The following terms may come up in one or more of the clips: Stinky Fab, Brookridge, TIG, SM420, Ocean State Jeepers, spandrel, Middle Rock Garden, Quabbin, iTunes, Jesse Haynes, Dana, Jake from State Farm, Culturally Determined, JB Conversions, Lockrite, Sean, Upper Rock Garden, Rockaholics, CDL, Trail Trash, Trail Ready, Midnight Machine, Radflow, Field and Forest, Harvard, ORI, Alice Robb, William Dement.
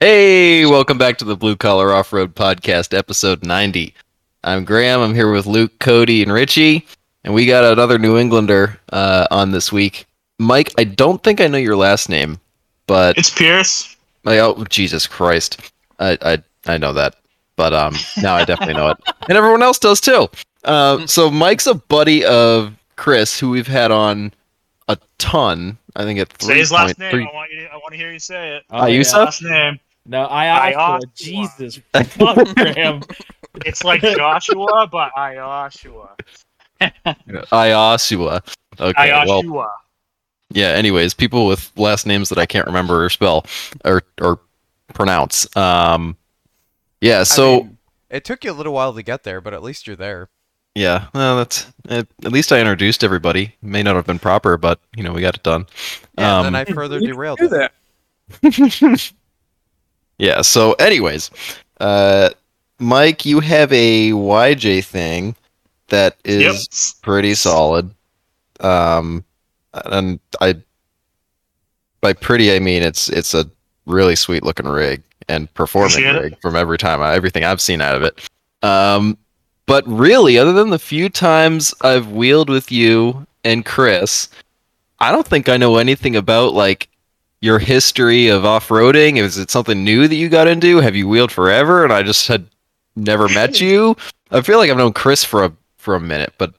Hey, welcome back to the Blue Collar Off-Road Podcast, episode 90. I'm Graham, I'm here with Luke, Cody, and Richie, and we got another New Englander on this week. Mike, I don't think I know your last name, but... It's Pierce. Oh, Jesus Christ. I know that, but now I definitely know it. And everyone else does, too. So Mike's a buddy of Chris, who we've had on a ton. I think at 3. Say his last name. I want to hear you say it. Last name. No, Ioshua. Jesus, fuck, Graham. It's like Joshua, but Ioshua. Ioshua. Okay. Ioshua. Well, yeah. Anyways, people with last names that I can't remember or spell or pronounce. Yeah. So I mean, it took you a little while to get there, but at least you're there. Yeah. Well, at least I introduced everybody. May not have been proper, but you know we got it done. Yeah, and then I further derailed that. Yeah, so anyways, Mike, you have a YJ thing that is pretty solid. And by pretty I mean it's a really sweet looking rig and performing rig from everything I've seen out of it. But really, other than the few times I've wheeled with you and Chris, I don't think I know anything about like your history of off-roading. Is it something new that you got into? Have you wheeled forever and I just had never met you? I feel like I've known Chris for a minute, but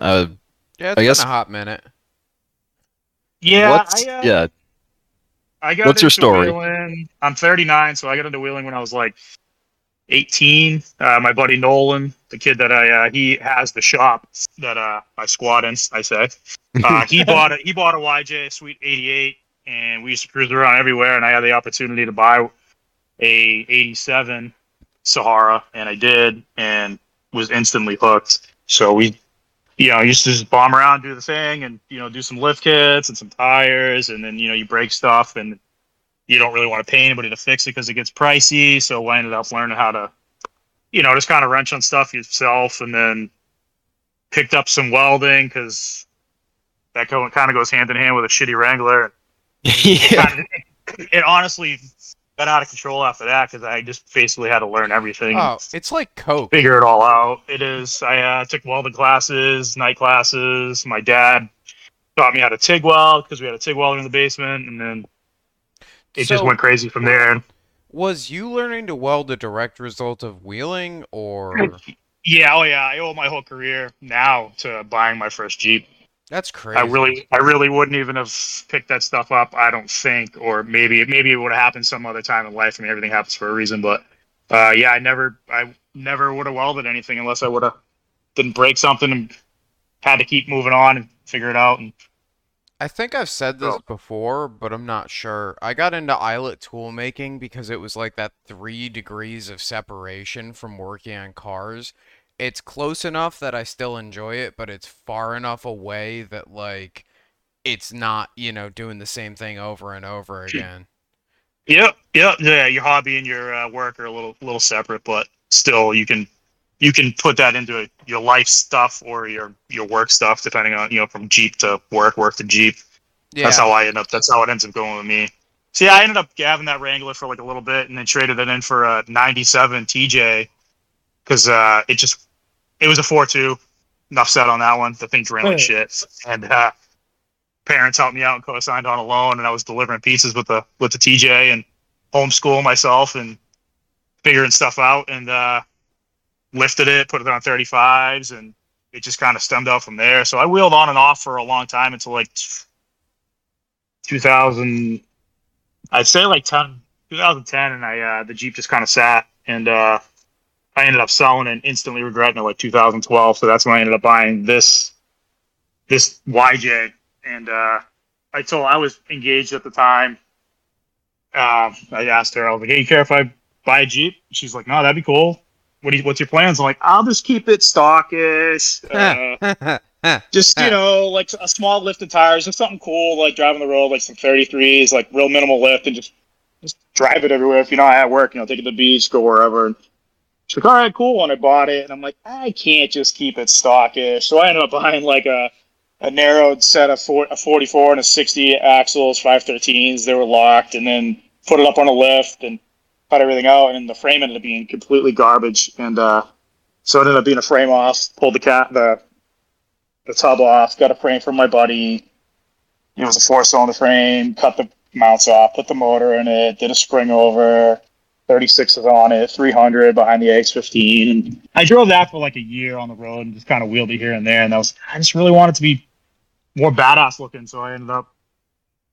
yeah, it's I guess been a hot minute. Yeah, what's your story? Wheeling. I'm 39, so I got into wheeling when I was like 18. My buddy Nolan, the kid that he has the shop that I squat in, I say. He bought a YJ, sweet 88. And we used to cruise around everywhere, and I had the opportunity to buy a 87 Sahara, and I did, and was instantly hooked. So we, used to just bomb around, do the thing, and do some lift kits and some tires, and then you break stuff, and you don't really want to pay anybody to fix it because it gets pricey. So I ended up learning how to, just kind of wrench on stuff yourself, and then picked up some welding because that kind of goes hand in hand with a shitty Wrangler. Yeah. It honestly got out of control after that because I just basically had to learn everything. Oh, it's like coke. Figure it all out. It is. I took welding classes, night classes. My dad taught me how to TIG weld because we had a TIG welder in the basement, and then it just went crazy from there. Was you learning to weld a direct result of wheeling, or? Yeah. I owe my whole career now to buying my first Jeep. That's crazy. I really wouldn't even have picked that stuff up, I don't think, or maybe it would have happened some other time in life. I mean, everything happens for a reason, but I never would have welded anything unless I would have didn't break something and had to keep moving on and figure it out. And I think I've said this before, but I'm not sure. I got into eyelet tool making because it was like that 3 degrees of separation from working on cars. It's close enough that I still enjoy it, but it's far enough away that, like, it's not, doing the same thing over and over again. Yep. Your hobby and your work are a little separate, but still you can put that into your life stuff or your work stuff, depending on, from Jeep to work to Jeep. Yeah. That's how it ends up going with me. See, I ended up having that Wrangler for, like, a little bit and then traded it in for a 97 TJ because it was a 4.2. Enough said on that one. The thing's ran like shit. And parents helped me out and co-signed on a loan, and I was delivering pieces with the TJ and homeschool myself and figuring stuff out, and lifted it, put it on 35s, and it just kind of stemmed out from there. So I wheeled on and off for a long time until like 2010, and I the Jeep just kind of sat, and I ended up selling and instantly regretting it like 2012. So that's when I ended up buying this YJ. And I was engaged at the time. I asked her, I was like, "Hey, you care if I buy a Jeep?" She's like, "No, that'd be cool. What's your plans?" I'm like, "I'll just keep it stockish. Just, like a small lift and tires, just something cool, like driving the road, like some 33s, like real minimal lift, and just drive it everywhere. If you're not at work, take it to the beach, go wherever." She's like, "All right, cool." And I bought it, and I'm like, I can't just keep it stockish. So I ended up buying like a narrowed set of a 44 and a 60 axles, 513s. They were locked, and then put it up on a lift and cut everything out, and the frame ended up being completely garbage. And so it ended up being a frame off, pulled the tub off, got a frame from my buddy. It was a 4-cylinder frame, cut the mounts off, put the motor in it, did a spring over, 36 is on it, 300 behind the X15. And I drove that for like a year on the road and just kind of wheeled it here and there. And I just really wanted to be more badass looking. So I ended up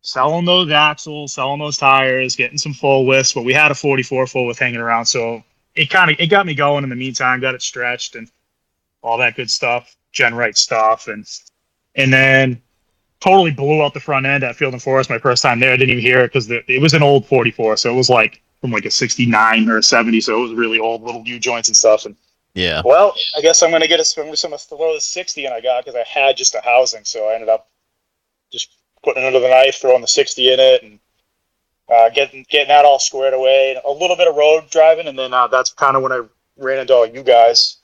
selling those axles, selling those tires, getting some full widths. But we had a 44 full width hanging around. So it got me going in the meantime, got it stretched and all that good stuff, gen right stuff. And then totally blew out the front end at Field and Forest. My first time there, I didn't even hear it because it was an old 44. So it was like from like a 69 or a 70. So it was really old, little U joints and stuff. And yeah, well, I guess I'm going to get throw the 60 and I got, because I had just a housing. So I ended up just putting it under the knife, throwing the 60 in it and getting that all squared away and a little bit of road driving. And then that's kind of when I ran into all you guys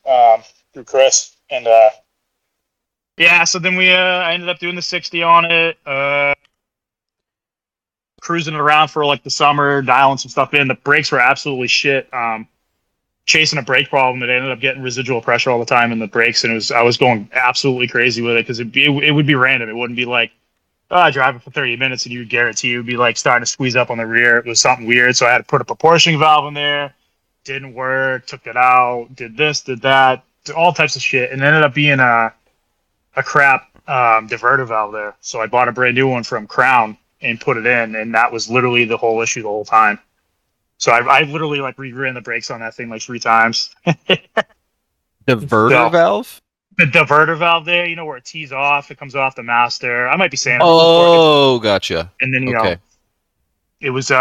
through Chris and, yeah, so then I ended up doing the 60 on it, cruising it around for like the summer, dialing some stuff in. The brakes were absolutely shit. Chasing a brake problem, it ended up getting residual pressure all the time in the brakes, and I was going absolutely crazy with it because it would be random. It wouldn't be like, I drive it for 30 minutes and you would guarantee it would be like starting to squeeze up on the rear. It was something weird, so I had to put a proportioning valve in there. Didn't work, took it out, did this, did that, all types of shit, and it ended up being a crap diverter valve there. So I bought a brand new one from Crown and put it in, and that was literally the whole issue the whole time. So I literally like re-ran the brakes on that thing like 3 times. Diverter valve? The diverter valve there, you know, where it tees off, it comes off the master. I might be saying it. Oh, gotcha. And then, you know, it was,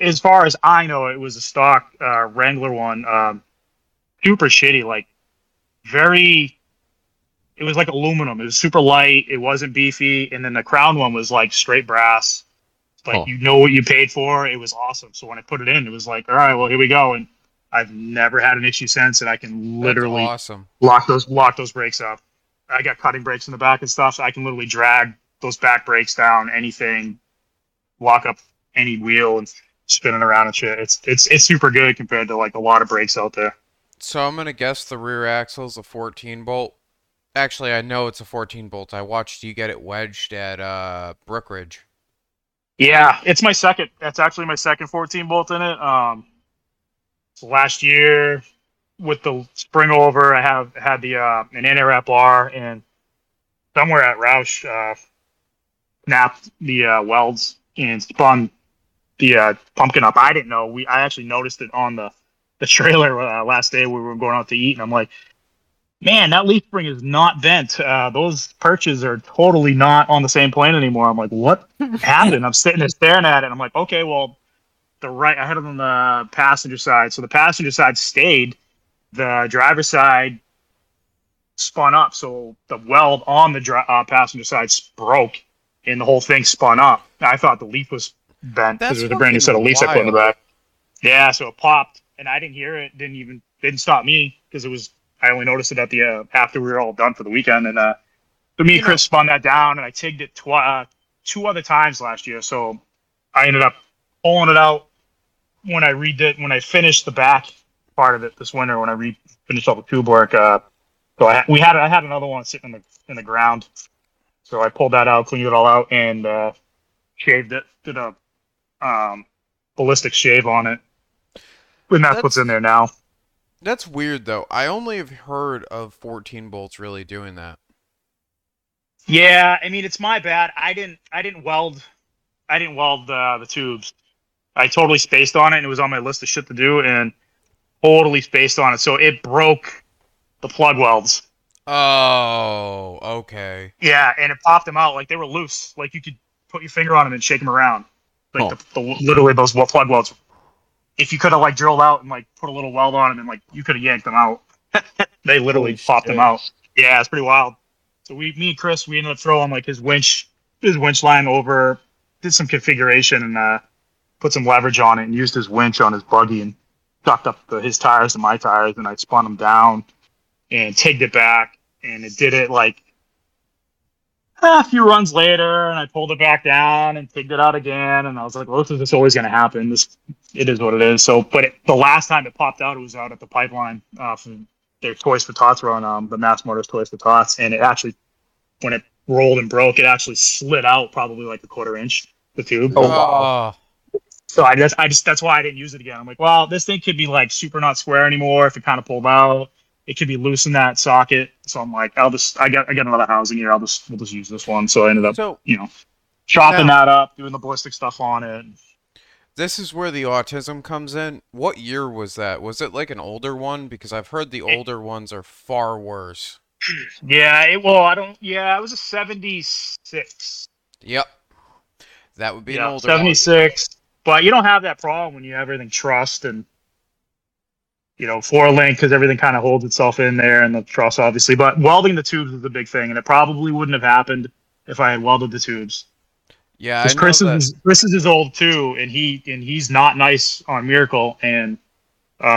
as far as I know, it was a stock Wrangler one. Super shitty, like very... It was like aluminum. It was super light. It wasn't beefy. And then the Crown one was like straight brass. Like, You know what you paid for. It was awesome. So when I put it in, it was like, all right, well, here we go. And I've never had an issue since. And I can literally lock those brakes up. I got cutting brakes in the back and stuff. So I can literally drag those back brakes down, anything, lock up any wheel and spin it around and shit. It's super good compared to like a lot of brakes out there. So I'm going to guess the rear axle's a 14 bolt. Actually, I know it's a 14 bolt. I watched you get it wedged at Brookridge. Yeah, it's my second. That's actually my second 14 bolt in it. Last year with the spring over, I had the an anti-wrap bar, and somewhere at Rausch snapped the welds and spun the pumpkin up. I didn't know. I actually noticed it on the trailer last day we were going out to eat, and I'm like, man, that leaf spring is not bent. Those perches are totally not on the same plane anymore. I'm like, what happened? I'm sitting there staring at it. And I'm like, okay, well, I had it on the passenger side. So the passenger side stayed. The driver's side spun up. So the weld on the passenger side broke, and the whole thing spun up. I thought the leaf was bent because there was a brand new set of leaves I put in the back. Yeah, so it popped. And I didn't hear it. Didn't stop me because it was... I only noticed it at the after we were all done for the weekend, and so me and Chris spun that down, and I tigged it 2 other times last year. So I ended up pulling it out when I redid, when I finished the back part of it this winter. When I finished all the tube work, so I had another one sitting in the ground. So I pulled that out, cleaned it all out, and shaved it. Did a ballistic shave on it, and that's what's in there now. That's weird, though. I only have heard of 14 bolts really doing that. Yeah, I mean, it's my bad. I didn't weld the tubes. I totally spaced on it, and it was on my list of shit to do, and totally spaced on it. So it broke the plug welds. Oh, okay. Yeah, and it popped them out. Like, they were loose. Like, you could put your finger on them and shake them around. Like, literally, those plug welds. If you could have like drilled out and like put a little weld on them and like you could have yanked them out, they literally popped them out. Yeah, it's pretty wild. So me and Chris, we ended up throwing like his winch line over, did some configuration and put some leverage on it and used his winch on his buggy and ducked up his tires and my tires, and I spun them down and tigged it back, and it did it like a few runs later, and I pulled it back down and picked it out again. And I was like, well, this is always going to happen. It is what it is. So, but the last time it popped out, it was out at the pipeline from their Toys for Tots run, the Mass Motors Toys for Tots. And it actually, when it rolled and broke, it actually slid out probably like a quarter inch, the tube. Oh, wow. So I just, that's why I didn't use it again. I'm like, well, this thing could be like super not square anymore. If it kind of pulled out, it could be loose in that socket. So I'm like, I got another housing here. We'll just use this one. So I ended up, chopping that up, doing the ballistic stuff on it. This is where the autism comes in. What year was that? Was it like an older one? Because I've heard the older ones are far worse. Yeah. It was a 76. Yep. That would be an older 76. One. But you don't have that problem when you have everything trussed and, four link, because everything kind of holds itself in there, and the truss, obviously. But welding the tubes was the big thing, and it probably wouldn't have happened if I had welded the tubes. Yeah, because Chris is old too, and he's not nice on Miracle, and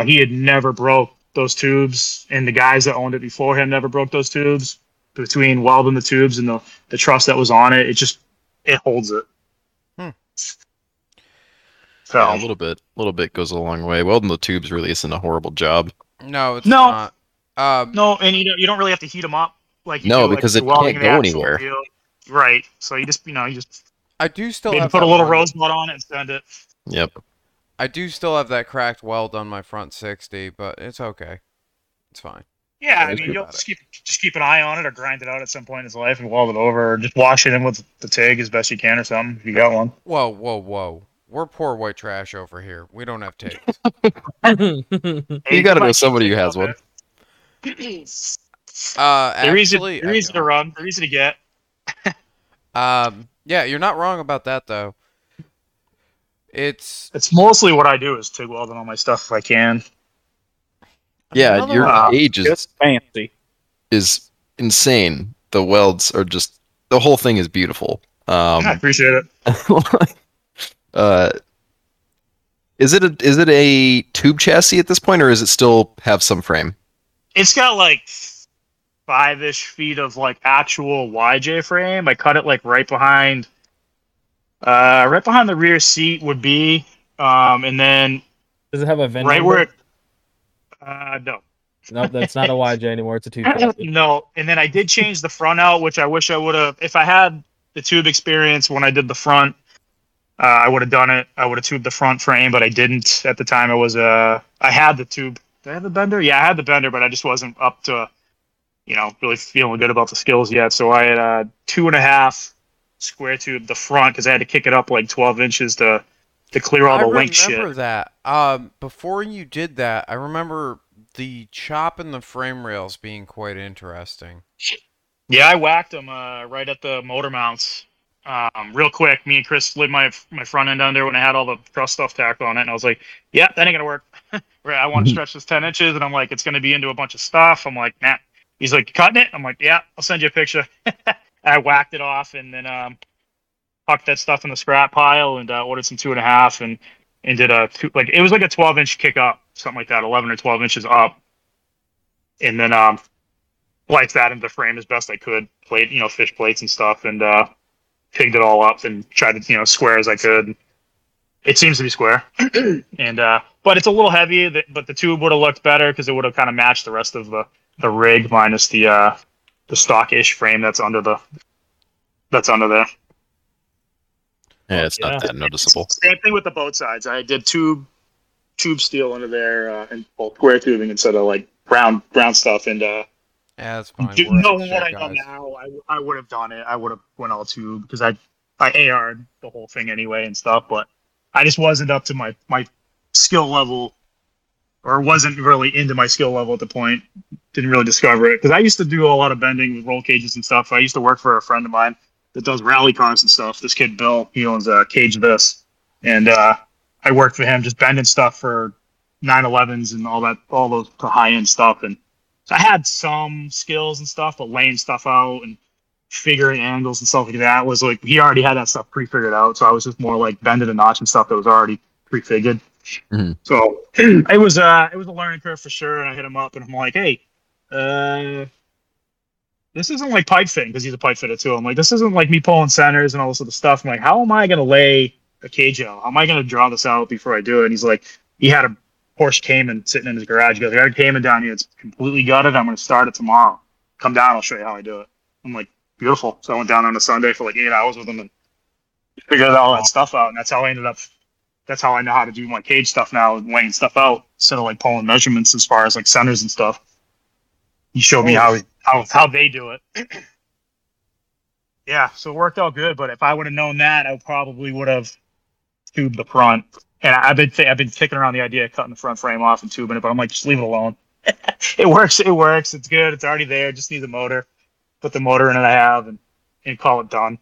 he had never broke those tubes, and the guys that owned it before him never broke those tubes. Between welding the tubes and the truss that was on it, it holds it. So yeah, a little bit goes a long way. Welding the tubes really isn't a horrible job. No, it's not. No, and you don't really have to heat them up like you do, because it can't go anywhere. Deal. Right. So you just I do still have put a little rosebud on it and send it. Yep. I do still have that cracked weld on my front 60, but it's okay. It's fine. Yeah, you'll just keep an eye on it, or grind it out at some point in his life and weld it over, or just wash it in with the TIG as best you can or something if you got one. Whoa. We're poor white trash over here. We don't have tags. You gotta know somebody who has one. They're easy to run. They're easy to get. Yeah, you're not wrong about that, though. It's mostly what I do is TIG welding all my stuff if I can. Yeah, your age is fancy. Is insane. The welds are just... The whole thing is beautiful. I appreciate it. Is it a tube chassis at this point, or is it still have some frame? It's got like 5-ish feet of like actual YJ frame. I cut it like right behind the rear seat would be, and then does it have a vent right number? Where it, no. No, that's not a YJ anymore. It's a tube chassis. No, and then I did change the front out, which I wish I would have. If I had the tube experience when I did the front, I would have done it. I would have tubed the front frame, but I didn't at the time. I had the tube. Did I have the bender? Yeah, I had the bender, but I just wasn't up to, really feeling good about the skills yet. So I had 2.5 square tube the front because I had to kick it up like 12 inches to clear all the link shit. I remember that. Before you did that, I remember the chop in the frame rails being quite interesting. Yeah, I whacked them right at the motor mounts. Real quick, me and Chris laid my front end on there when I had all the truss stuff tacked on it, and I was like, yeah, that ain't gonna work. I want to stretch this 10 inches, and I'm like, it's gonna be into a bunch of stuff. I'm like, nah. He's like, cutting it? I'm like, yeah, I'll send you a picture. I whacked it off, and then hucked that stuff in the scrap pile, and ordered some 2.5, and did a two, like, it was like a 12 inch kick up, something like that, 11 or 12 inches up, and then light that into the frame as best I could, plate, fish plates and stuff, and pigged it all up and tried to, square as I could. It seems to be square. And, but it's a little heavy, but the tube would have looked better because it would have kind of matched the rest of the rig minus the stock-ish frame that's under there. Yeah, it's not that noticeable. Same thing with the both sides. I did tube steel under there, and square tubing instead of like round stuff. And, yeah, that's fine. You know what I know now, I would have done it. I would have went all tube because I AR'd the whole thing anyway and stuff, but I just wasn't up to my skill level, or wasn't really into my skill level at the point. Didn't really discover it because I used to do a lot of bending with roll cages and stuff. I used to work for a friend of mine that does rally cars and stuff. This kid, Bill, he owns Cage This. And I worked for him just bending stuff for 911s and all that, all those high-end stuff. And so I had some skills and stuff, but laying stuff out and figuring angles and stuff like that was like, he already had that stuff prefigured out. So I was just more like bending a notch and stuff that was already prefigured. Mm-hmm. So it was a learning curve for sure. And I hit him up and I'm like, hey, this isn't like pipe fitting, because he's a pipe fitter too. I'm like, this isn't like me pulling centers and all this other stuff. I'm like, how am I going to lay a cage out? How am I going to draw this out before I do it? And he's like, he had a Porsche Cayman sitting in his garage. He goes, I got a Cayman down here. It's completely gutted. I'm going to start it tomorrow. Come down. I'll show you how I do it. I'm like, beautiful. So I went down on a Sunday for like 8 hours with him and figured all that stuff out. And that's how I ended up. That's how I know how to do my cage stuff now, and laying stuff out instead of like pulling measurements as far as like centers and stuff. He showed me how they do it. Yeah, so it worked out good. But if I would have known that, I probably would have tubed the front. And I've been kicking around the idea of cutting the front frame off and tubing it, but I'm like, just leave it alone. It works. It's good. It's already there. Just needs a motor. Put the motor in it I have and call it done.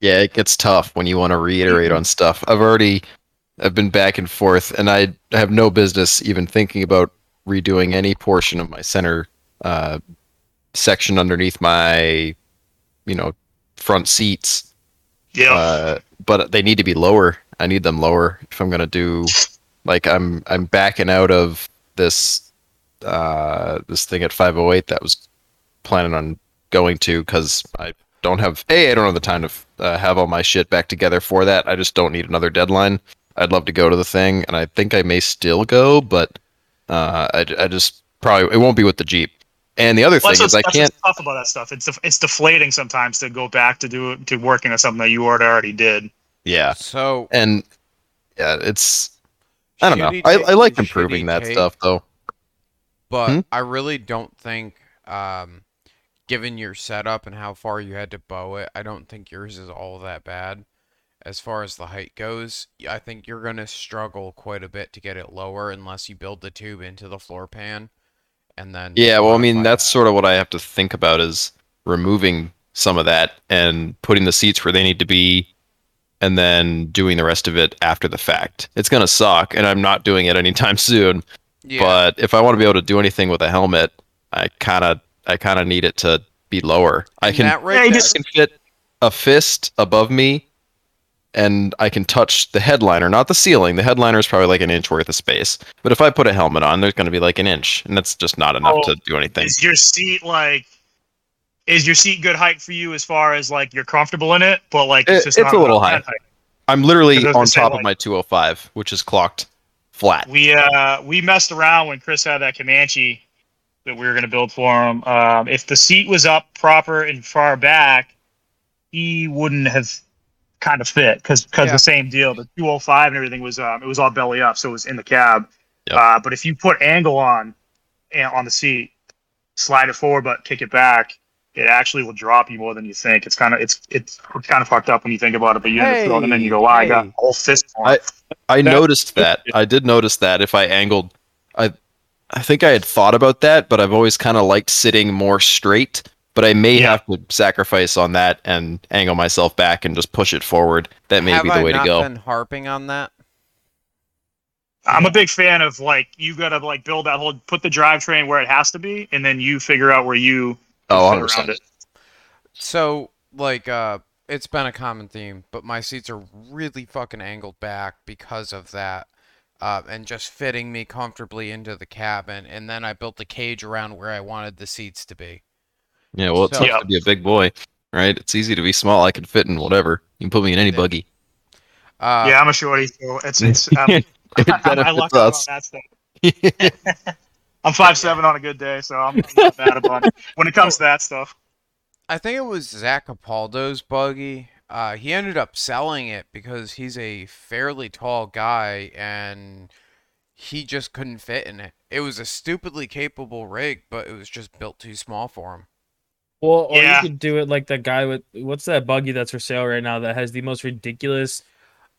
Yeah, it gets tough when you want to reiterate on stuff. I've been back and forth, and I have no business even thinking about redoing any portion of my center section underneath my, front seats. Yeah. But they need to be lower. I need them lower if I'm gonna do. Like I'm backing out of this thing at 508 that was planning on going to because I don't have the time to have all my shit back together for that. I just don't need another deadline. I'd love to go to the thing, and I think I may still go, but I just probably it won't be with the Jeep. And the other thing is I can't talk about that stuff. It's deflating sometimes to go back to working on something that you already did. Yeah. So and yeah, it's I don't know. I like improving that stuff though. But I really don't think given your setup and how far you had to bow it, I don't think yours is all that bad. As far as the height goes, I think you're going to struggle quite a bit to get it lower unless you build the tube into the floor pan. And then that's sort of what I have to think about is removing some of that and putting the seats where they need to be and then doing the rest of it after the fact. It's going to suck, and I'm not doing it anytime soon. Yeah. But if I want to be able to do anything with a helmet, I kind of need it to be lower. I can fit a fist above me, and I can touch the headliner, not the ceiling. The headliner is probably like an inch worth of space. But if I put a helmet on, there's going to be like an inch, and that's just not enough to do anything. Is your seat good height for you as far as like you're comfortable in it? But like it's not a little high. I'm literally on top of my 205, which is clocked flat. We messed around when Chris had that Comanche that we were going to build for him. If the seat was up proper and far back, he wouldn't have kind of fit because the same deal. The 205 and everything was it was all belly up, so it was in the cab. Yep. But if you put angle on the seat, slide it forward but kick it back, it actually will drop you more than you think. It's kind of fucked up when you think about it. But you end up throwing it and you go, "I got a whole fist on." I noticed that. I did notice that if I angled, I think I had thought about that, but I've always kind of liked sitting more straight. But I may have to sacrifice on that and angle myself back and just push it forward. That may be the way to go. Have I not been harping on that? I'm a big fan of like you got to like build that whole put the drivetrain where it has to be, and then you figure out where you fit around it. So like it's been a common theme, but my seats are really fucking angled back because of that. And just fitting me comfortably into the cabin, and then I built the cage around where I wanted the seats to be. Yeah, well, it's tough to be a big boy, right? It's easy to be small. I can fit in whatever. You can put me in any buggy. I'm a shorty, so I lucked out on that stuff. I'm 5'7" on a good day, so I'm not bad about it. When it comes to that stuff, I think it was Zach Capaldo's buggy. He ended up selling it because he's a fairly tall guy and he just couldn't fit in it. It was a stupidly capable rig, but it was just built too small for him. Well, you could do it like the guy with what's that buggy that's for sale right now that has the most ridiculous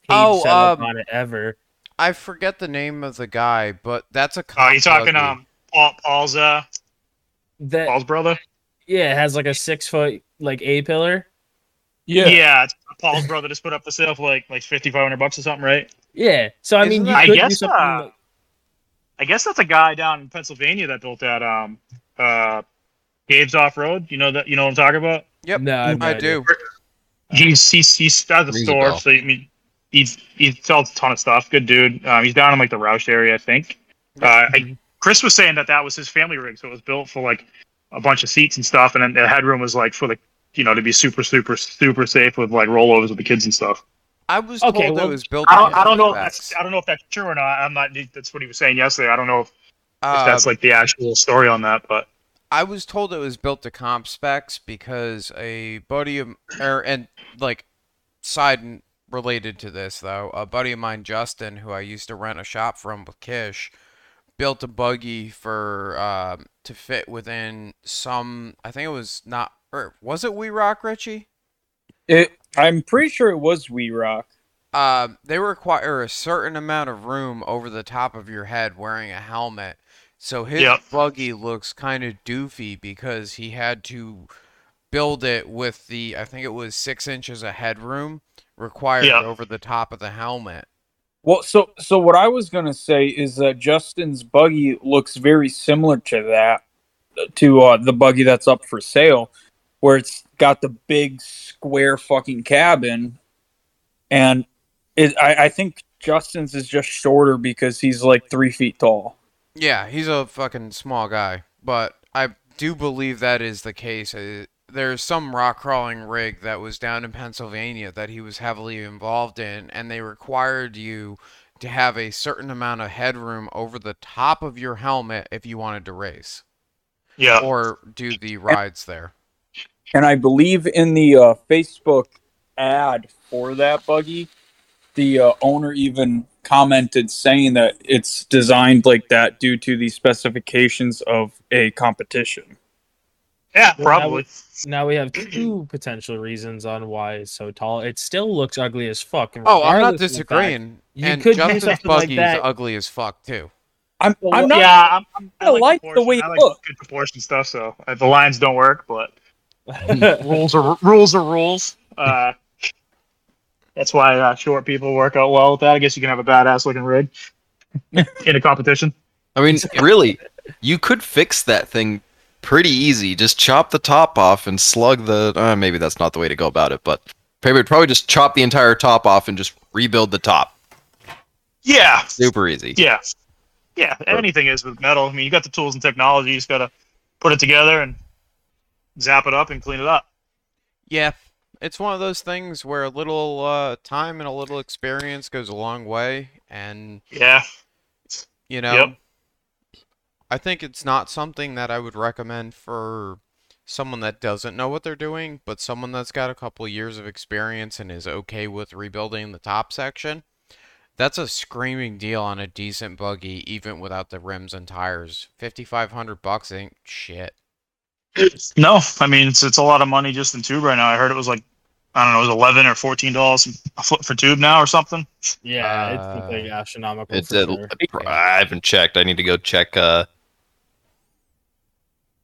cage setup on it ever. I forget the name of the guy, but that's a. Oh, you're talking buggy. Paul's Paul's brother. Yeah, it has like a 6 foot like A pillar. Yeah. Paul's brother just put up the sale for like $5,500 or something, right? Yeah. So I mean, I guess that's a guy down in Pennsylvania that built that Gabe's Off Road. You know what I'm talking about? Yep. No, I do. He's at the store, so I mean, he sells a ton of stuff. Good dude. He's down in like the Rausch area, I think. Chris was saying that was his family rig, so it was built for like a bunch of seats and stuff, and then the headroom was like for the, you know, to be super, super, super safe with like rollovers with the kids and stuff. I was told it was built. I don't know if that's true or not. I'm not. That's what he was saying yesterday. I don't know if that's like the actual story on that, but I was told it was built to comp specs because a buddy of side related to this though, a buddy of mine, Justin, who I used to rent a shop from with Kish, built a buggy for to fit within some. I think it was not. Or was it We Rock, Richie? I'm pretty sure it was We Rock. They require a certain amount of room over the top of your head wearing a helmet. So his buggy looks kind of doofy because he had to build it with the, I think it was 6 inches of headroom required over the top of the helmet. Well, so what I was going to say is that Justin's buggy looks very similar to that, to the buggy that's up for sale, where it's got the big square fucking cabin, and I think Justin's is just shorter because he's like 3 feet tall. Yeah, he's a fucking small guy, but I do believe that is the case. There's some rock crawling rig that was down in Pennsylvania that he was heavily involved in, and they required you to have a certain amount of headroom over the top of your helmet if you wanted to race. Yeah, or do the rides there. And I believe in the Facebook ad for that buggy, the owner even commented saying that it's designed like that due to the specifications of a competition. Yeah, probably. Now we have two potential reasons on why it's so tall. It still looks ugly as fuck. Oh, I'm not disagreeing. And Justin's buggy is ugly as fuck, too. I like the way it looks. Good proportion stuff, so the lines don't work, but... rules are rules. That's why short people work out well with that. I guess you can have a badass looking rig in a competition. I mean, really, you could fix that thing pretty easy. Just chop the top off and slug the... maybe that's not the way to go about it, but probably just chop the entire top off and just rebuild the top. Yeah. Super easy. Yeah. Yeah, anything is with metal. I mean, you got the tools and technology. You just got to put it together and zap it up and clean it up. Yeah, it's one of those things where a little time and a little experience goes a long way. And you know, I think it's not something that I would recommend for someone that doesn't know what they're doing, but someone that's got a couple years of experience and is okay with rebuilding the top section. That's a screaming deal on a decent buggy, even without the rims and tires. $5,500 ain't shit. No, I mean, it's a lot of money just in tube right now. I heard it was like, I don't know, it was $11 or $14 a foot for tube now or something. Yeah, it's like astronomical. I haven't checked. I need to go check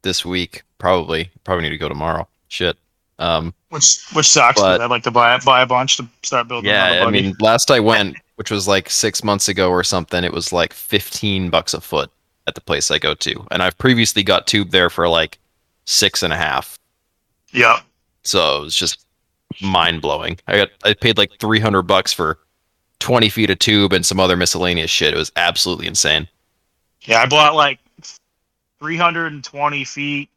this week. Probably need to go tomorrow. Shit. Which sucks. But I'd like to buy a bunch to start building. Yeah, I mean, last I went, which was like 6 months ago or something, it was like $15 a foot at the place I go to, and I've previously got tube there for like 6.5. Yeah. So it's just mind blowing. I paid like $300 for 20 feet of tube and some other miscellaneous shit. It was absolutely insane. Yeah, I bought like 320 feet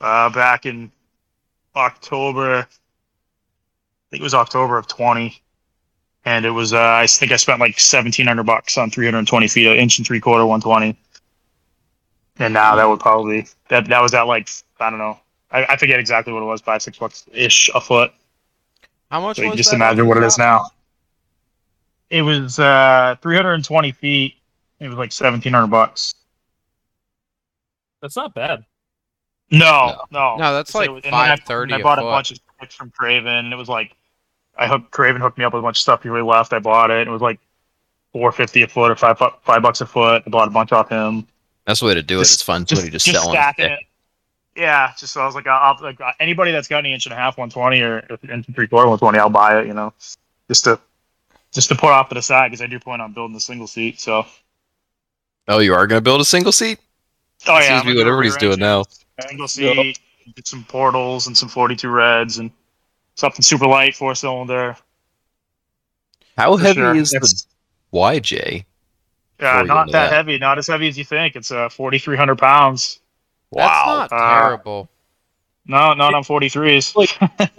back in October. I think it was October of 20, and it was I think I spent like $1,700 on 320 feet, 1 3/4 inch, 120. And now that would probably that was at like, I don't know, I forget exactly what it was, $5-6 ish a foot. How much? So was you just imagine what it is now. It was 320 feet. It was like $1,700. That's not bad. No, that's so like $530. I bought a bunch of sticks from Craven. It was like Craven hooked me up with a bunch of stuff he really left. I bought it. It was like $4.50 a foot or $5 a foot. I bought a bunch off him. That's the way to do it. It's fun. It's really just selling it. Yeah, just so I was like, I'll anybody that's got an 1.5 inch, 120, or 1 3/4, 120, I'll buy it. You know, just to put off to the side, because I do plan on building a single seat. So. Oh, you are going to build a single seat? Oh yeah, seems to be what everybody's doing now. Single seat, get some portals and some 42 reds and something super light, 4-cylinder. How heavy is the YJ? Yeah, not that heavy. Not as heavy as you think. It's 4,300 pounds. Wow. That's not terrible. No, not on 43s.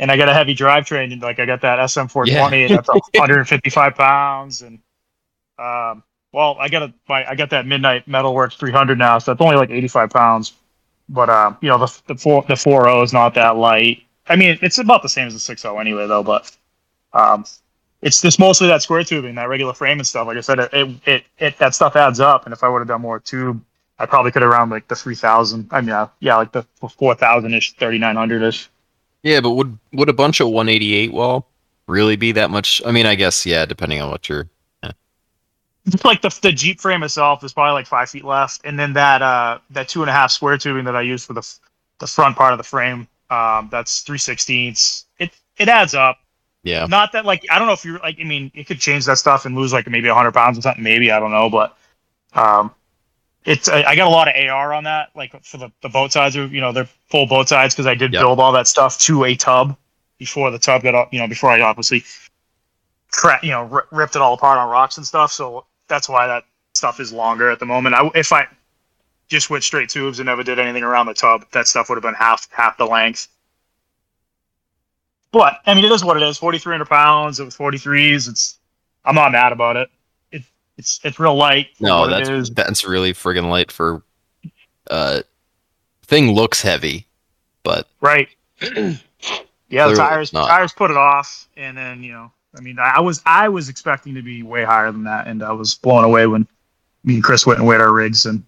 And I got a heavy drivetrain, and like I got that SM420, and that's 155 pounds. And well, I got that Midnight Metalworks 300 now, so that's only like 85 pounds. But you know, the 4.0 is not that light. I mean, it's about the same as the 6.0 anyway, though. But it's just mostly that square tubing, that regular frame and stuff. Like I said, it that stuff adds up. And if I would have done more tube, I probably could have around like the 3,000. I mean, like the 4,000-ish, 3,900-ish. Yeah, but would a bunch of 188 wall really be that much? I mean, I guess, yeah, depending on what you're... Yeah. Like, the Jeep frame itself is probably like 5 feet left, and then that 2.5 square tubing that I use for the front part of the frame, that's 3/16. It adds up. Yeah. Not that, like, I don't know if you're, like, I mean, it could change that stuff and lose, like, maybe 100 pounds or something, maybe, I don't know, but... I got a lot of AR on that, like for the boat sides, you know, they're full boat sides because I did build all that stuff to a tub before the tub got up, you know, before I obviously, ripped it all apart on rocks and stuff. So that's why that stuff is longer at the moment. If I just went straight tubes and never did anything around the tub, that stuff would have been half the length. But I mean, it is what it is. 4,300 pounds. It was 43s. I'm not mad about it. It's real light. No, that's really friggin' light for thing looks heavy, but right. Yeah, the tires put it off, and then you know, I mean, I was expecting to be way higher than that, and I was blown away when me and Chris went and weighed our rigs and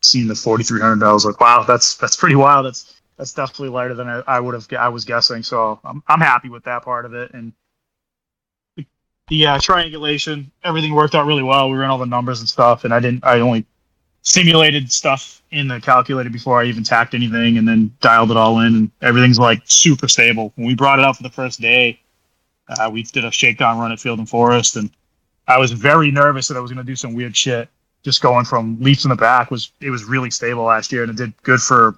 seen the 4,300. I was like, wow, that's pretty wild. That's definitely lighter than I was guessing. So I'm happy with that part of it, and. The triangulation, everything worked out really well. We ran all the numbers and stuff, and I only simulated stuff in the calculator before I even tacked anything, and then dialed it all in, and everything's like super stable. When we brought it out for the first day, we did a shakedown run at Field and Forest, and I was very nervous that I was going to do some weird shit. Just going from leaps in the back was really stable last year, and it did good for,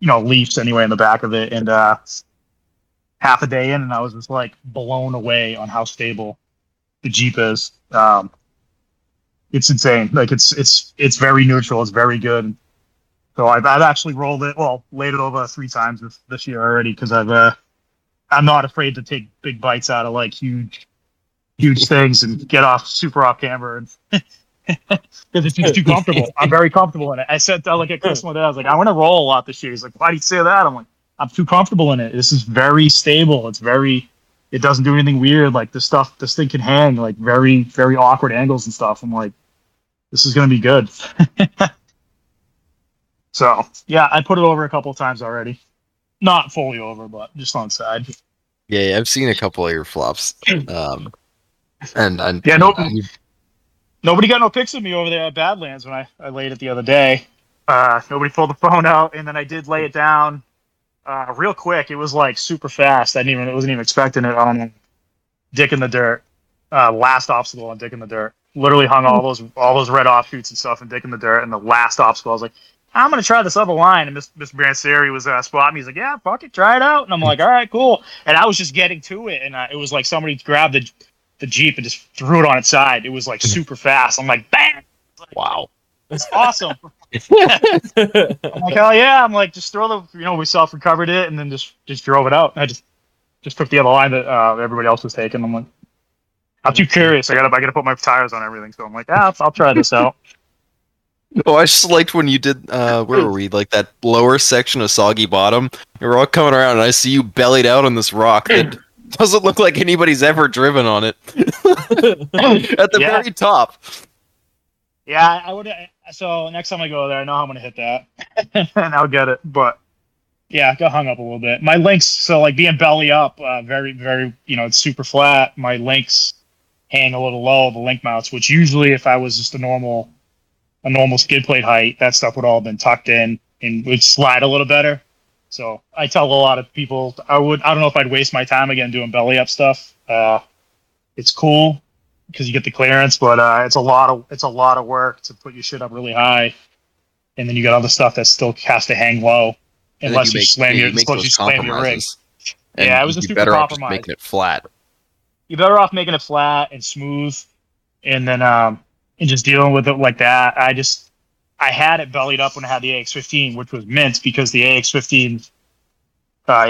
you know, leaps anyway in the back of it, and half a day in, and I was just like blown away on how stable the Jeep is. It's insane. Like it's very neutral. It's very good. So I've actually rolled it. Well, laid it over 3 times this year already. Cause I'm not afraid to take big bites out of like huge things and get off camber. And cause it's just too comfortable. I'm very comfortable in it. I said, like at Chris one day, I was like, I want to roll a lot this year. He's like, why do you say that? I'm like, I'm too comfortable in it. This is very stable. It doesn't do anything weird. Like this thing can hang like very, very awkward angles and stuff. I'm like, this is going to be good. So yeah, I put it over a couple of times already. Not fully over, but just on side. Yeah. I've seen a couple of your flops. Nobody got no pics of me over there at Badlands when I laid it the other day. Nobody pulled the phone out, and then I did lay it down. Real quick, it was like super fast. I wasn't even expecting it on Dick in the Dirt. Last obstacle on Dick in the Dirt. Literally hung all those red offshoots and stuff in Dick in the Dirt. And the last obstacle, I was like, I'm gonna try this other line. And Mr. Bransieri was spotting me. He's like, yeah, fuck it, try it out. And I'm like, all right, cool. And I was just getting to it, and it was like somebody grabbed the Jeep and just threw it on its side. It was like super fast. I'm like, bang! Like, wow, it's awesome. I'm like, hell yeah. I'm like, just throw the, you know, we self-recovered it and then just drove it out. I just took the other line that everybody else was taking. I'm like, I'm too curious. I gotta put my tires on everything. So I'm like, I'll try this out. Oh, I just liked when you did, where were we? Like that lower section of Soggy Bottom. We were all coming around and I see you bellied out on this rock that doesn't look like anybody's ever driven on it. At the very top. Yeah, I would. So next time I go there, I know how I'm gonna hit that, and I'll get it. But yeah, I got hung up a little bit. My links, so like being belly up, very, very, you know, it's super flat. My links hang a little low, the link mounts, which usually if I was just a normal skid plate height, that stuff would all have been tucked in and would slide a little better. So I tell a lot of people, I don't know if I'd waste my time again doing belly up stuff. It's cool. Because you get the clearance, but it's a lot of work to put your shit up really high, and then you got other stuff that still has to hang low, unless you slam your rig. Yeah, it was a super compromise. Making it flat. You're better off making it flat and smooth, and then and just dealing with it like that. I just I had it bellied up when I had the AX15, which was mint because the AX15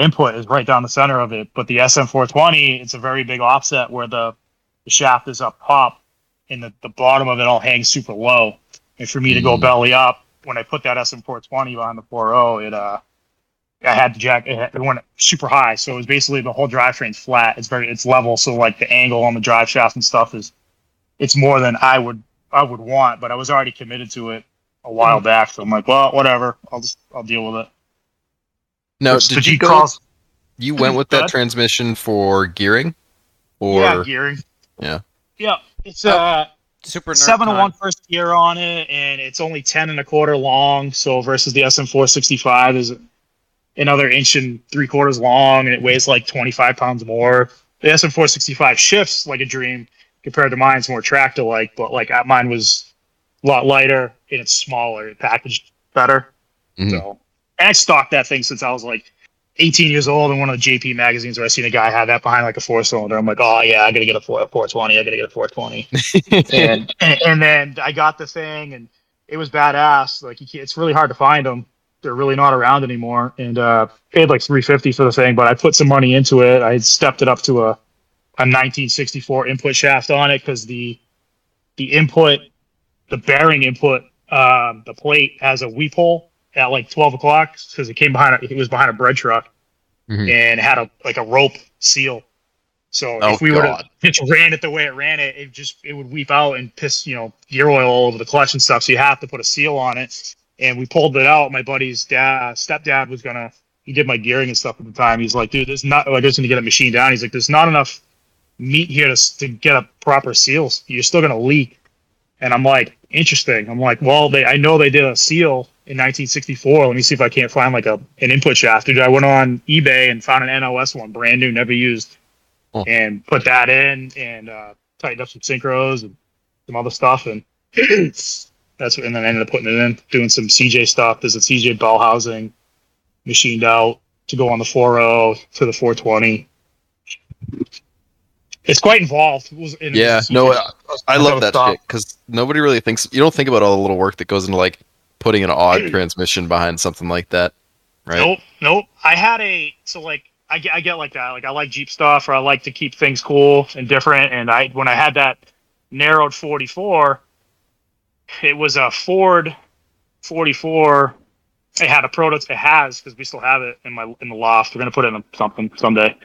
input is right down the center of it. But the SM420, it's a very big offset where the shaft is up top and the bottom of it all hangs super low. And for me to go belly up, when I put that SM420 on the 4.0, I had to jack it, it went super high. So it was basically the whole drivetrain's flat. It's level. So like the angle on the drive shaft and stuff it's more than I would want, but I was already committed to it a while back. So I'm like, well, whatever. I'll deal with it. No, did you you went with that transmission for gearing? Or yeah, gearing. Yeah. Yeah. It's super 7-1 first gear on it, and it's only 10 1/4 long. So versus the SM465 is another 1 3/4 long, and it weighs like 25 pounds more. The SM465 shifts like a dream compared to mine's more tractor-like, but like mine was a lot lighter and it's smaller, it packaged better. Mm-hmm. So, and I stocked that thing since I was like 18 years old in one of the JP magazines where I seen a guy have that behind like a 4-cylinder. I'm like, oh yeah, I gotta get a 420. And then I got the thing, and it was badass. Like it's really hard to find them. They're really not around anymore. And paid like $350 for the thing, but I put some money into it. I had stepped it up to a 1964 input shaft on it because the input, the bearing input, the plate has a weep hole at like 12 o'clock because it came behind. It was behind a bread truck, and had a rope seal. So if we would have just ran it the way it ran it, it would weep out and piss gear oil all over the clutch and stuff. So you have to put a seal on it. And we pulled it out. My buddy's stepdad was gonna. He did my gearing and stuff at the time. He's like, dude, I was gonna get it machined down. He's like, there's not enough meat here to get a proper seal. You're still gonna leak. And I'm like, interesting. I'm like, well, I know they did a seal in 1964. Let me see if I can't find like an input shaft. Dude, I went on eBay and found an NOS one, brand new, never used, and put that in and tightened up some synchros and some other stuff, and and then I ended up putting it in, doing some CJ stuff. There's a CJ bell housing machined out to go on the 4.0 to the 420. It's quite involved. I love that shit because nobody really thinks. You don't think about all the little work that goes into like putting an odd transmission behind something like that, right? Nope. I get like that. Like I like Jeep stuff, or I like to keep things cool and different. And when I had that narrowed 44, it was a Ford 44. It had a prototype. It has, because we still have it in the loft. We're gonna put it in something someday.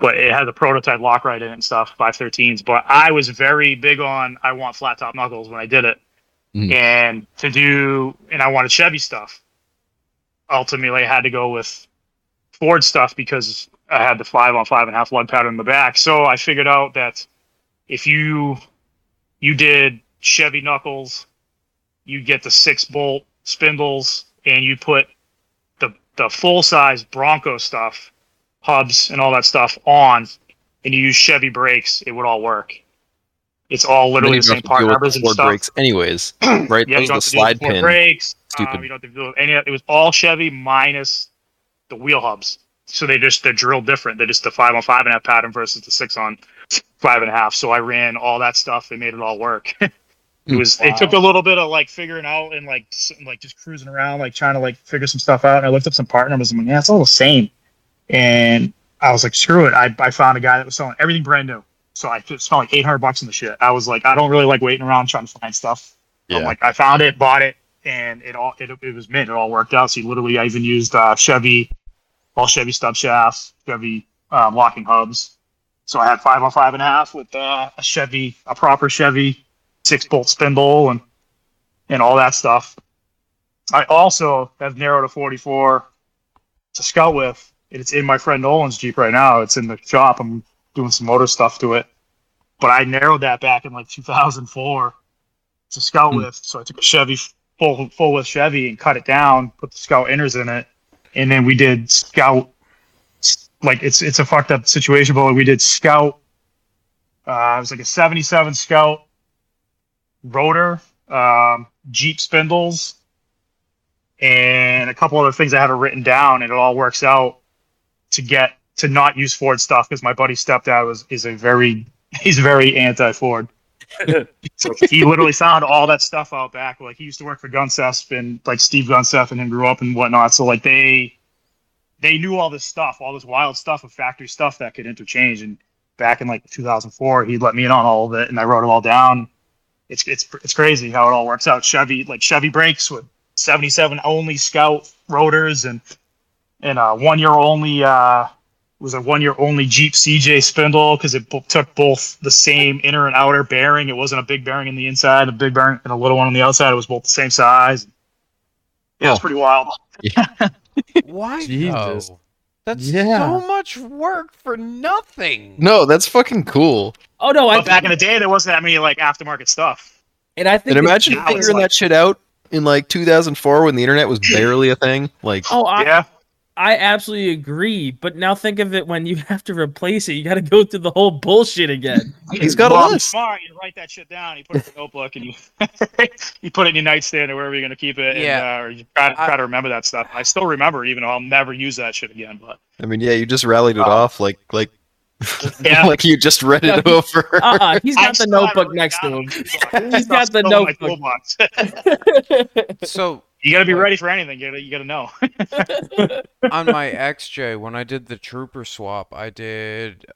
But it has a prototype Lockrite in it and stuff, 513s. But I was very big on, I want flat top knuckles when I did it. And I wanted Chevy stuff. Ultimately, I had to go with Ford stuff because I had the 5 on 5.5 lug pattern in the back. So I figured out that if you did Chevy knuckles, you get the 6-bolt spindles, and you put the full-size Bronco stuff, hubs and all that stuff on, and you use Chevy brakes, it would all work. It's all literally the same part numbers and stuff. Brakes anyways, right? Yeah, those the slide pin brakes. You don't have to do any. It was all Chevy minus the wheel hubs. So they're drilled different. They're just the 5 on 5.5 pattern versus the 6 on 5.5. So I ran all that stuff and made it all work. It took a little bit of like figuring out and like just cruising around, like trying to like figure some stuff out. And I looked up some part numbers. I'm like, yeah, it's all the same. And I was like, screw it. I found a guy that was selling everything brand new. So I spent like $800 on the shit. I was like, I don't really like waiting around trying to find stuff. Yeah. I'm like, I found it, bought it, and it was mint. It all worked out. So I even used all Chevy stub shafts, Chevy locking hubs. So I had 5 on 5.5 with a proper Chevy 6-bolt spindle and all that stuff. I also have narrowed a 44 to scout with. It's in my friend Nolan's Jeep right now. It's in the shop. I'm doing some motor stuff to it. But I narrowed that back in like 2004 to scout with. So I took a Chevy, full width Chevy, and cut it down, put the scout inners in it. And then we did scout. Like it's a fucked up situation, but we did scout. It was like a 77 scout rotor, Jeep spindles, and a couple other things I had it written down, and it all works out. To not use Ford stuff, because my buddy's stepdad is very anti-Ford. So he literally found all that stuff out back. Like, he used to work for Gunseth, and like Steve Gunseth and him grew up and whatnot. So like they knew all this stuff, all this wild stuff of factory stuff that could interchange. And back in like 2004, he let me in on all of it, and I wrote it all down. It's crazy how it all works out. Chevy brakes with 77 only Scout rotors and 1 year only. It was a 1 year only Jeep CJ spindle because it took both the same inner and outer bearing. It wasn't a big bearing in the inside, a big bearing and a little one on the outside. It was both the same size. Yeah, it's pretty wild. Yeah. Why? Jesus. No. That's so much work for nothing. No, that's fucking cool. Oh no! Back in the day, there wasn't that many like aftermarket stuff. And I think imagine figuring that shit out in like 2004 when the internet was barely a thing. Like, I absolutely agree, but now think of it when you have to replace it. You got to go through the whole bullshit again. He's got a list. Smart, you write that shit down. You put it in a notebook, and you put it in your nightstand or wherever you're going to keep it. Yeah. Or you try to remember that stuff. I still remember, even though I'll never use that shit again. But I mean, yeah, you just rallied it off like. Yeah. Like you just read it over. He's got the notebook next to him. He's got the notebook. So you got to be ready for anything. You got to know. On my XJ, when I did the trooper swap, I did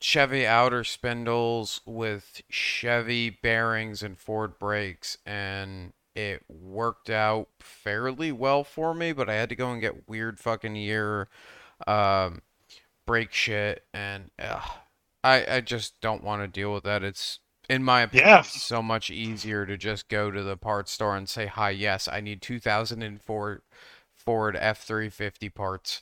Chevy outer spindles with Chevy bearings and Ford brakes, and it worked out fairly well for me. But I had to go and get weird fucking year. Break shit, and I just don't want to deal with that. It's, in my opinion, so much easier to just go to the parts store and say, hi, yes, I need 2004 Ford F-350 parts.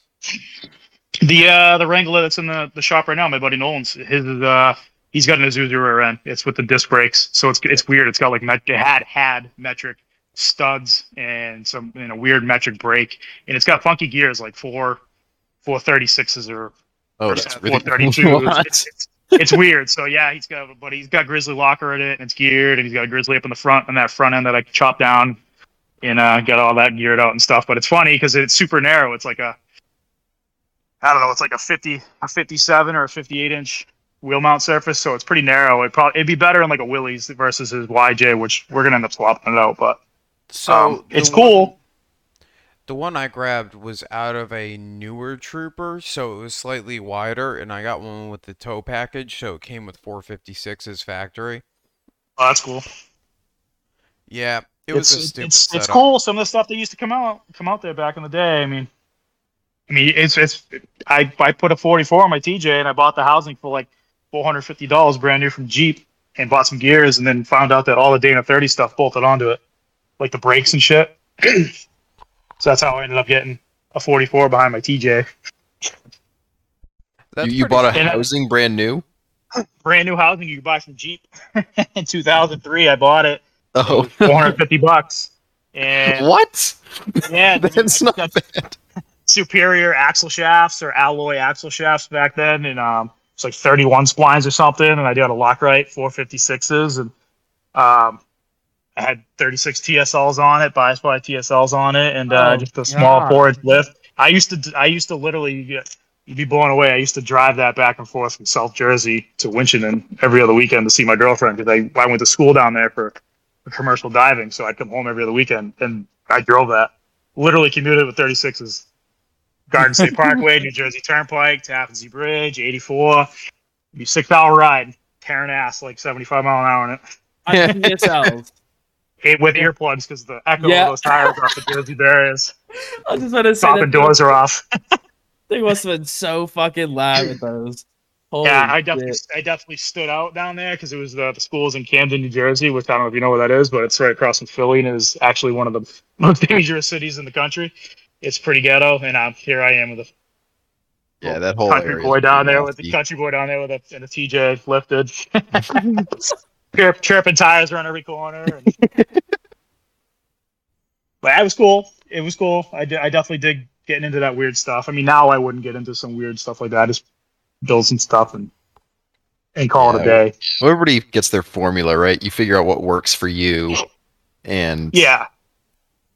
The Wrangler that's in the shop right now, my buddy Nolan's, he's got an Isuzu rear end. It's with the disc brakes, so it's weird. It's got like it had metric studs and some a weird metric brake, and it's got funky gears like 436s or 432s. It's weird. So yeah, he's got grizzly locker in it, and it's geared, and he's got a grizzly up in the front on that front end that I chopped down, and got all that geared out and stuff. But it's funny because it's super narrow. It's like a 57 or a 58 inch wheel mount surface, so it's pretty narrow. It'd be better in like a Willys versus his YJ, which we're gonna end up swapping it out. But so it's cool. The one I grabbed was out of a newer trooper, so it was slightly wider, and I got one with the tow package, so it came with 456's factory. Oh, that's cool. Yeah, it was a stupid setup. It's cool. Some of the stuff that used to come out there back in the day. I mean, I put a 44 on my TJ, and I bought the housing for like $450 brand new from Jeep, and bought some gears, and then found out that all the Dana 30 stuff bolted onto it, like the brakes and shit. So that's how I ended up getting a 44 behind my TJ. You bought a housing brand new? Brand new housing you could buy from Jeep. In 2003, I bought it. Oh. It was $450. And what? Yeah. That's not bad. Superior axle shafts or alloy axle shafts back then. And it's like 31 splines or something. And I did a Loctite 456s. And I had 36 TSLs on it, bias by TSLs on it, and just a small forage lift. I used to literally, you'd be blown away. I used to drive that back and forth from South Jersey to Winchendon every other weekend to see my girlfriend, because I went to school down there for commercial diving, so I'd come home every other weekend, and I drove that. Literally commuted with 36s. Garden State Parkway, New Jersey Turnpike, Tappan Zee Bridge, 84. It'd be a 6-hour ride, tearing ass like 75 mile an hour in it. On TSLs. With earplugs, because the echo of those tires off the Jersey barriers. I was just going to say, the doors are off. They must have been so fucking loud with those. Holy I definitely stood out down there, because it was the schools in Camden, New Jersey, which I don't know if you know where that is, but it's right across from Philly, and it is actually one of the most dangerous cities in the country. It's pretty ghetto, and here I am with a country boy down there with a TJ lifted. Chirping tires around every corner. But that was cool. It was cool. I definitely dig getting into that weird stuff. I mean, now I wouldn't get into some weird stuff like that. I just build some stuff and call it a day. Well, everybody gets their formula, right? You figure out what works for you, and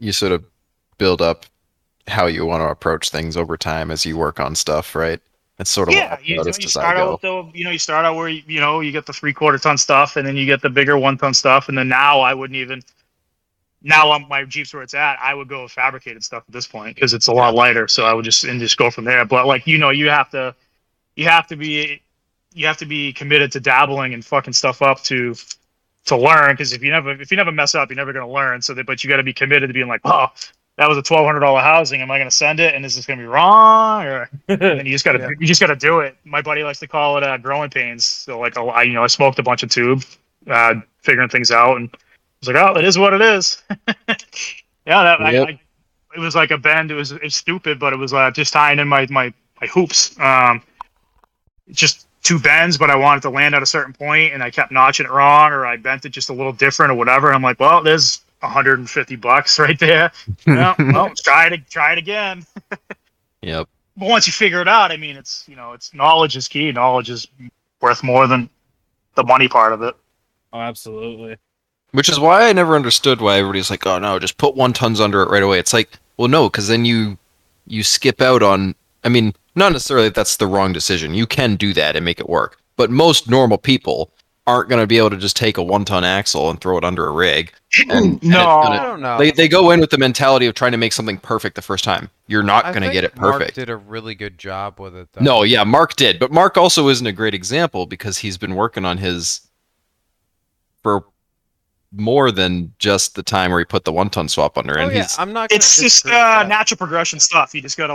you sort of build up how you want to approach things over time as you work on stuff, right? That's sort of you start out where you get the 3/4 ton stuff, and then you get the bigger 1 ton stuff, and then now I wouldn't even. Now my Jeep's where it's at. I would go with fabricated stuff at this point because it's a lot lighter. So I would just go from there. But you have to be committed to dabbling and fucking stuff up to learn. Because if you never mess up, you're never gonna learn. But you got to be committed to being like, oh, that was a $1,200 housing. Am I gonna send it? And is this gonna be wrong? Or and you just gotta do it. My buddy likes to call it growing pains. So I smoked a bunch of tube, figuring things out and. I was like, oh, it is what it is. It was like a bend. It was stupid, but it was just tying in my hoops. Just two bends, but I wanted to land at a certain point, and I kept notching it wrong, or I bent it just a little different, or whatever. I'm like, well, there's $150 right there. Well, try it again. Yep. But once you figure it out, I mean, it's knowledge is key. Knowledge is worth more than the money part of it. Oh, absolutely. Which is why I never understood why everybody's like, oh no, just put 1 tons under it right away. It's like, well, no, because then you skip out on, I mean, not necessarily that that's the wrong decision. You can do that and make it work. But most normal people aren't going to be able to just take a 1 ton axle and throw it under a rig. And I don't know. They go in with the mentality of trying to make something perfect the first time. You're not going to get it perfect. Mark did a really good job with it, though. No, yeah, Mark did. But Mark also isn't a great example because he's been working on his for more than just the time where he put the 1 ton swap under. And it's just natural progression stuff. You just gotta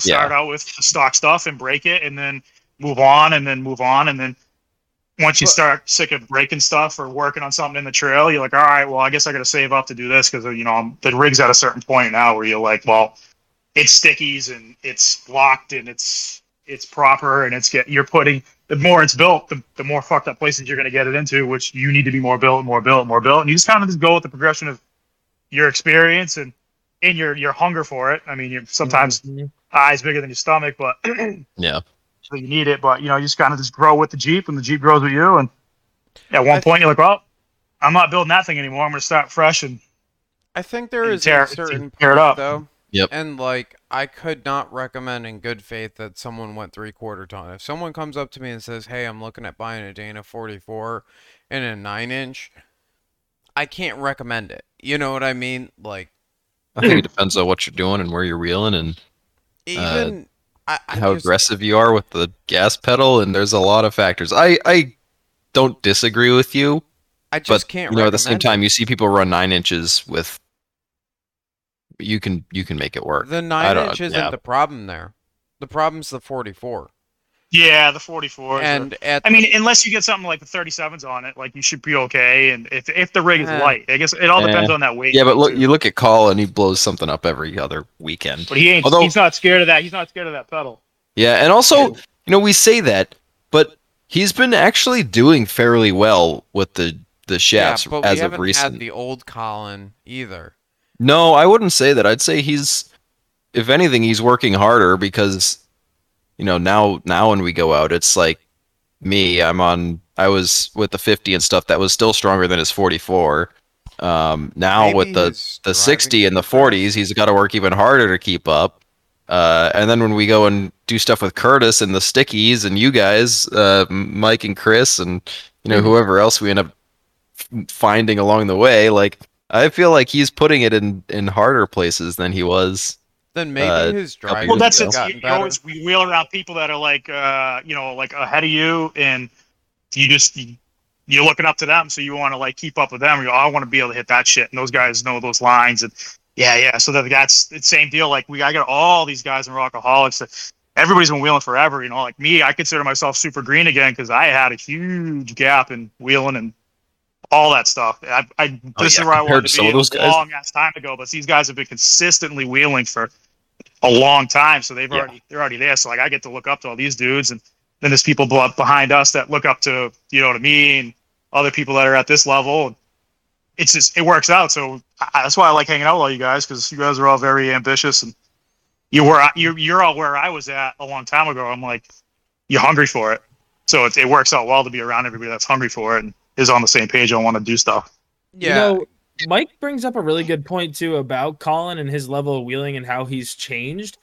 start out with the stock stuff and break it, and then move on, and then once you start sick of breaking stuff or working on something in the trail, you're like, all right, well, I guess I gotta save up to do this because the rig's at a certain point now where you're like, well, it's stickies and it's locked and it's proper and you're putting. The more it's built, the more fucked up places you're going to get it into, which you need to be more built, more built, more built. And you just kind of just go with the progression of your experience and your hunger for it. I mean, you're sometimes eyes bigger than your stomach, but so you need it. But you just kind of just grow with the Jeep, and the Jeep grows with you. And at one point, you're like, "Well, I'm not building that thing anymore. I'm going to start fresh." And I think there is a certain part, though. Yep. And I could not recommend in good faith that someone went 3/4 ton. If someone comes up to me and says, "Hey, I'm looking at buying a Dana 44 and a 9-inch," I can't recommend it. You know what I mean? I think it depends on what you're doing and where you're reeling and even how aggressive you are with the gas pedal. And there's a lot of factors. I don't disagree with you. I just can't. At the same time, you see people run 9 inches with. You can make it work. The 9-inch isn't the problem there. The problem's the 44. Yeah, the 44. And unless you get something like the 37s on it, you should be okay. And if the rig is light, I guess it all depends on that weight. Yeah, but look at Call, and he blows something up every other weekend. But he's not scared of that. He's not scared of that pedal. Yeah, and also we say that, but he's been actually doing fairly well with the shafts as of recent. We haven't had the old Colin either. No, I wouldn't say that. I'd say if anything, he's working harder because, now when we go out, it's like me. I was with the 50 and stuff that was still stronger than his 44. Now maybe with the 60 and the 40s, he's got to work even harder to keep up. And then when we go and do stuff with Curtis and the stickies and you guys, Mike and Chris and, whoever else we end up finding along the way, I feel like he's putting it in harder places than he was. Then maybe his driving. Well, that's we wheel around people that are ahead of you, and you're looking up to them, so you want to keep up with them. You I want to be able to hit that shit, and those guys know those lines, and yeah. So that's the same deal. I got all these guys in Rockaholics that everybody's been wheeling forever. Me, I consider myself super green again because I had a huge gap in wheeling and. All that stuff. This is where I wanted to be a long ass time ago, but these guys have been consistently wheeling for a long time, so they're already there. So I get to look up to all these dudes, and then there's people behind us that look up to me and other people that are at this level. And it's just it works out. So that's why I like hanging out with all you guys because you guys are all very ambitious, and you're all where I was at a long time ago. I'm like you're hungry for it, so it works out well to be around everybody that's hungry for it. And, is on the same page. I want to do stuff. Yeah. Mike brings up a really good point too about Colin and his level of wheeling and how he's changed.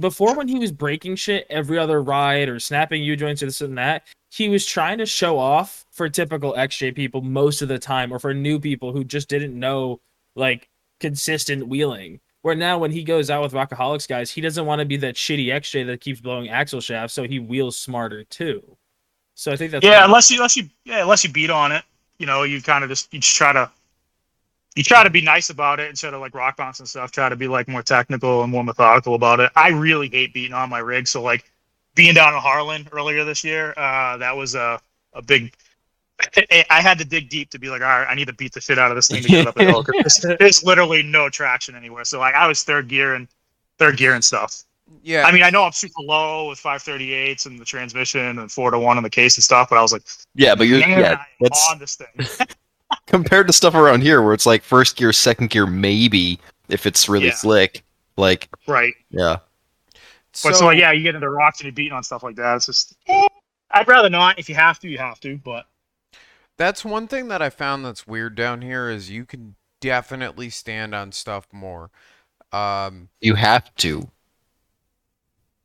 before when he was breaking shit every other ride or snapping U-joints or this and that, he was trying to show off for typical XJ people most of the time, or for new people who just didn't know like consistent wheeling. Where now when he goes out with Rockaholics guys, he doesn't want to be that shitty XJ that keeps blowing axle shafts, so he wheels smarter too. So I think that's unless you beat on it, you know, you kind of just try to be nice about it instead of like rock bounce and stuff. Try to be like more technical and more methodical about it. I really hate beating on my rig. So like being down in Harlan earlier this year, that was a big. I had to dig deep to be like, all right, I need to beat the shit out of this thing to get up the hill. There's literally no traction anywhere. So like I was third gear and stuff. Yeah. I mean, I know I'm super low with 538s and the transmission and 4-to-1 on the case and stuff, but I was like, yeah, but that's on this thing. Compared to stuff around here where it's like first gear, second gear, maybe, if it's really slick. Like, right. Yeah. But so, yeah, you get into rocks and you're beating on stuff like that. It's just, I'd rather not. If you have to, you have to. But that's one thing that I found that's weird down here is you can definitely stand on stuff more. You have to.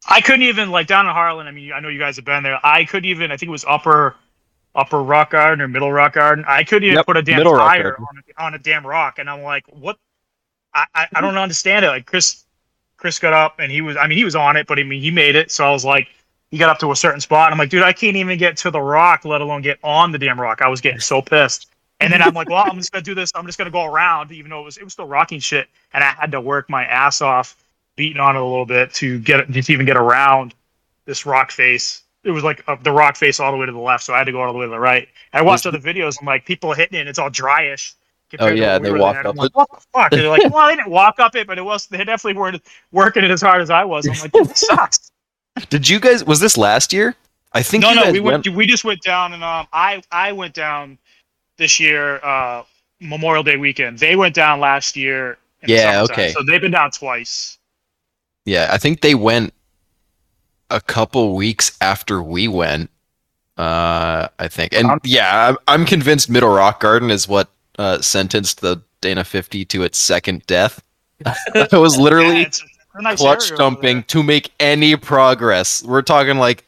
I couldn't even, like, down in Harlan, I mean, I know you guys have been there. I couldn't even, I think it was Upper Rock Garden or Middle Rock Garden. I couldn't even put a damn tire on a damn rock, and I'm like, what? I don't understand it. Like Chris got up and he was on it, but I mean he made it. So I was like, he got up to a certain spot, and I'm like, dude, I can't even get to the rock, let alone get on the damn rock. I was getting so pissed. And then I'm like, well, I'm just gonna do this. I'm just gonna go around, even though it was still rocking shit, and I had to work my ass off, beating on it a little bit to even get around this rock face. It was like the rock face all the way to the left, so I had to go all the way to the right. I watched other videos. I'm like, people hitting it, and it's all dryish. Oh yeah, they walked up. I'm like, what the fuck? And they're like, well, they didn't walk up it, but they definitely weren't working it as hard as I was. I'm like, this sucks. Did you guys? Was this last year? I think no. We just went down, and I went down this year, Memorial Day weekend. They went down last year. Okay. So they've been down twice. Yeah, I think they went a couple weeks after we went, I think. And yeah, I'm convinced Middle Rock Garden is what sentenced the Dana 50 to its second death. It was literally nice clutch dumping to make any progress. We're talking like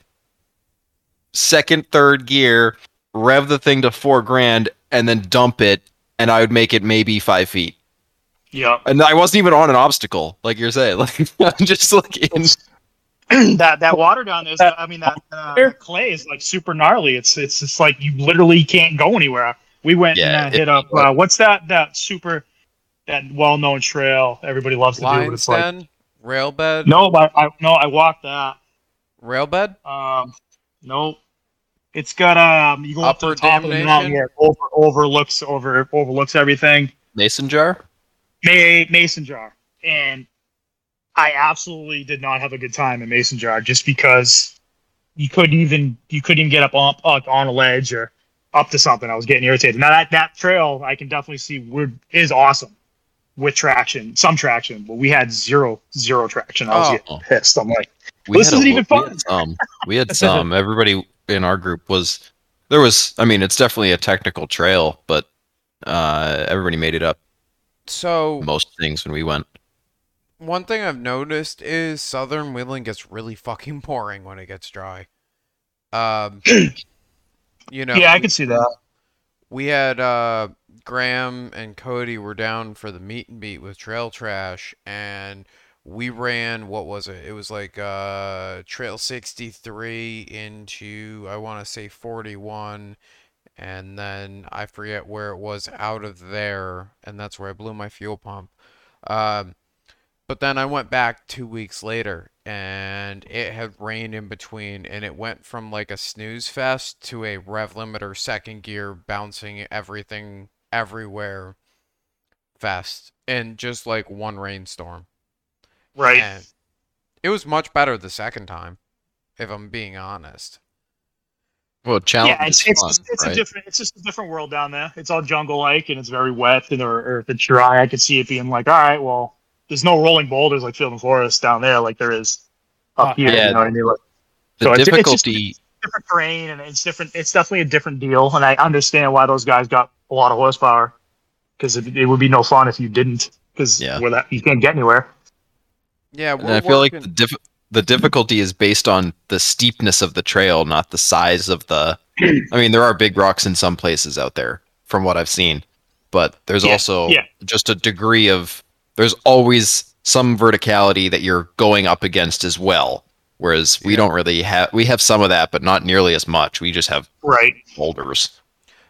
second, third gear, rev the thing to $4,000, and then dump it, and I would make it maybe 5 feet. Yeah. And I wasn't even on an obstacle, like you're saying. Like I'm just like in... that water down there, that clay is like super gnarly. It's just like you literally can't go anywhere. We went and hit up what's that well-known trail everybody loves to do. It's like Railbed. No, but I walked that. Railbed? No. It's got you go up to the top of the mountain where it overlooks everything. Mason Jar. Mason Jar and. I absolutely did not have a good time in Mason Jar just because you couldn't even get up on a ledge or up to something. I was getting irritated. Now that trail I can definitely see is awesome with traction, some traction, but we had zero traction. I was getting pissed. I'm like, this isn't even fun. We had some. Everybody in our group it's definitely a technical trail, but everybody made it up. So most things when we went. One thing I've noticed is southern wheeling gets really fucking boring when it gets dry. Yeah, I can see that. We had Graham and Cody were down for the meet and beat with Trail Trash, and we ran, what was it? It was like Trail 63 into, I want to say 41, and then I forget where it was out of there, and that's where I blew my fuel pump. But then I went back 2 weeks later, and it had rained in between, and it went from like a snooze fest to a rev limiter, second gear, bouncing everything, everywhere fest, and just like one rainstorm. Right. And it was much better the second time, if I'm being honest. Well, challenge. Yeah, it's just a different world down there. It's all jungle-like, and it's very wet, and the earth is dry. I could see it being like, all right, well. There's no rolling boulders like Field and Forest down there like there is up here. Yeah. You know what I mean? Like, so it's different terrain, and it's different. It's definitely a different deal, and I understand why those guys got a lot of horsepower because it would be no fun if you didn't because you can't get anywhere. Yeah, and I feel like the diff- the difficulty is based on the steepness of the trail, not the size of the... I mean, there are big rocks in some places out there, from what I've seen. But there's also just a degree of... There's always some verticality that you're going up against as well. Whereas we don't really have... We have some of that, but not nearly as much. We just have boulders.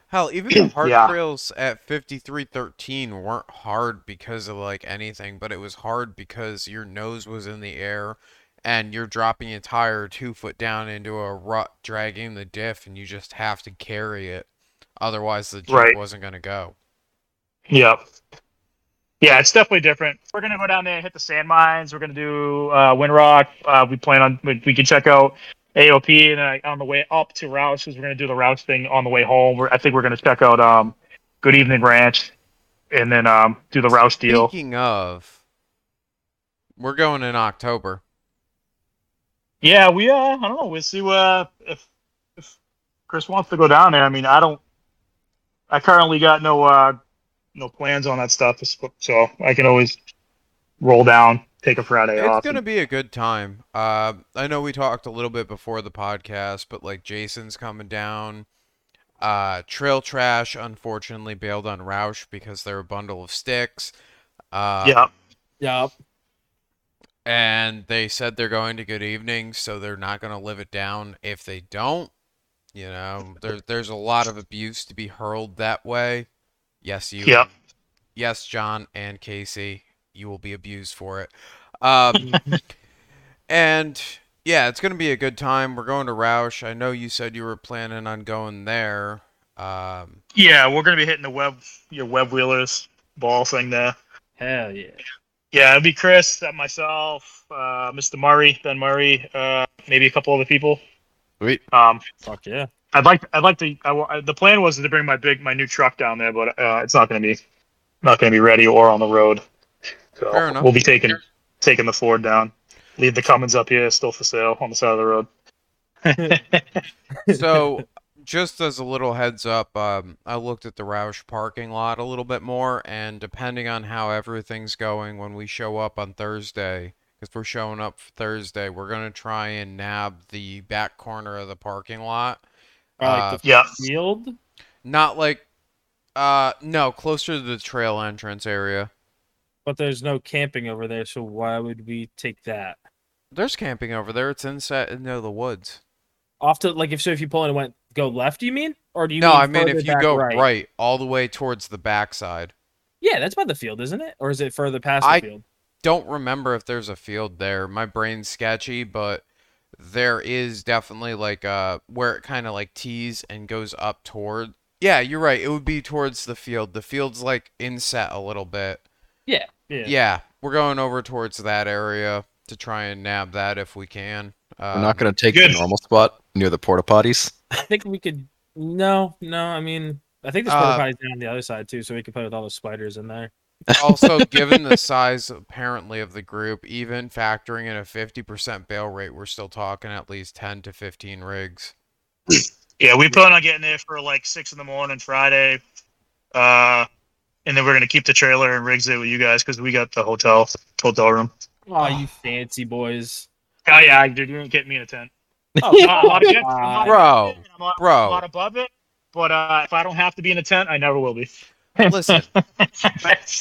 Hell, even the hard trails at 5313 weren't hard because of, like, anything, but it was hard because your nose was in the air and you're dropping a tire 2 foot down into a rut, dragging the diff, and you just have to carry it. Otherwise, the jeep wasn't going to go. Yep. Yeah, it's definitely different. We're going to go down there and hit the sand mines. We're going to do Windrock. We can check out AOP, and then on the way up to Rausch, because we're going to do the Rausch thing on the way home. I think we're going to check out Good Evening Ranch, and then do the Rausch deal. Speaking of, we're going in October. Yeah, we I don't know. We'll see if Chris wants to go down there. I mean, I currently got no plans on that stuff, so I can always roll down. Take a Friday off. It's going to be a good time. I know we talked a little bit before the podcast, but like Jason's coming down. Trail Trash, unfortunately, bailed on Rausch because they're a bundle of sticks. Yep. And they said they're going to Good Evening, so they're not going to live it down if they don't. You know, there's a lot of abuse to be hurled that way. Yes, you. Yep. Yes, John and Casey. You will be abused for it. And yeah, it's going to be a good time. We're going to Rausch. I know you said you were planning on going there. Yeah, we're going to be hitting the web wheelers ball thing there. Hell yeah. Yeah, it'll be Chris, myself, Mr. Murray, Ben Murray, maybe a couple other people. Sweet. Fuck yeah. The plan was to bring my new truck down there, but it's not going to be ready or on the road. So fair enough. We'll be taking the Ford down. Leave the Cummins up here, still for sale on the side of the road. So, just as a little heads up, I looked at the Rausch parking lot a little bit more, and depending on how everything's going when we show up on Thursday, because we're showing up for Thursday, we're going to try and nab the back corner of the parking lot. Like the field? Not like... no, closer to the trail entrance area. But there's no camping over there, so why would we take that? There's camping over there. It's into the woods. Off to if you pull in and go left, you mean? Or do you? No, I mean if you go right, all the way towards the backside. Yeah, that's by the field, isn't it? Or is it further past the field? I don't remember if there's a field there. My brain's sketchy, but there is definitely where it kind of tees and goes up toward. Yeah, you're right. It would be towards the field. The field's inset a little bit. Yeah, we're going over towards that area to try and nab that if we can. We're not going to take the normal spot near the porta potties. I think we could. No. I mean, I think the porta potties down on the other side too, so we could play with all the spiders in there. Also, given the size apparently of the group, even factoring in a 50% bail rate, we're still talking at least 10 to 15 rigs. Yeah, we plan on getting there for 6 a.m. Friday. And then we're going to keep the trailer and rigs it with you guys because we got the hotel room. Oh, you fancy boys. Oh, yeah, dude, you're going to get me in a tent. Oh, I'm not above it, but if I don't have to be in a tent, I never will be. Listen,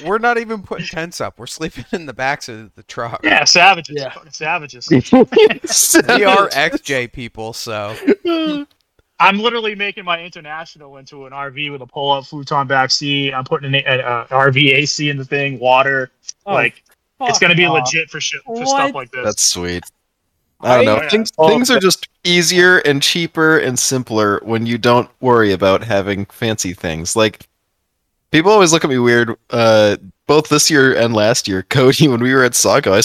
we're not even putting tents up. We're sleeping in the backs of the truck. Yeah, savages. Yeah. Fucking savages. We are XJ people, so... I'm literally making my International into an RV with a pull-up futon back seat. I'm putting an RV AC in the thing, water. It's going to be legit for stuff like this. That's sweet. I don't know. Things are just easier and cheaper and simpler when you don't worry about having fancy things. Like, people always look at me weird, both this year and last year. Cody, when we were at Saco, I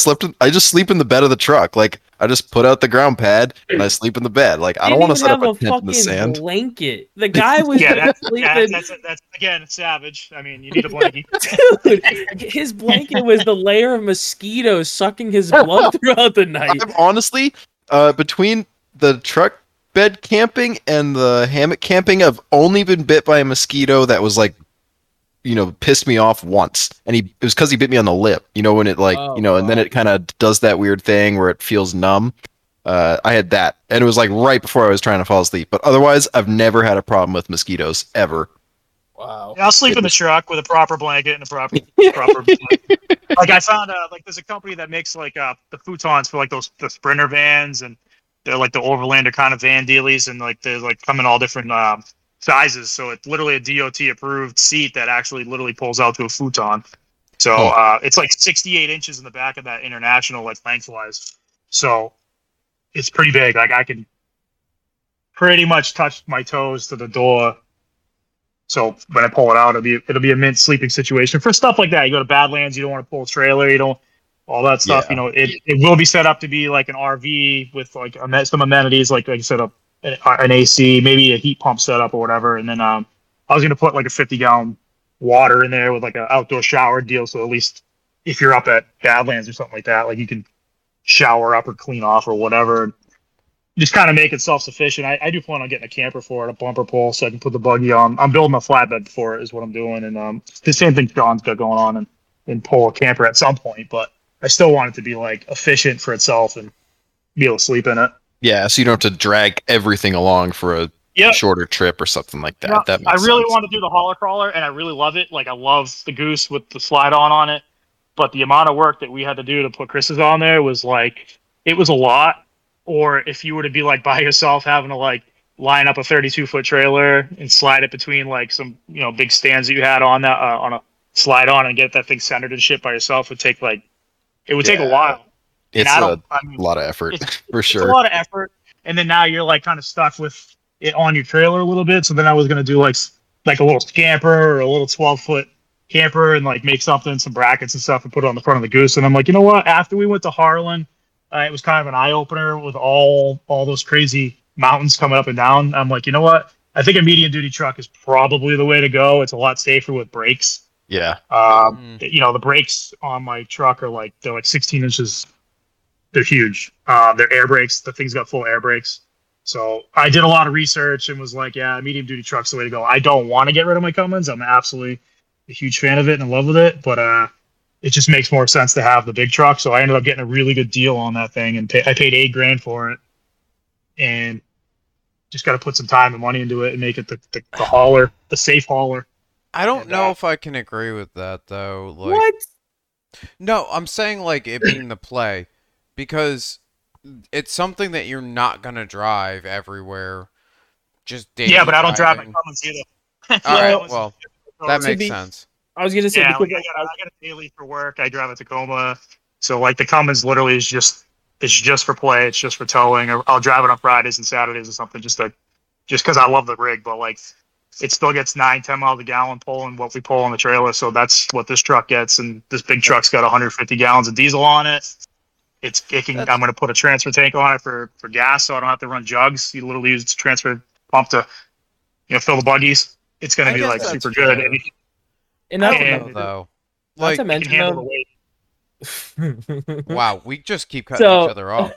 just sleep in the bed of the truck. Like, I just put out the ground pad and I sleep in the bed. Like, I don't want to set up a tent in the sand. Blanket. The guy was sleeping. Yeah, that's again savage. I mean, you need a blanket. Dude, his blanket was the layer of mosquitoes sucking his blood throughout the night. I've honestly, between the truck bed camping and the hammock camping, I've only been bit by a mosquito that was pissed me off once, and it was because he bit me on the lip, when it and then it kind of does that weird thing where it feels numb. I had that, and it was like right before I was trying to fall asleep, but otherwise I've never had a problem with mosquitoes ever. Wow. Yeah, I'll sleep in the truck with a proper blanket and a proper blanket. Like I found there's a company that makes the futons for the Sprinter vans, and they're the Overlander kind of van dealies, and they're come in all different sizes. So it's literally a DOT approved seat that actually literally pulls out to a futon. So it's 68 inches in the back of that International, lengthwise. So it's pretty big. I can pretty much touch my toes to the door. So when I pull it out, it'll be a mint sleeping situation for stuff like that. You go to Badlands, you don't want to pull a trailer, you don't all that stuff. Yeah. It will be set up to be an RV with some amenities, like you set up an AC, maybe a heat pump setup or whatever. And then I was gonna put a 50-gallon water in there with an outdoor shower deal. So at least if you're up at Badlands or something like that, you can shower up or clean off or whatever. Just kind of make it self-sufficient. I do plan on getting a camper for it, a bumper pole, so I can put the buggy on. I'm building a flatbed for it is what I'm doing. And the same thing John's got going on and pull a camper at some point. But I still want it to be efficient for itself and be able to sleep in it. Yeah, so you don't have to drag everything along for a shorter trip or something like that. Yeah, that makes I really sense. Want to do the hauler crawler, and I really love it. I love the Goose with the slide-on on it. But the amount of work that we had to do to put Chris's on there was it was a lot. Or if you were to be by yourself, having to line up a 32-foot trailer and slide it between some big stands that you had on that on a slide on and get that thing centered and shit by yourself would take take a while. It's a lot of effort for sure. It's a lot of effort, and then now you're kind of stuck with it on your trailer a little bit. So then I was gonna do like a little camper or a little 12-foot camper and make some brackets and stuff and put it on the front of the Goose. And I'm like, you know what? After we went to Harlan. It was kind of an eye-opener with all those crazy mountains coming up and down. I'm like, you know what? I think a medium-duty truck is probably the way to go. It's a lot safer with brakes. Yeah. The brakes on my truck are they're 16 inches. They're huge. They're air brakes. The thing's got full air brakes. So I did a lot of research and was yeah, medium-duty truck's the way to go. I don't want to get rid of my Cummins. I'm absolutely a huge fan of it and in love with it. But, it just makes more sense to have the big truck. So I ended up getting a really good deal on that thing, and I paid $8,000 for it, and just got to put some time and money into it and make it the hauler, the safe hauler. I don't know if I can agree with that though. What? No, I'm saying it being the play, because it's something that you're not going to drive everywhere. Just daily driving. But I don't drive my Cummins either. All right, well, that makes sense. I was gonna say, I got a daily for work. I drive a Tacoma, so the Cummins literally is just for play. It's just for towing. I'll drive it on Fridays and Saturdays or something, just because I love the rig. But it still gets 9-10 miles a gallon pulling what we pull on the trailer. So that's what this truck gets, and this big truck's got 150 gallons of diesel on it. I'm gonna put a transfer tank on it for gas, so I don't have to run jugs. You literally use the transfer pump to fill the buggies. It's gonna be super good. And though, not to mention wow, we just keep cutting each other off.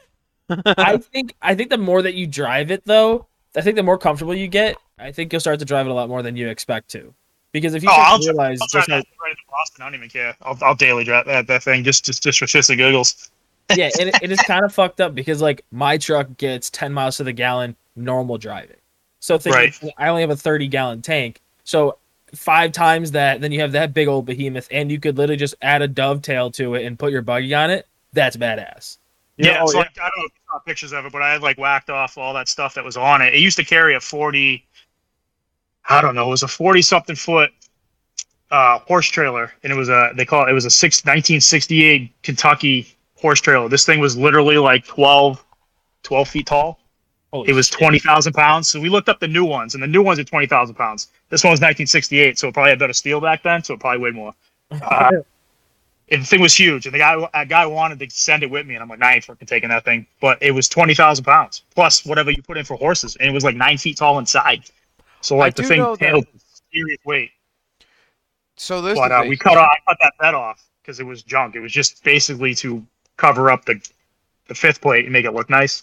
I think the more that you drive it, though, I think the more comfortable you get. I think you'll start to drive it a lot more than you expect to, because if you realize, I'll drive that right into Boston. I don't even care. I'll daily drive that thing just for shits and giggles. Yeah, it is kind of fucked up because my truck gets 10 miles to the gallon normal driving, so I only have a 30-gallon tank, so. 5 times that, then you have that big old behemoth, and you could literally just add a dovetail to it and put your buggy on it. That's badass. I don't know if you saw pictures of it, but I had whacked off all that stuff that was on it. It used to carry a 40-something foot horse trailer, and it was a 1968 Kentucky horse trailer. This thing was literally 12 feet tall. Holy it was 20,000 pounds. So we looked up the new ones, and the new ones are 20,000 pounds. This one was 1968, so it probably had better steel back then, so it probably weighed more. And the thing was huge, and a guy wanted to send it with me, and I'm like, nah, I ain't fucking taking that thing. But it was 20,000 pounds, plus whatever you put in for horses, and it was 9 feet tall inside. So the thing handled serious weight. So this I cut that bed off because it was junk. It was just basically to cover up the fifth plate and make it look nice.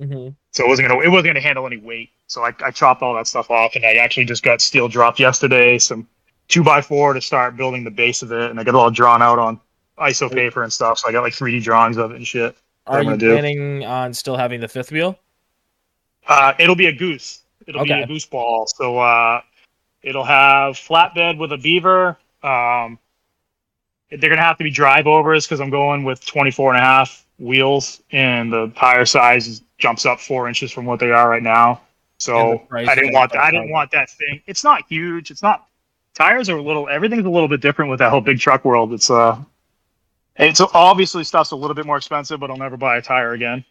Mm-hmm. So it wasn't gonna handle any weight. So I chopped all that stuff off, and I actually just got steel dropped yesterday. Some 2x4 to start building the base of it, and I got it all drawn out on ISO paper and stuff. So I got like 3D drawings of it and shit. Are you planning on still having the fifth wheel? It'll be a goose. It'll be a goose ball. So it'll have flatbed with a beaver. They're gonna have to be drive overs because I'm going with 24.5 wheels, and the tire size jumps up 4 inches from what they are right now. So I didn't want that. I didn't want that thing. It's not huge. It's not. Tires are a little. Everything's a little bit different with that whole big truck world. It's obviously stuff's a little bit more expensive, but I'll never buy a tire again.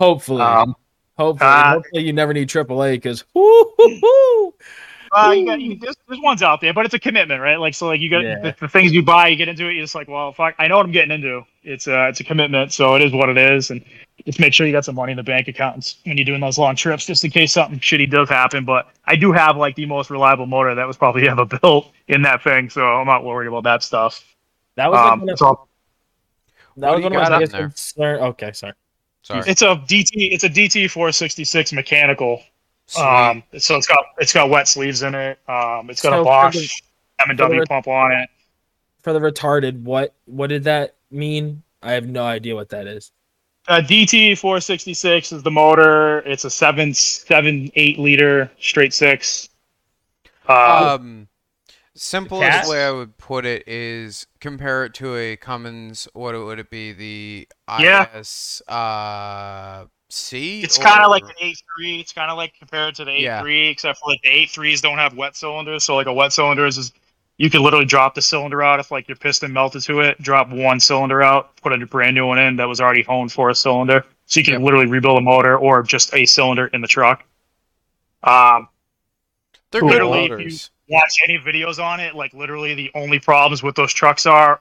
Hopefully. Hopefully you never need AAA because there's ones out there, but it's a commitment, right? Like, so like you got the things you buy, you get into it. You're just like, well, fuck, I know what I'm getting into. It's a commitment. So it is what it is. And just make sure you got some money in the bank accounts when you're doing those long trips, just in case something shitty does happen. But I do have like the most reliable motor that was probably ever built in that thing. So I'm not worried about that stuff. That was one of my biggest concerns. Okay, sorry. It's a DT 466 mechanical. Sweet. So it's got wet sleeves in it. It's got a Bosch M&W pump on it. For the retarded, what did that mean? I have no idea what that is. DT 466 is the motor. It's a 7.8 liter straight six. Simplest way I would put it is compare it to a Cummins. What would it be? The IS C? It's kind of like an 8.3. It's kind of like compared to the 8.3, except for like the 8.3s don't have wet cylinders. So like a wet cylinder is you could literally drop the cylinder out if like your piston melted to it. Drop one cylinder out, put a brand new one in that was already honed for a cylinder. So you can literally rebuild a motor or just a cylinder in the truck. They're good motors. Watch any videos on it, like literally the only problems with those trucks are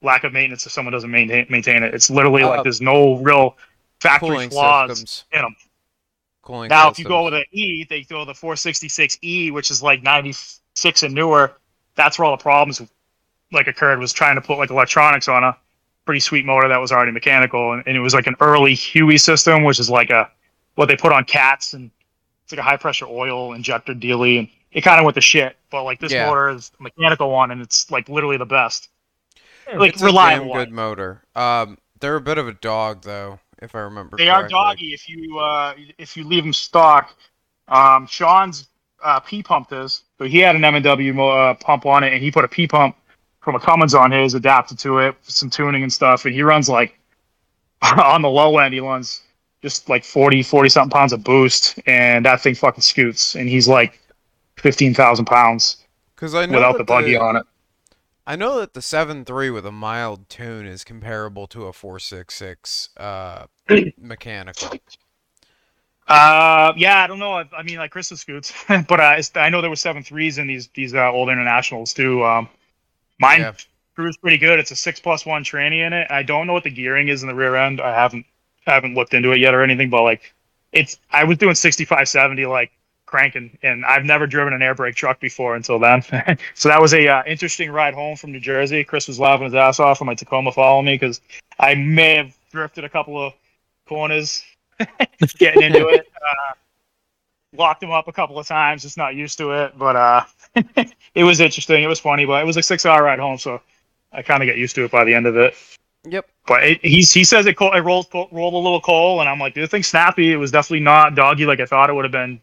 lack of maintenance if someone doesn't maintain it. It's literally like there's no real factory flaws in them. If you go with an E, they throw the 466E, which is like 96 and newer. That's where all the problems like occurred, was trying to put like electronics on a pretty sweet motor that was already mechanical. And it was like an early Huey system, which is like what they put on cats, and it's like a high pressure oil injector dealy, and it kind of went to shit, but like this motor is a mechanical one, and it's like literally the best. Like it's reliable. It's a damn good motor. They're a bit of a dog, though, if I remember correctly. Are doggy if you leave them stock. Sean's P-pump is, so he had an M&W pump on it, and he put a P-pump from a Cummins on his, adapted to it, some tuning and stuff, and he runs like, on the low end, he runs just like 40-something pounds of boost, and that thing fucking scoots, and he's like 15,000 pounds without the buggy on it. I know that the 7.3 with a mild tune is comparable to a 4.66 mechanical. I don't know. I mean, like Chris scoots, but I know there were 7.3s in these old Internationals too. Mine screws pretty good. It's a 6+1 tranny in it. I don't know what the gearing is in the rear end. I haven't looked into it yet or anything, but like I was doing 65-70 like cranking, and I've never driven an air brake truck before until then. So that was a interesting ride home from New Jersey. Chris was laughing his ass off on my Tacoma following me because I may have drifted a couple of corners getting into it. Locked him up a couple of times, just not used to it, but it was interesting. It was funny, but it was a 6-hour ride home, so I kind of got used to it by the end of it. Yep. But he says it rolled a little coal, and I'm like, dude, the thing's snappy. It was definitely not doggy like I thought it would have been.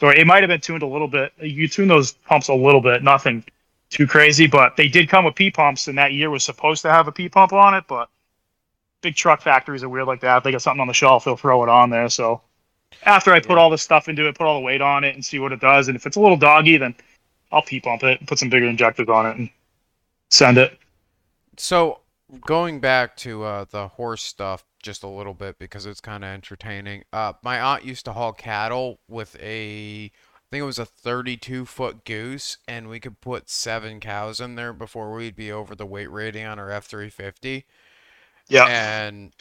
So it might have been tuned a little bit. You tune those pumps a little bit, nothing too crazy. But they did come with P-pumps, and that year was supposed to have a P-pump on it. But big truck factories are weird like that. If they got something on the shelf, they'll throw it on there. So after I put all this stuff into it, put all the weight on it, and see what it does, and if it's a little doggy, then I'll P-pump it and put some bigger injectors on it and send it. So going back to the horse stuff just a little bit because it's kind of entertaining. My aunt used to haul cattle with I think it was a 32-foot goose, and we could put 7 cows in there before we'd be over the weight rating on our F-350. Yeah. And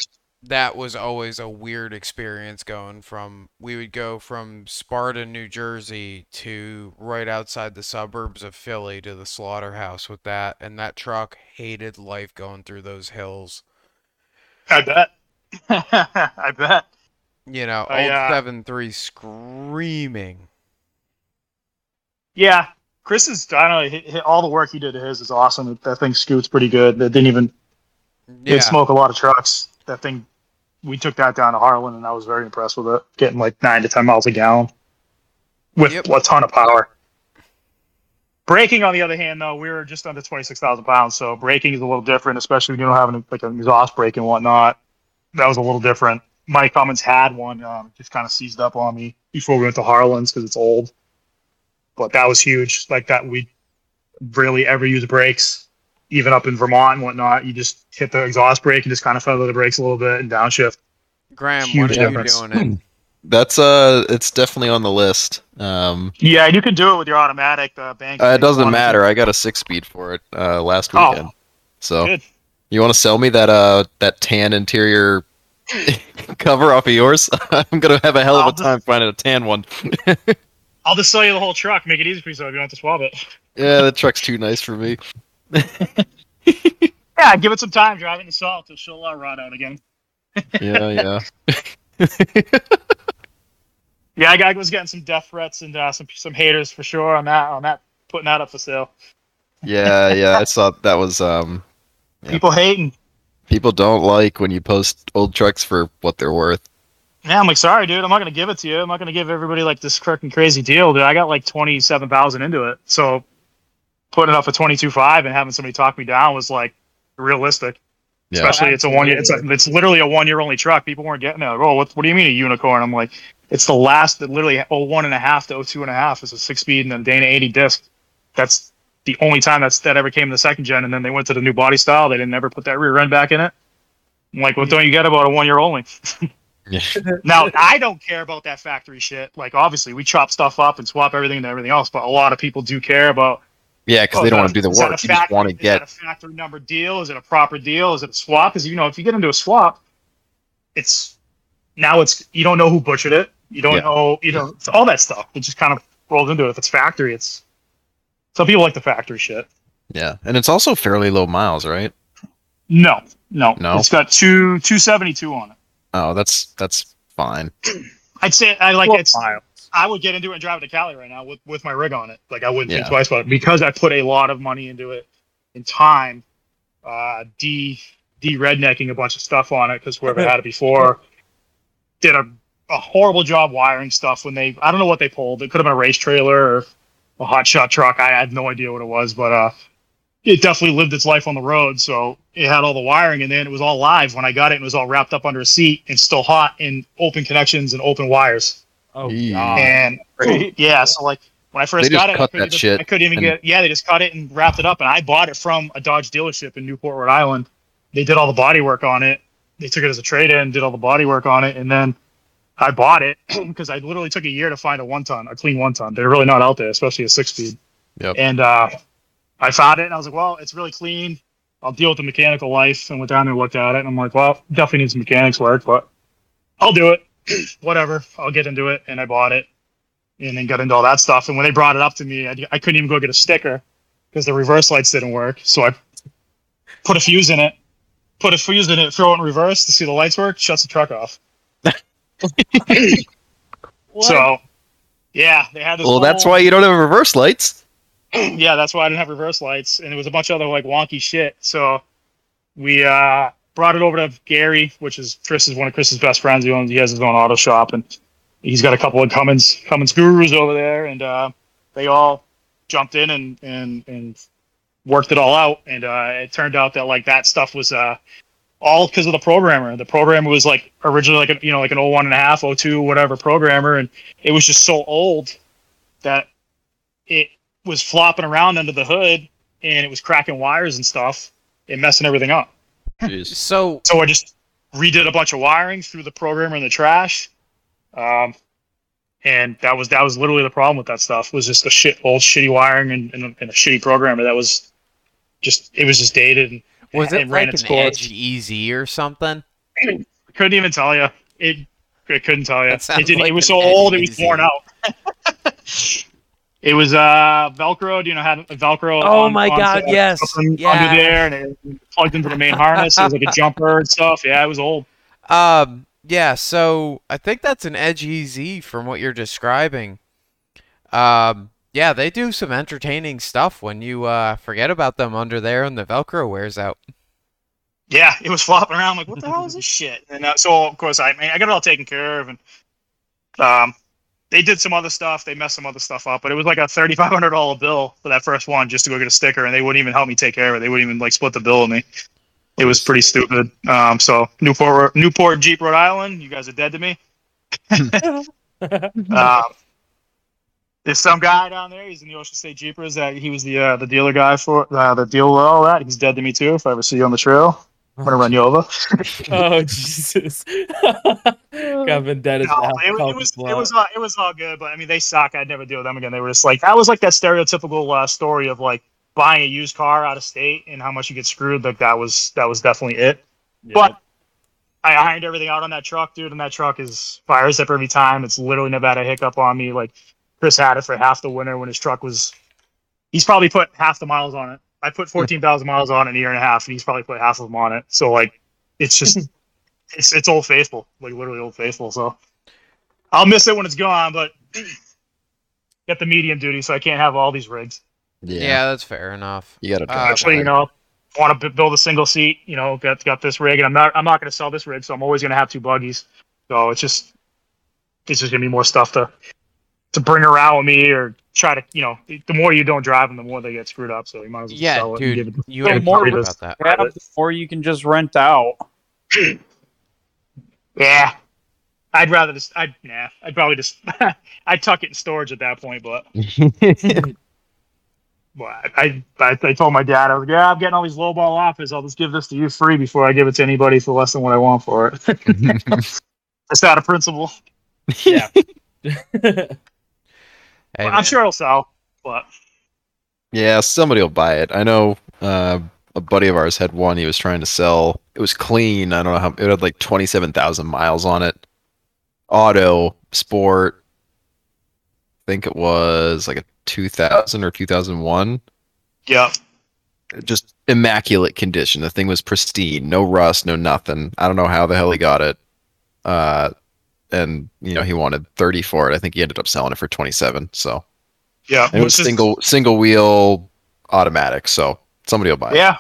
that was always a weird experience we would go from Sparta, New Jersey to right outside the suburbs of Philly to the slaughterhouse with that. And that truck hated life going through those hills. I bet. I bet. You know, old 7.3 screaming. Yeah. Chris is, I don't know, all the work he did to his is awesome. That thing scoots pretty good. That didn't even did smoke a lot of trucks. That thing, we took that down to Harlan, and I was very impressed with it, getting like 9 to 10 miles a gallon with a ton of power. Braking, on the other hand, though, we were just under 26,000 pounds, so braking is a little different, especially when you don't have an exhaust brake and whatnot. That was a little different. Mike Cummins had one, just kind of seized up on me before we went to Harlan's because it's old. But that was huge. Like that, we rarely ever use brakes, even up in Vermont and whatnot. You just hit the exhaust brake and just kind of feather the brakes a little bit and downshift. Graham, huge what are difference. You doing? That's it's definitely on the list. Yeah, and you can do it with your automatic. It doesn't matter. I got a 6-speed for it last weekend. Oh, so good. You want to sell me that tan interior cover off of yours? I'm gonna have a hell of a time finding a tan one. I'll just sell you the whole truck. Make it easy for you, so you don't have to swab it. Yeah, that truck's too nice for me. Yeah, give it some time. Drive it in the salt till she'll rot out again. Yeah. Yeah, I was getting some death threats and some haters for sure on that putting that up for sale. Yeah, I saw that was people hating. People don't like when you post old trucks for what they're worth. Yeah, I'm like, sorry, dude, I'm not gonna give it to you. I'm not gonna give everybody like this freaking crazy deal, dude. I got like 27,000 into it, so putting up a 22.5 and having somebody talk me down was like realistic. Yeah. Especially it's a 1 year, it's literally a 1 year only truck. People weren't getting it. Like, oh, what do you mean a unicorn? I'm like, it's the last that literally 1.5 to 2.5 is a 6-speed and a Dana 80 disc. That's the only time that ever came in the second gen. And then they went to the new body style. They didn't ever put that rear end back in it. I'm like, what don't you get about a 1 year only? Now I don't care about that factory shit. Like obviously we chop stuff up and swap everything into everything else, but a lot of people do care about. Yeah, because they don't want to do the work. You just want to get. Is that a factory number deal? Is it a proper deal? Is it a swap? Because if you get into a swap, it's you don't know who butchered it. You don't know it's all that stuff. It just kind of rolled into it. If it's factory, it's some people like the factory shit. Yeah, and it's also fairly low miles, right? No. It's got 272 on it. Oh, that's fine. I'd say I like it's. Miles. I would get into it and drive it to Cali right now with my rig on it. Like I wouldn't think twice about it because I put a lot of money into it in time, rednecking a bunch of stuff on it because whoever had it before did a horrible job wiring stuff when they, I don't know what they pulled. It could have been a race trailer or a hot shot truck. I had no idea what it was, but it definitely lived its life on the road. So it had all the wiring and then it was all live when I got it and it was all wrapped up under a seat and still hot and open connections and open wires. Oh, and so like when I first got it, I couldn't even get. Yeah, they just cut it and wrapped it up, and I bought it from a Dodge dealership in Newport, Rhode Island. They did all the body work on it. They took it as a trade-in, did all the body work on it, and then I bought it because I literally took a year to find a clean one-ton. They're really not out there, especially a 6-speed. Yep. And I found it, and I was like, well, it's really clean. I'll deal with the mechanical life, and went down there and looked at it, and I'm like, well, definitely needs some mechanics work, but I'll do it. Whatever, I'll get into it, and I bought it, and then got into all that stuff. And when they brought it up to me, I couldn't even go get a sticker because the reverse lights didn't work. So I put a fuse in it, throw it in reverse to see the lights work. Shuts the truck off. So, yeah, they had this. Well, that's why you don't have reverse lights. Yeah, that's why I didn't have reverse lights, and it was a bunch of other like wonky shit. So we brought it over to Gary, which is one of Chris's best friends. He has his own auto shop, and he's got a couple of Cummins gurus over there, and they all jumped in and worked it all out. And it turned out that like that stuff was all because of the programmer. The programmer was like originally like an 01.5, 02, whatever programmer, and it was just so old that it was flopping around under the hood, and it was cracking wires and stuff and messing everything up. Jeez. So I just redid a bunch of wiring through the programmer in the trash, and that was literally the problem with that stuff. Was just the old shitty wiring and a shitty programmer that was just dated. And, was it like an Edge Easy or something? I couldn't even tell you. It couldn't tell you. It was so old. It was worn out. It was Velcroed, had a Velcro. Oh my God! Yes, under there, and it plugged into the main harness. It was like a jumper and stuff. Yeah, it was old. Yeah. So I think that's an Edge EZ from what you're describing. Yeah, they do some entertaining stuff when you forget about them under there and the Velcro wears out. Yeah, it was flopping around like, what the hell is this shit? And so, of course, I got it all taken care of. And they did some other stuff. They messed some other stuff up. But it was like a $3,500 bill for that first one just to go get a sticker. And they wouldn't even help me take care of it. They wouldn't even like split the bill with me. It was pretty stupid. So Newport Jeep, Rhode Island, you guys are dead to me. There's some guy down there. He's in the Ocean State Jeepers. He was the dealer guy for the deal with all that. He's dead to me too. If I ever see you on the trail, I'm gonna run you over. Oh Jesus! I've been dead. It was all good, but I mean they suck. I'd never deal with them again. They were just like, that was like that stereotypical story of like buying a used car out of state and how much you get screwed. Like that was definitely it. Yeah. But I ironed everything out on that truck, dude. And that truck is fires up every time. It's literally never had a hiccup on me. Like. Chris had it for half the winter when his truck was... He's probably put half the miles on it. I put 14,000 miles on it in a year and a half, and he's probably put half of them on it. So, like, it's just... it's Old Faithful. Like, literally Old Faithful. So, I'll miss it when it's gone, but... Got the medium duty, so I can't have all these rigs. Yeah, that's fair enough. You gotta try. Actually, you know, want to build a single seat, you know, got this rig, and I'm not going to sell this rig, so I'm always going to have two buggies. So, it's just going to be more stuff to bring around with me or try to, you know, the more you don't drive them, the more they get screwed up. So you might as well sell it. Yeah, dude, you have more about that. Or you can just rent out. Yeah. I'd rather just, I'd probably just, I'd tuck it in storage at that point, but. Well, I told my dad, I was like, yeah, I'm getting all these lowball offers. I'll just give this to you free before I give it to anybody for less than what I want for it. That's not a principle. Yeah. Hey, I'm sure it'll sell, but yeah, somebody will buy it. I know a buddy of ours had one he was trying to sell. It was clean. I don't know how it had like 27,000 miles on it. Auto sport. I think it was like a 2000 or 2001. Yeah. Just immaculate condition. The thing was pristine, no rust, no nothing. I don't know how the hell he got it. And you know he wanted 30 for it. I think he ended up selling it for 27. So yeah, and it was single wheel automatic. So somebody will buy it. Yeah.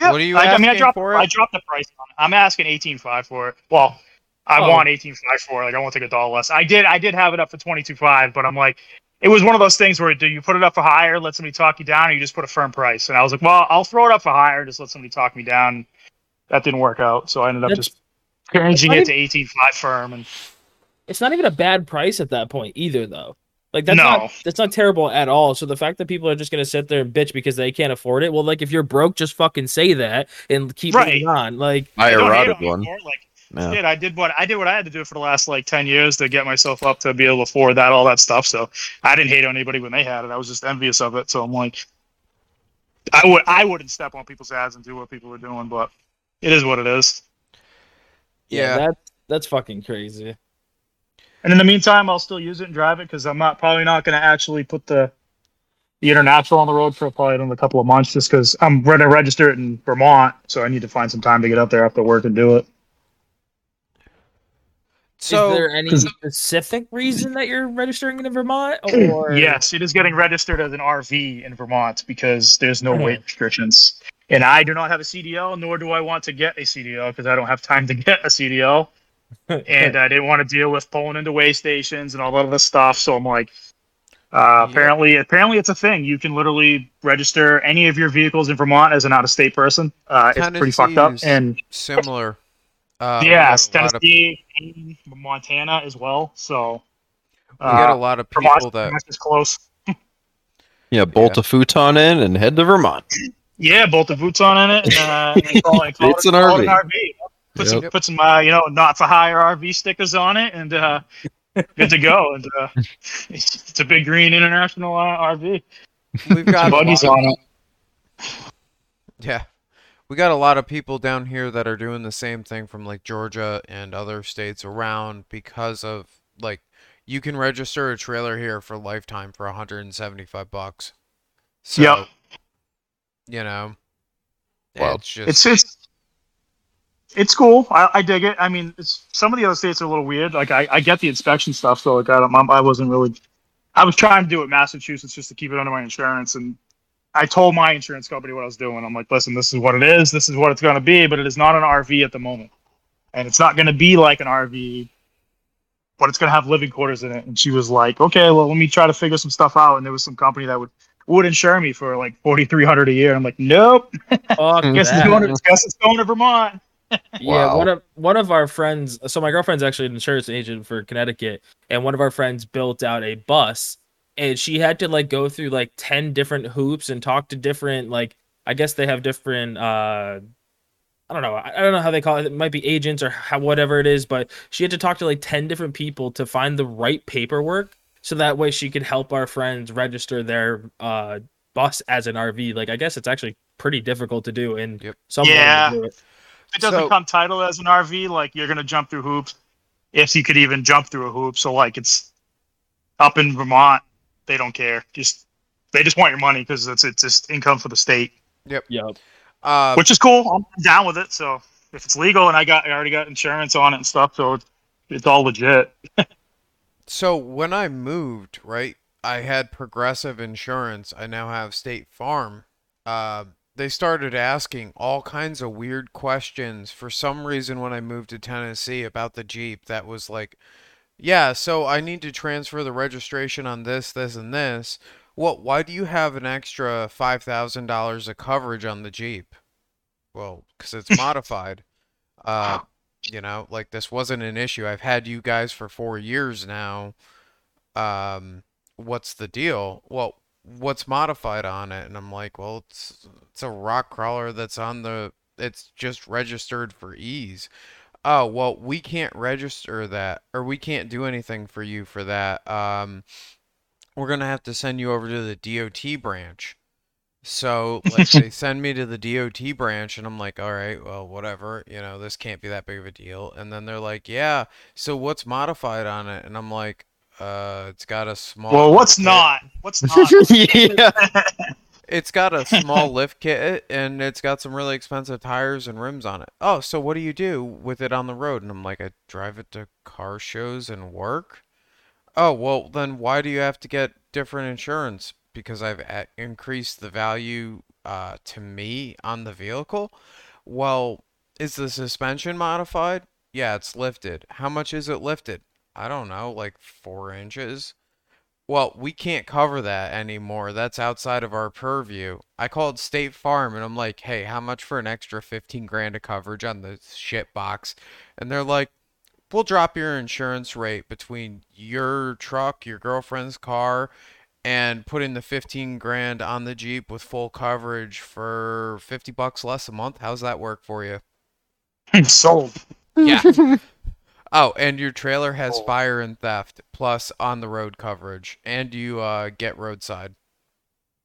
What are you asking for it? I dropped the price on it. I'm asking 18.5 for it. Well, I want 18.5 for it. Like I won't take a dollar less. I did have it up for 22.5, but I'm like, it was one of those things where do you put it up for higher, let somebody talk you down, or you just put a firm price? And I was like, well, I'll throw it up for higher, just let somebody talk me down. That didn't work out, so I ended up just changing it to 18.5 firm and. It's not even a bad price at that point either, though. Like that's not terrible at all. So the fact that people are just gonna sit there and bitch because they can't afford it, well, like if you're broke, just fucking say that and keep moving on. Like I eroded one. Like, yeah. Shit, I did what I had to do for the last like 10 years to get myself up to be able to afford that, all that stuff. So I didn't hate on anybody when they had it. I was just envious of it. So I'm like, I wouldn't step on people's ass and do what people were doing, but it is what it is. Yeah, that's fucking crazy. And in the meantime, I'll still use it and drive it because I'm probably not going to actually put the International on the road for probably another couple of months just because I'm going to register it in Vermont, so I need to find some time to get up there after work and do it. So, is there any specific reason that you're registering it in Vermont? Or... Yes, it is getting registered as an RV in Vermont because there's no weight restrictions. And I do not have a CDL, nor do I want to get a CDL because I don't have time to get a CDL. And I didn't want to deal with pulling into weigh stations and all that other stuff. So I'm like, apparently it's a thing. You can literally register any of your vehicles in Vermont as an out-of-state person. It's pretty fucked up and similar. Yes, Tennessee, Montana as well. So we got a lot of people Vermont is close. Yeah, bolt a futon in and head to Vermont. Yeah, bolt a futon in it. And call it's an RV. Put some, not for hire RV stickers on it, and good to go. And it's a big green International RV. We've got buggies on it. Yeah, we got a lot of people down here that are doing the same thing from like Georgia and other states around because of like you can register a trailer here for lifetime for $175. So, yep. You know, well, it's just. It's cool. I dig it. I mean, some of the other states are a little weird. Like I get the inspection stuff, so like I wasn't really. I was trying to do it in Massachusetts just to keep it under my insurance. And I told my insurance company what I was doing. I'm like, listen, this is what it is. This is what it's going to be, but it is not an RV at the moment. And it's not going to be like an RV, but it's going to have living quarters in it. And she was like, okay, well, let me try to figure some stuff out. And there was some company that would insure me for like $4,300 a year. I'm like, nope. Guess it's going to Vermont. Wow. Yeah, one of our friends, so my girlfriend's actually an insurance agent for Connecticut, and one of our friends built out a bus, and she had to like go through like 10 different hoops and talk to different, like, I guess they have different I don't know how they call it. It might be agents or whatever it is, but she had to talk to like 10 different people to find the right paperwork so that way she could help our friends register their bus as an RV. Like, I guess it's actually pretty difficult to do, and do it. If it doesn't become titled as an RV, like, you're going to jump through hoops, if you could even jump through a hoop. So, like, it's up in Vermont, they don't care. They just want your money because it's just income for the state. Yep. Which is cool. I'm down with it. So if it's legal, and I already got insurance on it and stuff, so it's all legit. So when I moved, right, I had Progressive Insurance. I now have State Farm. They started asking all kinds of weird questions for some reason when I moved to Tennessee about the Jeep. That was like, yeah, so I need to transfer the registration on this, this, and this. What? Why do you have an extra $5,000 of coverage on the Jeep? Well, because it's modified. This wasn't an issue. I've had you guys for 4 years now. What's the deal? Well, what's modified on it? And I'm like, well, it's a rock crawler that's on the, it's just registered for ease. Oh, well, we can't register that, or we can't do anything for you for that. We're going to have to send you over to the DOT branch. So like they send me to the DOT branch, and I'm like, all right, well, whatever, this can't be that big of a deal. And then they're like, yeah, so what's modified on it? And I'm like, it's got a small. Well, what's not? Yeah. It's got a small lift kit, and it's got some really expensive tires and rims on it. Oh, so what do you do with it on the road? And I'm like, I drive it to car shows and work. Oh, well, then why do you have to get different insurance? Because I've increased the value to me on the vehicle. Well, is the suspension modified? Yeah, it's lifted. How much is it lifted? I don't know, like 4 inches. Well, we can't cover that anymore. That's outside of our purview. I called State Farm, and I'm like, hey, how much for an extra $15,000 of coverage on the shit box? And they're like, we'll drop your insurance rate between your truck, your girlfriend's car, and put in the $15,000 on the Jeep with full coverage for $50 less a month. How's that work for you? Sold. Yeah. Oh, and your trailer has fire and theft, plus on-the-road coverage, and you get roadside.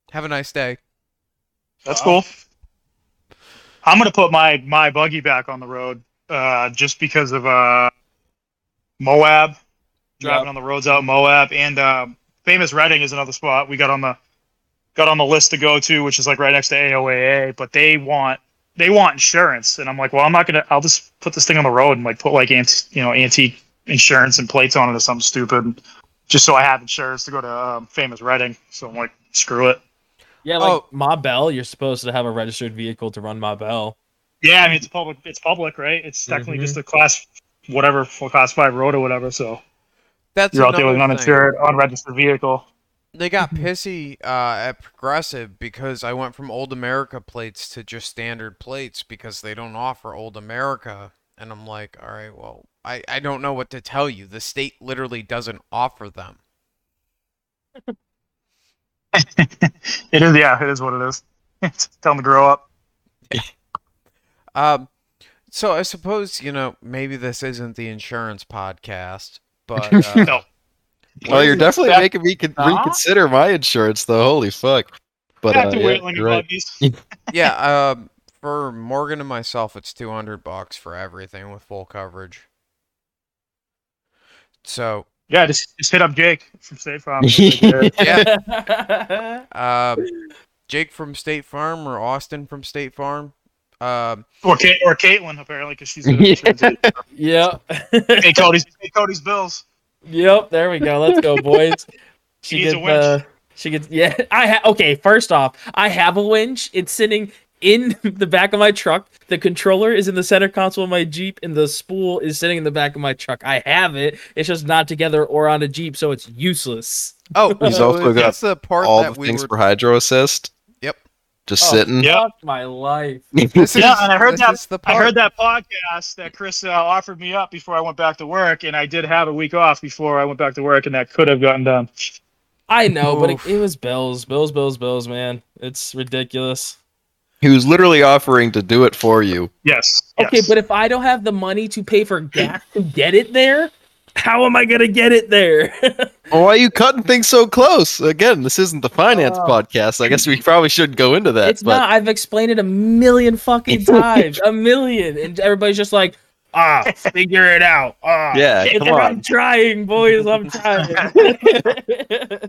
Have a nice day. That's cool. I'm going to put my buggy back on the road just because of Moab, driving on the roads out in Moab, and Famous Reading is another spot we got on the list to go to, which is like right next to AOAA, but they want insurance, and I'm like, well, I'll just put this thing on the road and like put like antique insurance and plates on it or something stupid, just so I have insurance to go to Famous Reading. So I'm like, screw it. Yeah, like Ma Bell, you're supposed to have a registered vehicle to run Ma Bell. Yeah, I mean it's public, right? It's technically just a class 5 road or whatever. So that's you're out there with an uninsured, unregistered vehicle. They got pissy at Progressive because I went from Old America plates to just standard plates because they don't offer Old America. And I'm like, all right, well, I don't know what to tell you. The state literally doesn't offer them. It is what it is. Tell them to grow up. So I suppose, maybe this isn't the insurance podcast, but... no. Well, you're definitely making me reconsider my insurance, though. Holy fuck. But, you're right. Yeah, for Morgan and myself, it's $200 for everything with full coverage. So... yeah, just hit up Jake from State Farm. Yeah. Jake from State Farm or Austin from State Farm. Or Caitlin, apparently, because she's... Pay Cody's bills. Yep, there we go. Let's go, boys. She needs a winch. Yeah. Okay. First off, I have a winch. It's sitting in the back of my truck. The controller is in the center console of my Jeep, and the spool is sitting in the back of my truck. I have it. It's just not together or on a Jeep, so it's useless. Oh, he's also got the part all that the things for hydro assist. Yep. Just sitting. Yeah. My life. And I heard that podcast that Chris offered me up before I went back to work, and I did have a week off before I went back to work, and that could have gotten done. I know, but it was bills, man. It's ridiculous. He was literally offering to do it for you. Yes. Okay, but if I don't have the money to pay for gas to get it there, how am I going to get it there? Well, why are you cutting things so close? Again, this isn't the finance podcast. I guess we probably shouldn't go into that. It's not. I've explained it a million fucking times. And everybody's just like, figure it out. Yeah, come on. I'm trying, boys. I'm trying.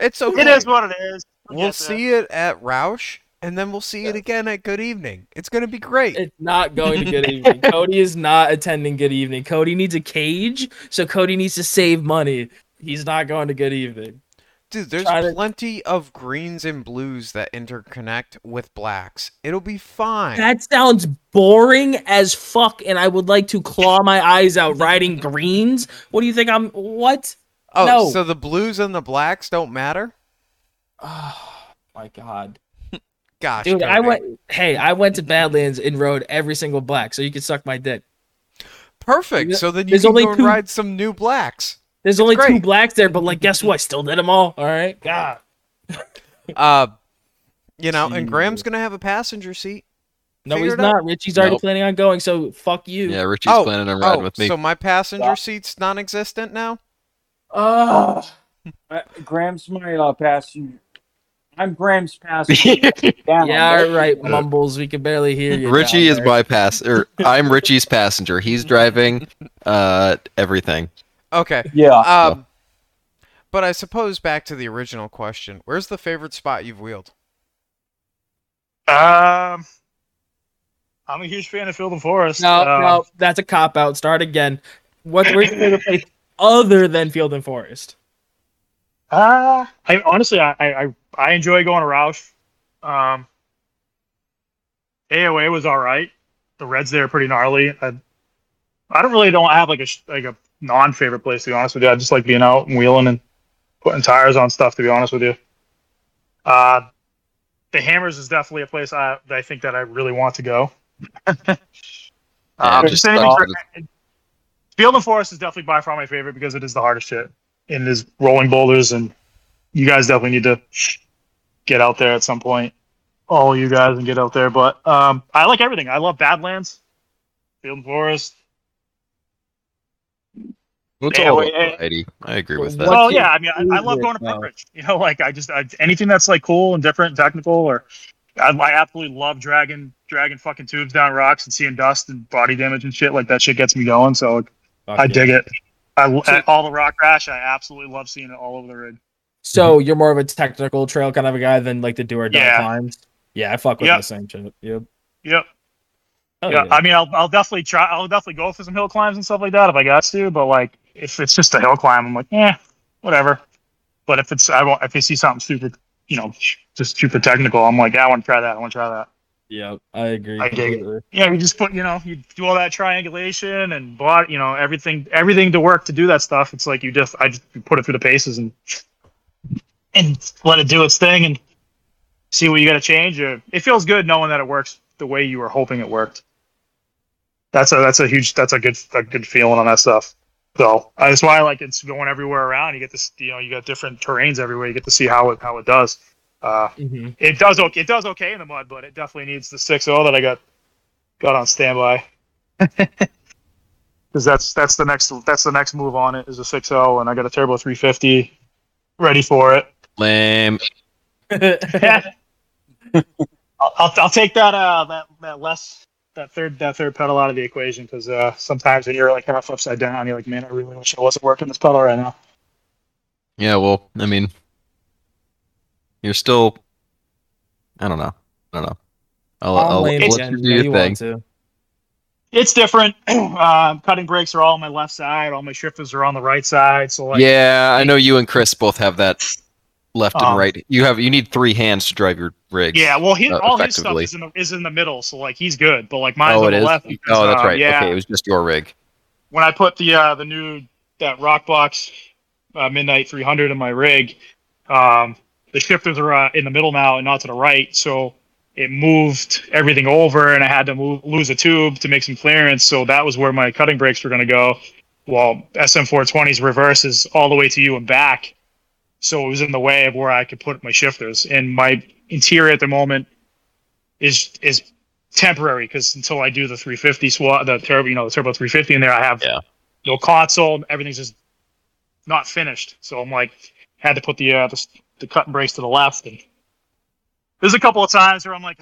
It's okay. It is what it is. We'll see it at Rausch. And then we'll see it again at Good Evening. It's going to be great. It's not going to Good Evening. Cody is not attending Good Evening. Cody needs a cage, so Cody needs to save money. He's not going to Good Evening. Dude, there's plenty of greens and blues that interconnect with blacks. It'll be fine. That sounds boring as fuck, and I would like to claw my eyes out riding greens. What do you think I'm... What? Oh, no. So the blues and the blacks don't matter? Oh, my God. Gosh, dude, I went to Badlands and rode every single black, so you can suck my dick. Perfect. So then you can go and ride some new blacks. There's only two blacks there, but like, guess what? I still did them all. All right, God. Jeez. And Graham's gonna have a passenger seat. No, he's not. Richie's already planning on going, so fuck you. Yeah, Richie's planning on riding with me. So my passenger seat's non-existent now. Graham's my passenger. I'm Graham's passenger. Yeah, right, Mumbles. We can barely hear you. Richie is my passenger. I'm Richie's passenger. He's driving everything. Okay. Yeah. But I suppose back to the original question. Where's the favorite spot you've wheeled? I'm a huge fan of Field and Forest. No, that's a cop-out. Start again. Where's your favorite place other than Field and Forest? I enjoy going to Rausch. AOA was all right. The Reds there are pretty gnarly. I don't have like a non-favorite place, to be honest with you. I just like being out and wheeling and putting tires on stuff, to be honest with you. The Hammers is definitely a place I think that I really want to go. Field and Forest is definitely by far my favorite because it is the hardest shit. And there's rolling boulders, and you guys definitely need to get out there at some point. All you guys can get out there. But I like everything. I love Badlands, Field and Forest. It's all variety. I agree with that. Well, yeah. I mean, I love going to Pembridge. You know, like anything that's like cool and different, technical, or I absolutely love dragging fucking tubes down rocks and seeing dust and body damage and shit. Like that shit gets me going. So I dig it. All the rock rash. I absolutely love seeing it all over the rig. So you're more of a technical trail kind of a guy than like the do or die climbs. Yeah, I fuck with the same shit. Yep. Oh, yeah. I mean, I'll definitely try. I'll definitely go for some hill climbs and stuff like that if I got to. But like, if it's just a hill climb, I'm like, whatever. But if it's if I see something super, just super technical, I'm like, I want to try that. Yeah, I agree. I dig it. Yeah, you just put, you do all that triangulation and body, everything to work to do that stuff. It's like I just put it through the paces and let it do its thing and see what you got to change. It feels good knowing that it works the way you were hoping it worked. That's a good feeling on that stuff. So that's why I like it's going everywhere around. You get this, you got different terrains everywhere. You get to see how it does. It does okay in the mud, but it definitely needs the 6.0 that I got on standby. Because that's the next move on it is a 6.0, and I got a turbo 350 ready for it. Lame. I'll take that third pedal out of the equation because sometimes when you're like half upside down, you're like, man, I really wish I wasn't working this pedal right now. Yeah, well, I mean. You're still, I don't know. I'll let you do your thing. It's different. Cutting brakes are all on my left side. All my shifters are on the right side. So like, yeah, I know you and Chris both have that left and right. You need three hands to drive your rig. Yeah, well, all his stuff is in the middle, so like he's good. But like mine's on the left. Oh, that's right. Yeah. Okay, it was just your rig. When I put the new Rockbox Midnight 300 in my rig, the shifters are in the middle now and not to the right, so it moved everything over, and I had to lose a tube to make some clearance. So that was where my cutting brakes were going to go. Well, SM420's reverse is all the way to you and back. So it was in the way of where I could put my shifters. And my interior at the moment is temporary because until I do the 350 swap, the turbo 350 in there, I have no console. Everything's just not finished. So I'm like, had to put the cutting brakes to the left. And there's a couple of times where I'm like,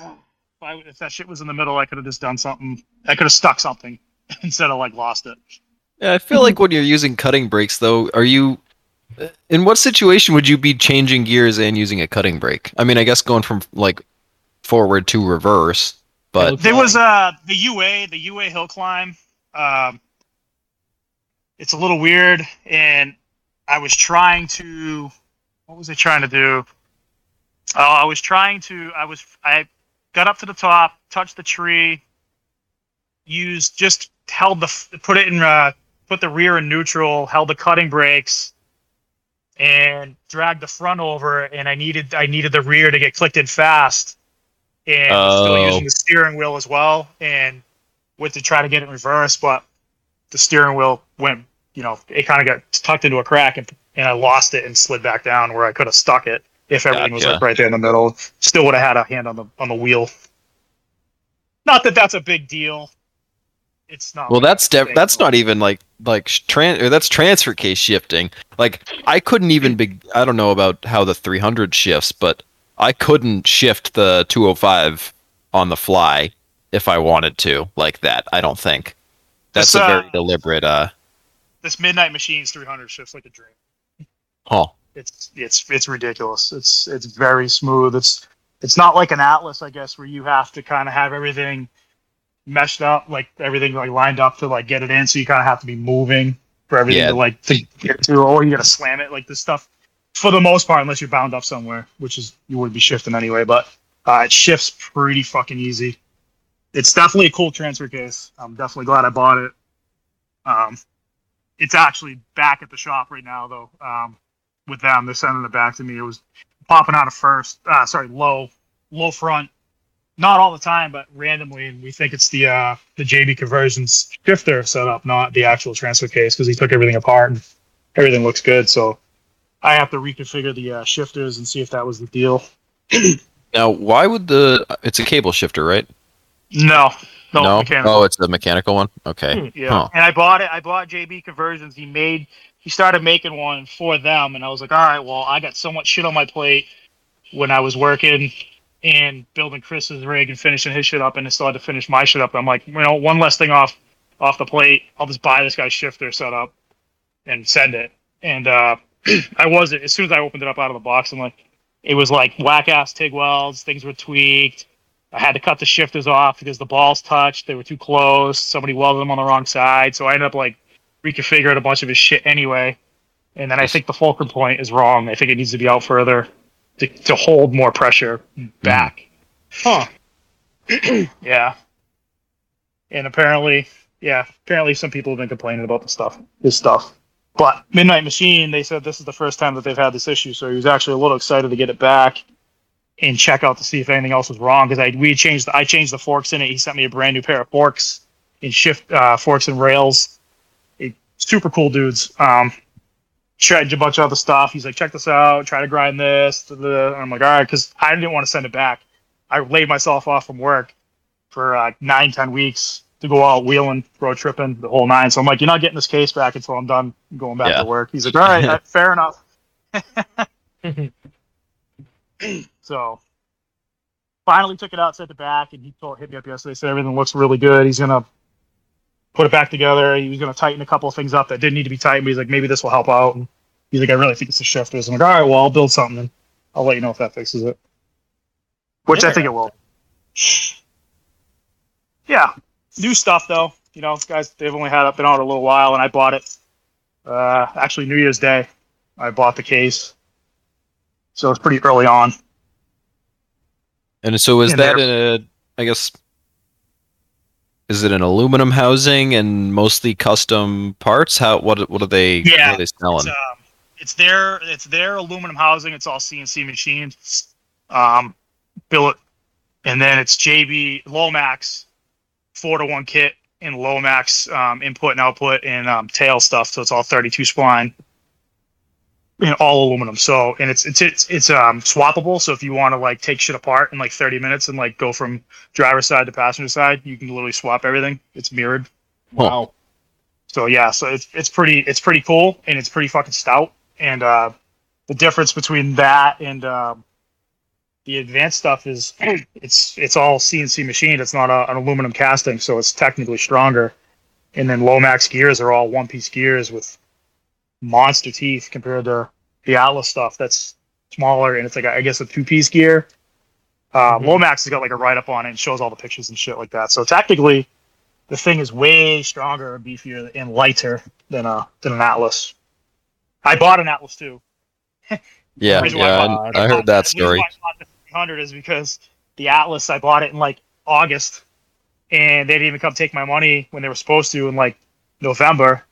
if that shit was in the middle, I could have just done something. I could have stuck something instead of like lost it. Yeah, I feel like when you're using cutting brakes, though, in what situation would you be changing gears and using a cutting brake? I mean, I guess going from like forward to reverse, but there was the UA hill climb. It's a little weird, and I was trying to. What was I trying to do? I got up to the top, touched the tree, put the rear in neutral, held the cutting brakes, and dragged the front over, and I needed the rear to get clicked in fast, and still using the steering wheel as well, and went to try to get it in reverse, but the steering wheel went, it kind of got tucked into a crack, and I lost it and slid back down where I could have stuck it if everything was like right there in the middle. Still would have had a hand on the wheel. Not that that's a big deal. It's not. Well, that's not even that's transfer case shifting. Like I couldn't even I don't know about how the 300 shifts, but I couldn't shift the 205 on the fly if I wanted to like that. I don't think that's a very deliberate. This Midnight Machine's 300 shifts like a dream. Oh, it's ridiculous. It's very smooth. It's not like an Atlas, I guess, where you have to kind of have everything meshed up, like everything like lined up to like get it in, so you kind of have to be moving for everything to like to get to, or you gotta slam it like this stuff for the most part, unless you're bound up somewhere, which is you wouldn't be shifting anyway, but it shifts pretty fucking easy. It's definitely a cool transfer case. I'm definitely glad I bought it. It's actually back at the shop right now though. With them, they're sending it back to me. It was popping out of low front. Not all the time, but randomly, and we think it's the JB Conversions shifter setup, not the actual transfer case, because he took everything apart and everything looks good. So I have to reconfigure the shifters and see if that was the deal. Now, why would it's a cable shifter, right? No, mechanical. Oh, it's the mechanical one. Okay, yeah. Huh. And I bought it. I bought JB Conversions. He started making one for them, and I was like, all right, well, I got so much shit on my plate when I was working and building Chris's rig and finishing his shit up, and I still had to finish my shit up. I'm like, one less thing off the plate. I'll just buy this guy's shifter set up and send it. And I wasn't. As soon as I opened it up out of the box, I'm like, it was like whack-ass TIG welds. Things were tweaked. I had to cut the shifters off because the balls touched. They were too close. Somebody welded them on the wrong side. So I ended up like reconfiguring a bunch of his shit anyway. And then I think the fulcrum point is wrong. I think it needs to be out further to hold more pressure back. Huh. Yeah. And apparently some people have been complaining about his stuff. But Midnight Machine, they said this is the first time that they've had this issue, so he was actually a little excited to get it back and check out to see if anything else was wrong, because I changed the forks in it. He sent me a brand new pair of forks and shift forks and rails. Super cool dudes. Tried a bunch of other stuff. He's like, check this out. Try to grind this. And I'm like, all right, because I didn't want to send it back. I laid myself off from work for 9-10 weeks to go out wheeling, road tripping, the whole nine. So I'm like, you're not getting this case back until I'm done going back to work. He's like, all right, fair enough. So finally took it out, sent it back, and he hit me up yesterday. Said everything looks really good. He's going to put it back together. He was going to tighten a couple of things up that didn't need to be tightened, but he's like, maybe this will help out. And he's like, I really think it's the shifters. I'm like, all right, well, I'll build something and I'll let you know if that fixes it. Which I think it will. Yeah. New stuff, though. Guys, they've only been out a little while, and I bought it. Actually, New Year's Day, I bought the case. So it's pretty early on. And so is that in a, I guess, is it an aluminum housing and mostly custom parts? What are they selling? It's their aluminum housing. It's all CNC machines, billet, and then it's JB Lomax 4-to-1 kit and Lomax input and output and tail stuff. So it's all 32 spline and all aluminum. So and it's swappable. So if you want to like take shit apart in like 30 minutes and like go from driver's side to passenger side, you can literally swap everything. It's mirrored. Wow. So yeah, so it's pretty cool and it's pretty fucking stout. And the difference between that and the advanced stuff is it's all CNC machined. It's not an aluminum casting, so it's technically stronger. And then Lomax gears are all one-piece gears with monster teeth compared to the Atlas stuff that's smaller, and it's like, I guess, a two-piece gear. Lomax has got like a write-up on it and shows all the pictures and shit like that. So technically, the thing is way stronger, beefier, and lighter than an Atlas. I bought an Atlas too. I heard that story. The reason why I bought the 300 is because the Atlas, I bought it in like August, and they didn't even come take my money when they were supposed to in like November.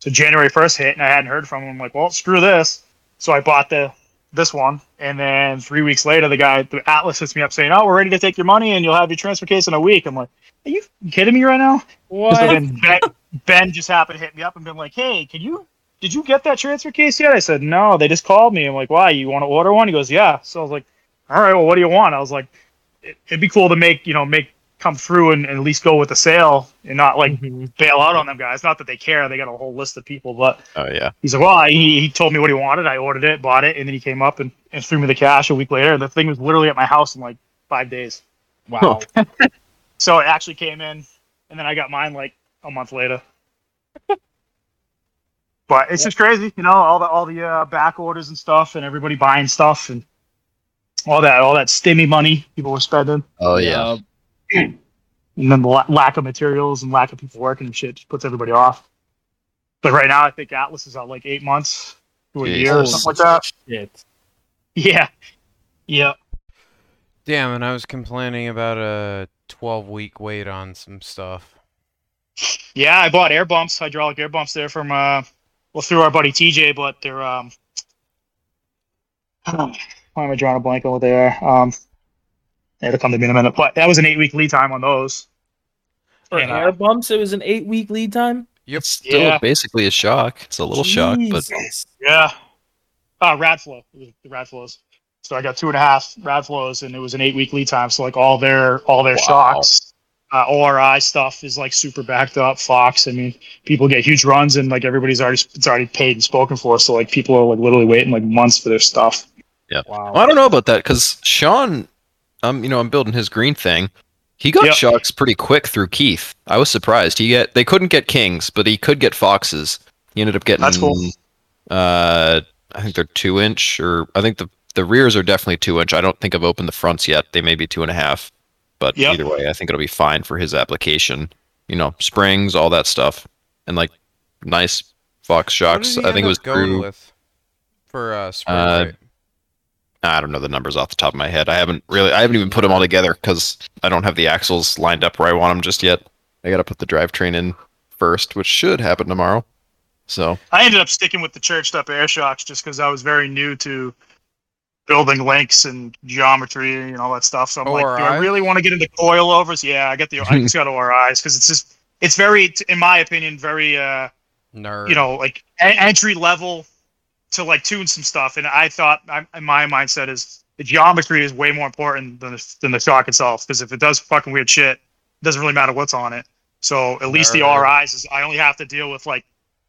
So January 1st hit, and I hadn't heard from them. I'm like, well, screw this. So I bought this one, and then 3 weeks later, the Atlas hits me up saying, "Oh, we're ready to take your money, and you'll have your transfer case in a week." I'm like, "Are you kidding me right now?" What? So then Ben just happened to hit me up and been like, "Hey, did you get that transfer case yet?" I said, "No, they just called me." I'm like, "Why? You want to order one?" He goes, "Yeah." So I was like, "All right, well, what do you want?" I was like, it'd be cool to make come through and at least go with the sale and not like bail out on them guys. Not that they care. They got a whole list of people, but he's like, well, he told me what he wanted. I ordered it, bought it. And then he came up and threw me the cash a week later. The thing was literally at my house in like 5 days. Wow. Oh. So it actually came in, and then I got mine like a month later. But it's just crazy, all the back orders and stuff, and everybody buying stuff, and all that stimmy money people were spending. Oh yeah, and then the lack of materials and lack of people working and shit just puts everybody off. But right now, I think Atlas is out like 8 months to a year or something like that. Shit. Yeah, yeah. Damn, and I was complaining about a 12-week wait on some stuff. Yeah, I bought air bumps, hydraulic air bumps there from through our buddy TJ, but they're why am I drawing a blank over there? It'll come to me in a minute. But that was an 8-week lead time on those. For air bumps, it was an 8-week lead time. Yep, still basically a shock. It's a little shock, but yeah. Radflow, it was the Radflows. So I got 2.5 Radflows, and it was an 8-week lead time. So like all their shocks, ORI stuff is like super backed up. Fox, I mean, people get huge runs, and like it's already paid and spoken for. So like people are like literally waiting like months for their stuff. Yeah. Wow. Well, I don't know about that because Sean, I'm building his green thing. He got shocks pretty quick through Keith. I was surprised. They couldn't get Kings, but he could get Foxes. He ended up getting. That's cool. I think they're 2-inch, or I think the rears are definitely 2-inch. I don't think I've opened the fronts yet. They may be 2.5. But either way, I think it'll be fine for his application. Springs, all that stuff, and like nice Fox shocks. I think it was going with for spring. Right? I don't know the numbers off the top of my head. I haven't even put them all together because I don't have the axles lined up where I want them just yet. I got to put the drivetrain in first, which should happen tomorrow. So I ended up sticking with the churched up air shocks just because I was very new to building links and geometry and all that stuff. So I'm ORI? Like, do I really want to get into coilovers? Yeah, I just got ORIs because it's very, in my opinion, very, nerd. Like entry level to like tune some stuff. And I thought, my mindset is the geometry is way more important than the shock itself. Because if it does fucking weird shit, it doesn't really matter what's on it. So at least the ORIs is, I only have to deal with like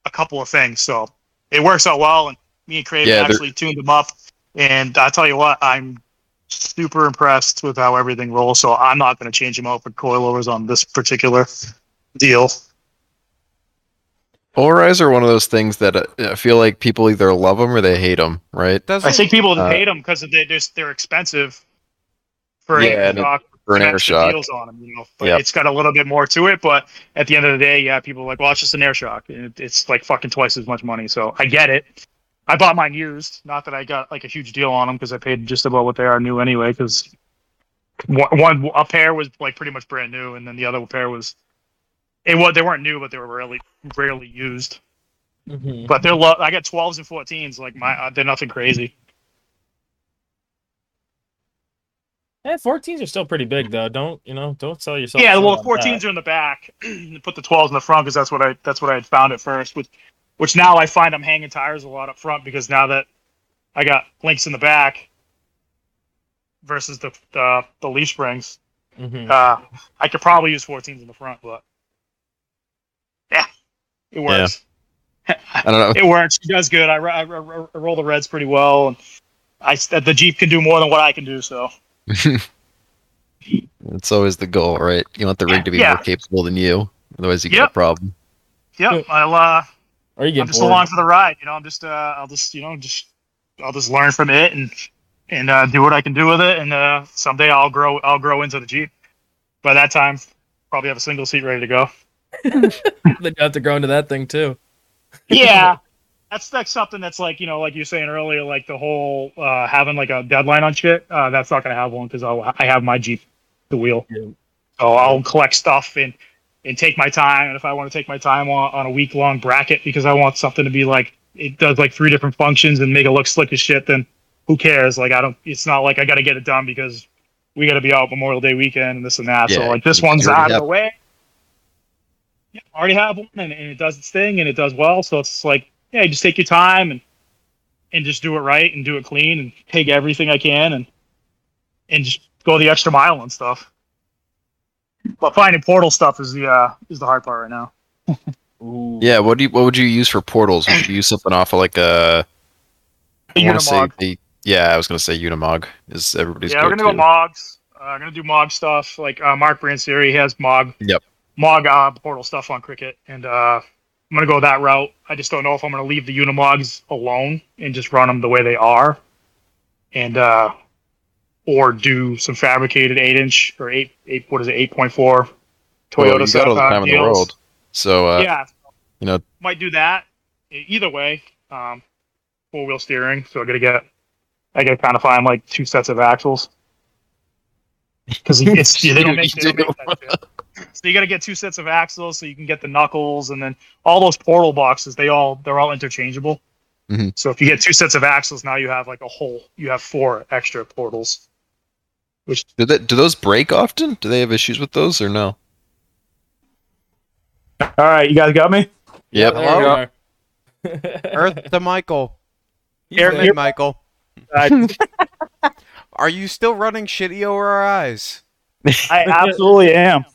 a couple of things. So it works out well. And me and Craven actually tuned them up. And I tell you what, I'm super impressed with how everything rolls, so I'm not going to change them out for coilovers on this particular deal. ORIs are one of those things that I feel like people either love them or they hate them, right? I think people hate them because they're expensive for an air shock. Deals on them, But it's got a little bit more to it, but at the end of the day, people are like, well, it's just an air shock. It's like fucking twice as much money, so I get it. I bought mine used. Not that I got like a huge deal on them because I paid just about what they are new anyway. Because a pair was like pretty much brand new, and then the other pair was they weren't new, but they were rarely used. Mm-hmm. But they're I got 12s and 14s. Like they're nothing crazy. Yeah, 14s are still pretty big though. Don't sell yourself. Yeah, well, 14s are in the back. Put the 12s in the front because that's what I had found at first. Which now I find I'm hanging tires a lot up front because now that I got links in the back versus the leaf springs, mm-hmm. I could probably use 14s in the front, but yeah, it works. Yeah. I don't know. It works. It does good. I roll the reds pretty well, and the Jeep can do more than what I can do. So it's always the goal, right? You want the rig to be more capable than you, otherwise you get a problem. Yep, I'm just along for the ride, I'll just learn from it and do what I can do with it, and someday I'll grow into the Jeep. By that time, probably have a single seat ready to go. Then you have to grow into that thing too. Yeah, that's something that's like you were saying earlier, like the whole having like a deadline on shit. That's not gonna have one because I have my Jeep, the wheel. Yeah. So I'll collect stuff and take my time, and if I want to take my time on a week-long bracket because I want something to be like, it does like 3 different functions and make it look slick as shit, then who cares? Like, it's not like I got to get it done because we got to be out Memorial Day weekend and this and that. Yeah, so like this one's out of the way. Yeah, I already have one, and it does its thing and it does well. So it's like, yeah, just take your time and just do it right and do it clean and take everything I can and just go the extra mile and stuff. But finding portal stuff is the hard part right now. Yeah, what would you use for portals? Would you use something off of like a Unimog? I was gonna say Unimog is everybody's. Yeah, we're gonna go Mogs. I'm gonna do Mog stuff. Like Mark Bransieri has Mog. Yep. Mog portal stuff on Cricket, and I'm gonna go that route. I just don't know if I'm gonna leave the Unimogs alone and just run them the way they are, and or do some fabricated 8-inch or 8.4 Toyota stuff. All the time in the world. So might do that either way. 4-wheel steering, so I gotta kind of find like 2 sets of axles because so you gotta get 2 sets of axles so you can get the knuckles, and then all those portal boxes they're all interchangeable. Mm-hmm. So if you get 2 sets of axles, now you have like you have 4 extra portals. Which do those break often? Do they have issues with those or no? All right, you guys got me? Yep. Hello? Earth to Michael. Hey, Michael. Are you still running shitty ORIs? I absolutely am.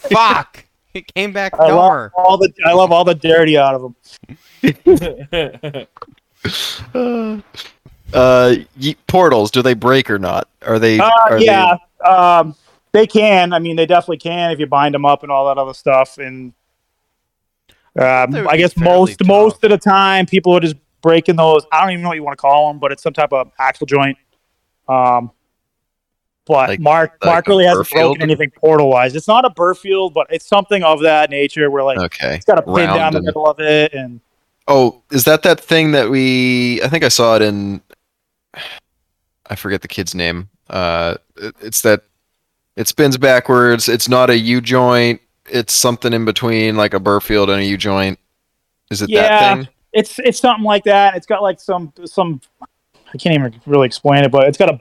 Fuck. It came back dumber. I love all the dirty out of them. Portals, do they break or not? Are they? They... they can. I mean, they definitely can if you bind them up and all that other stuff. And I guess most of the time, people are just breaking those. I don't even know what you want to call them, but it's some type of axle joint. But like, Mark really hasn't broken anything portal-wise. It's not a Burfield, but it's something of that nature where like it's got a pin down the middle of it. And oh, is that thing that I think I saw it in, I forget the kid's name. It's that it spins backwards. It's not a U-joint. It's something in between like a Burfield and a U-joint. Is it that thing? It's something like that. It's got like some I can't even really explain it, but it's got a...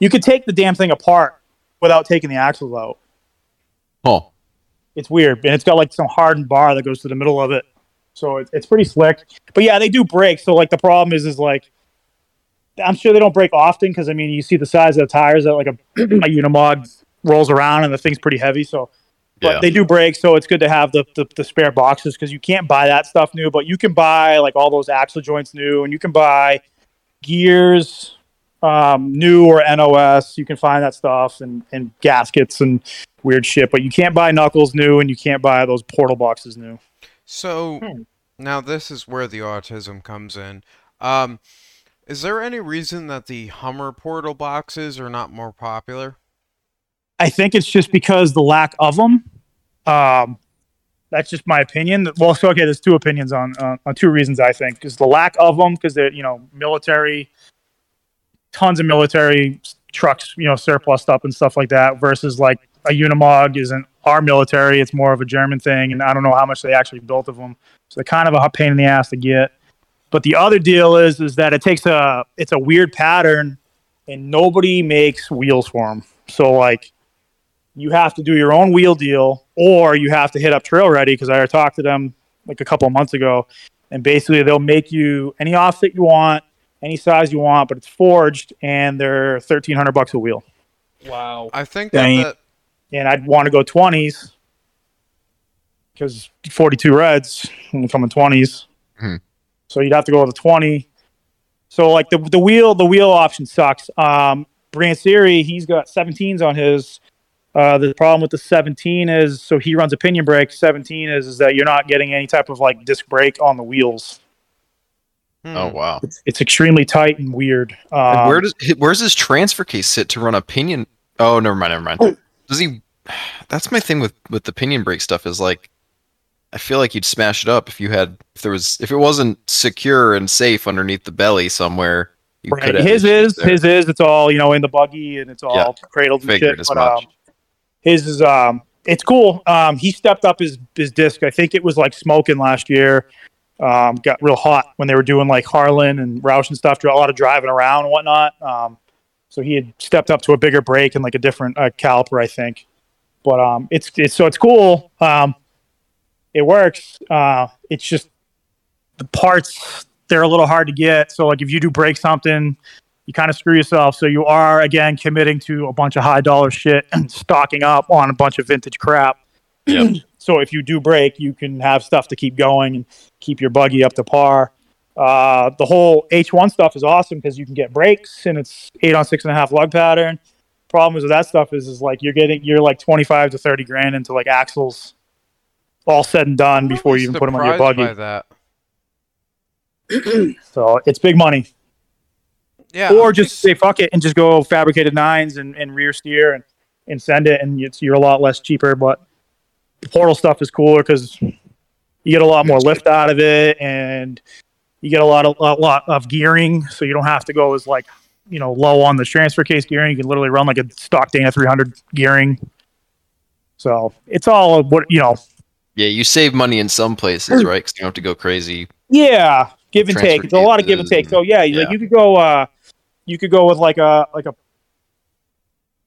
You could take the damn thing apart without taking the axles out. Oh. It's weird. And it's got like some hardened bar that goes to the middle of it. So it's pretty slick. But yeah, they do break. So like the problem is like, I'm sure they don't break often because I mean, you see the size of the tires that like a Unimog rolls around and the thing's pretty heavy. So, but they do break. So it's good to have the spare boxes because you can't buy that stuff new, but you can buy like all those axle joints new, and you can buy gears. New or NOS, you can find that stuff and gaskets and weird shit, but you can't buy knuckles new and you can't buy those portal boxes new. So now this is where the autism comes in. Is there any reason that the Hummer portal boxes are not more popular? I think it's just because the lack of them. That's just my opinion. Well, so, okay, there's two opinions on two reasons, I think. Because the lack of them, because they're, military, tons of military trucks, surplused up and stuff like that, versus like a Unimog isn't our military. It's more of a German thing, and I don't know how much they actually built of them. So they're kind of a pain in the ass to get. But the other deal is that it's a weird pattern, and nobody makes wheels for them. So, like, you have to do your own wheel deal, or you have to hit up Trail Ready, because I talked to them like a couple of months ago, and basically they'll make you any offset you want, any size you want, but it's forged, and they're $1,300 a wheel. Wow. I think that... And I'd want to go 20s, because 42 reds only come in 20s. Hmm. So you'd have to go with a 20. So, like, the wheel option sucks. Bransieri, he's got 17s on his... the problem with the 17 is, so he runs opinion brake. 17 is that you're not getting any type of like disc brake on the wheels. Oh wow, it's extremely tight and weird. And where's his transfer case sit to run opinion? Oh, never mind. Oh. Does he? That's my thing with the opinion brake stuff is like, I feel like you'd smash it up if it wasn't secure and safe underneath the belly somewhere. Right. His is. It's all in the buggy and it's all cradled and shit. But, his is it's cool. He stepped up his disc. I think it was like smoking last year. Got real hot when they were doing like Harlan and Rausch and stuff. A lot of driving around and whatnot. So he had stepped up to a bigger brake and like a different caliper, I think. But it's cool. It works. It's just the parts, they're a little hard to get. So like if you do break something, you kind of screw yourself. So you are, again, committing to a bunch of high-dollar shit and stocking up on a bunch of vintage crap. Yep. So if you do break, you can have stuff to keep going and keep your buggy up to par. The whole H1 stuff is awesome because you can get brakes, and it's 8 on 6.5 lug pattern. Problem with that stuff is like you're like $25,000 to $30,000 into like axles, all said and done, before you even put them on your buggy. I'm surprised by that. So it's big money. Yeah, or just say fuck it and just go fabricated 9s and rear steer and send it, and you're a lot less cheaper. But the portal stuff is cooler because you get a lot more lift out of it, and you get a lot of gearing, so you don't have to go as like low on the transfer case gearing. You can literally run like a stock Dana 300 gearing. So it's all what. Yeah, you save money in some places, right? Because you don't have to go crazy. Yeah, give and take. It's a lot of give and take. So yeah. Like you could go. You could go with like a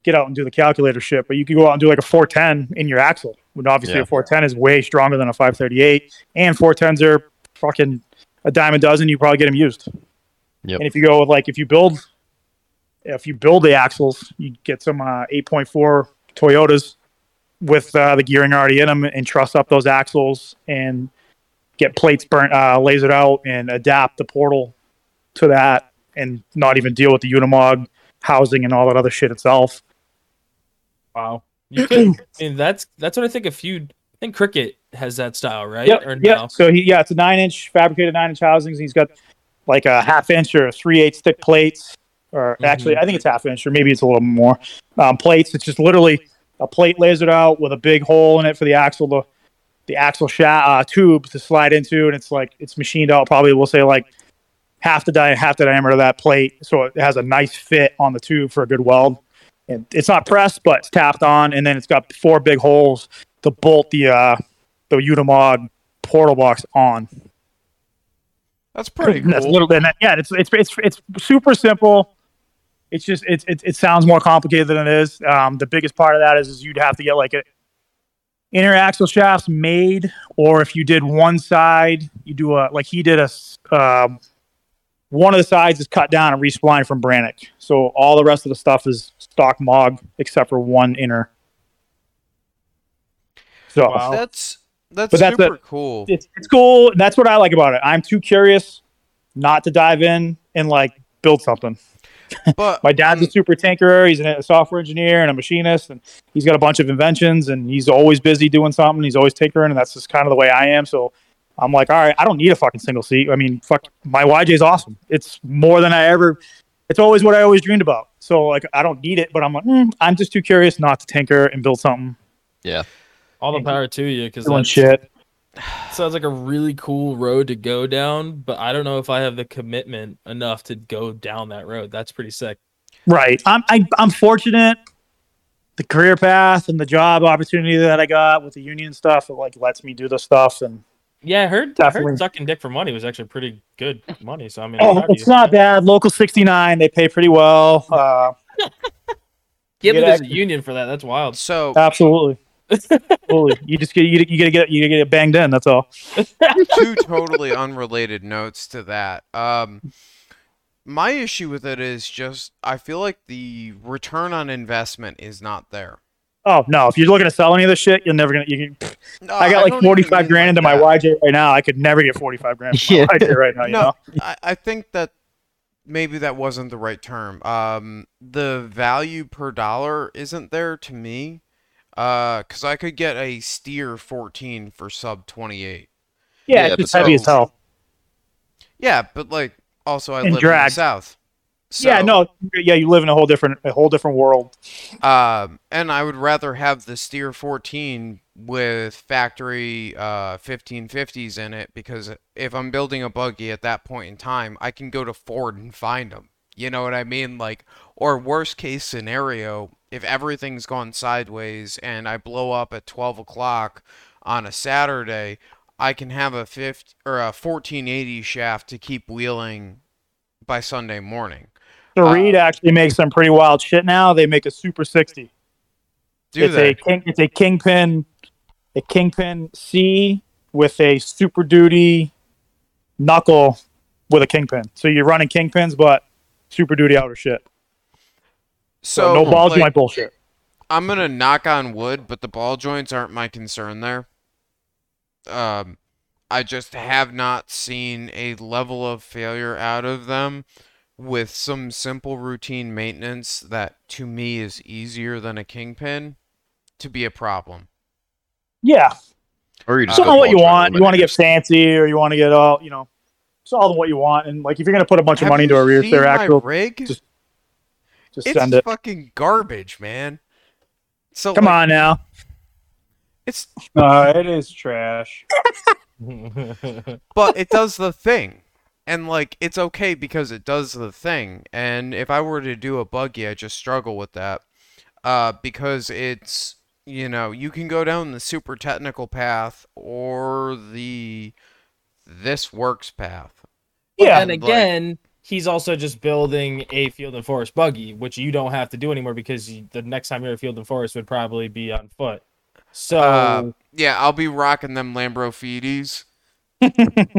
get out and do the calculator shit, but you could go out and do like a 410 in your axle. When obviously a 410 is way stronger than a 538, and 410s are fucking a dime a dozen. You probably get them used. Yep. And if you go with like if you build the axles, you get some 8.4 Toyotas with the gearing already in them, and truss up those axles and get plates burnt, lasered out, and adapt the portal to that. And not even deal with the Unimog housing and all that other shit itself. Wow. And that's what I think. I think Cricket has that style, right? Yeah. No? So it's a 9-inch fabricated 9-inch housings. And he's got like a 1/2 inch or 3/8 thick plates, or actually I think it's 1/2 inch or maybe it's a little more plates. It's just literally a plate lasered out with a big hole in it for the axle, the axle tube to slide into. And it's like, it's machined out. Probably we'll say like, half the diameter of that plate, so it has a nice fit on the tube for a good weld. And it's not pressed, but it's tapped on, and then it's got 4 big holes to bolt the Unimog portal box on. That's pretty cool. That's a little bit. Yeah, it's super simple. It's just it sounds more complicated than it is. The biggest part of that is you'd have to get like a inner axle shafts made, or if you did one side, you do a like he did a. One of the sides is cut down and resplined from Brannick. So all the rest of the stuff is stock Mog, except for one inner. So wow. That's super cool. It's cool. That's what I like about it. I'm too curious not to dive in and like build something. But my dad's a super tinkerer. He's a software engineer and a machinist, and he's got a bunch of inventions, and he's always busy doing something. He's always tinkering, and that's just kind of the way I am. So I'm like, all right, I don't need a fucking single seat. I mean, fuck, my YJ's awesome. It's more than it's always what I always dreamed about. So, like, I don't need it, but I'm like, I'm just too curious not to tinker and build something. Yeah. All the power to you, because sounds like a really cool road to go down, but I don't know if I have the commitment enough to go down that road. That's pretty sick. Right. I'm fortunate. The career path and the job opportunity that I got with the union stuff, it like lets me do this stuff. And yeah, I heard sucking dick for money was actually pretty good money. So I mean, it's not bad. Local 69, they pay pretty well. Give us a union for that. That's wild. So absolutely. You just get banged in, that's all. Two totally unrelated notes to that. My issue with it is just I feel like the return on investment is not there. Oh no, if you're looking to sell any of this shit, you're never gonna I got like 45 grand into my YJ right now. I could never get 45 grand into my YJ right now, you know? I think that maybe that wasn't the right term. The value per dollar isn't there to me. Because I could get a steer 14 for sub 28. Yeah, it's heavy as hell. Yeah, but like also I live in the South. So, you live in a whole different world. And I would rather have the steer 14 with factory 1550s in it, because if I'm building a buggy at that point in time, I can go to Ford and find them. You know what I mean? Like, or worst case scenario, if everything's gone sideways and I blow up at 12 o'clock on a Saturday, I can have a 1480 shaft to keep wheeling by Sunday morning. The Reed actually makes some pretty wild shit now. They make a Super 60. It's a Kingpin C with a Super Duty knuckle with a Kingpin. So you're running Kingpins, but Super Duty outer shit. So no ball joint bullshit. I'm gonna knock on wood, but the ball joints aren't my concern there. I just have not seen a level of failure out of them with some simple routine maintenance that to me is easier than a Kingpin to be a problem. Yeah. Or you just don't know what you want. You want to get fancy, or you want to get all it's all what you want. And like if you're gonna put a bunch of money into a rear, their actual rig. It's fucking garbage, man. So come on now. It's it is trash. But it does the thing. And like it's okay because it does the thing. And if I were to do a buggy, I just struggle with that. Because it's you can go down the super technical path or the this works path. Yeah, and again, he's also just building a Field and Forest buggy, which you don't have to do anymore because the next time you're at Field and Forest would probably be on foot. So I'll be rocking them Lambro Feedies.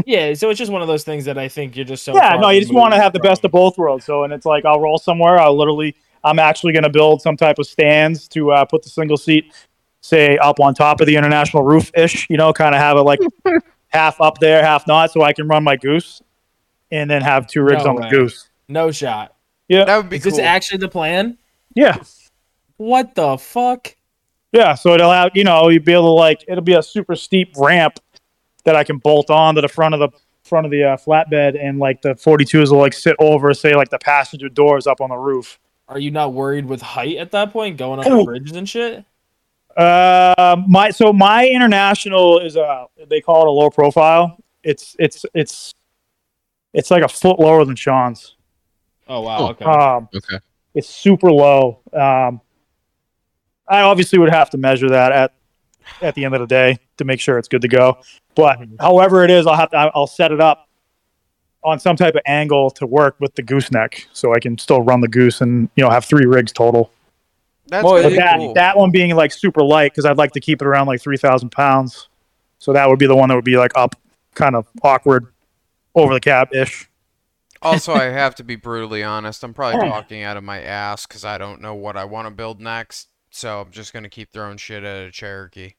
Yeah, so it's just one of those things that I think you're just so. Yeah, no, you just want to have the best of both worlds. So, and it's like I'll roll somewhere. I'm actually going to build some type of stands to put the single seat, say, up on top of the international roof ish. Kind of have it like half up there, half not, so I can run my goose. And then have two rigs on the goose. No shot. Yeah, that would be cool. Is this actually the plan? Yeah. What the fuck? Yeah, so it'll have you'd be able to it'll be a super steep ramp that I can bolt on to the front of the flatbed, and like the 42s will sit over, say like the passenger doors up on the roof. Are you not worried with height at that point, going up the bridges and shit? My international is they call it a low profile. It's like a foot lower than Sean's. Oh, wow. Okay. Okay. It's super low. I obviously would have to measure that at the end of the day to make sure it's good to go. But however it is, I'll set it up on some type of angle to work with the gooseneck so I can still run the goose and, have three rigs total. That's really cool. That one being like super light because I'd like to keep it around like 3,000 pounds. So that would be the one that would be like up kind of awkward. Over the cab ish. Also, I have to be brutally honest. I'm probably talking out of my ass because I don't know what I want to build next. So I'm just gonna keep throwing shit at a Cherokee.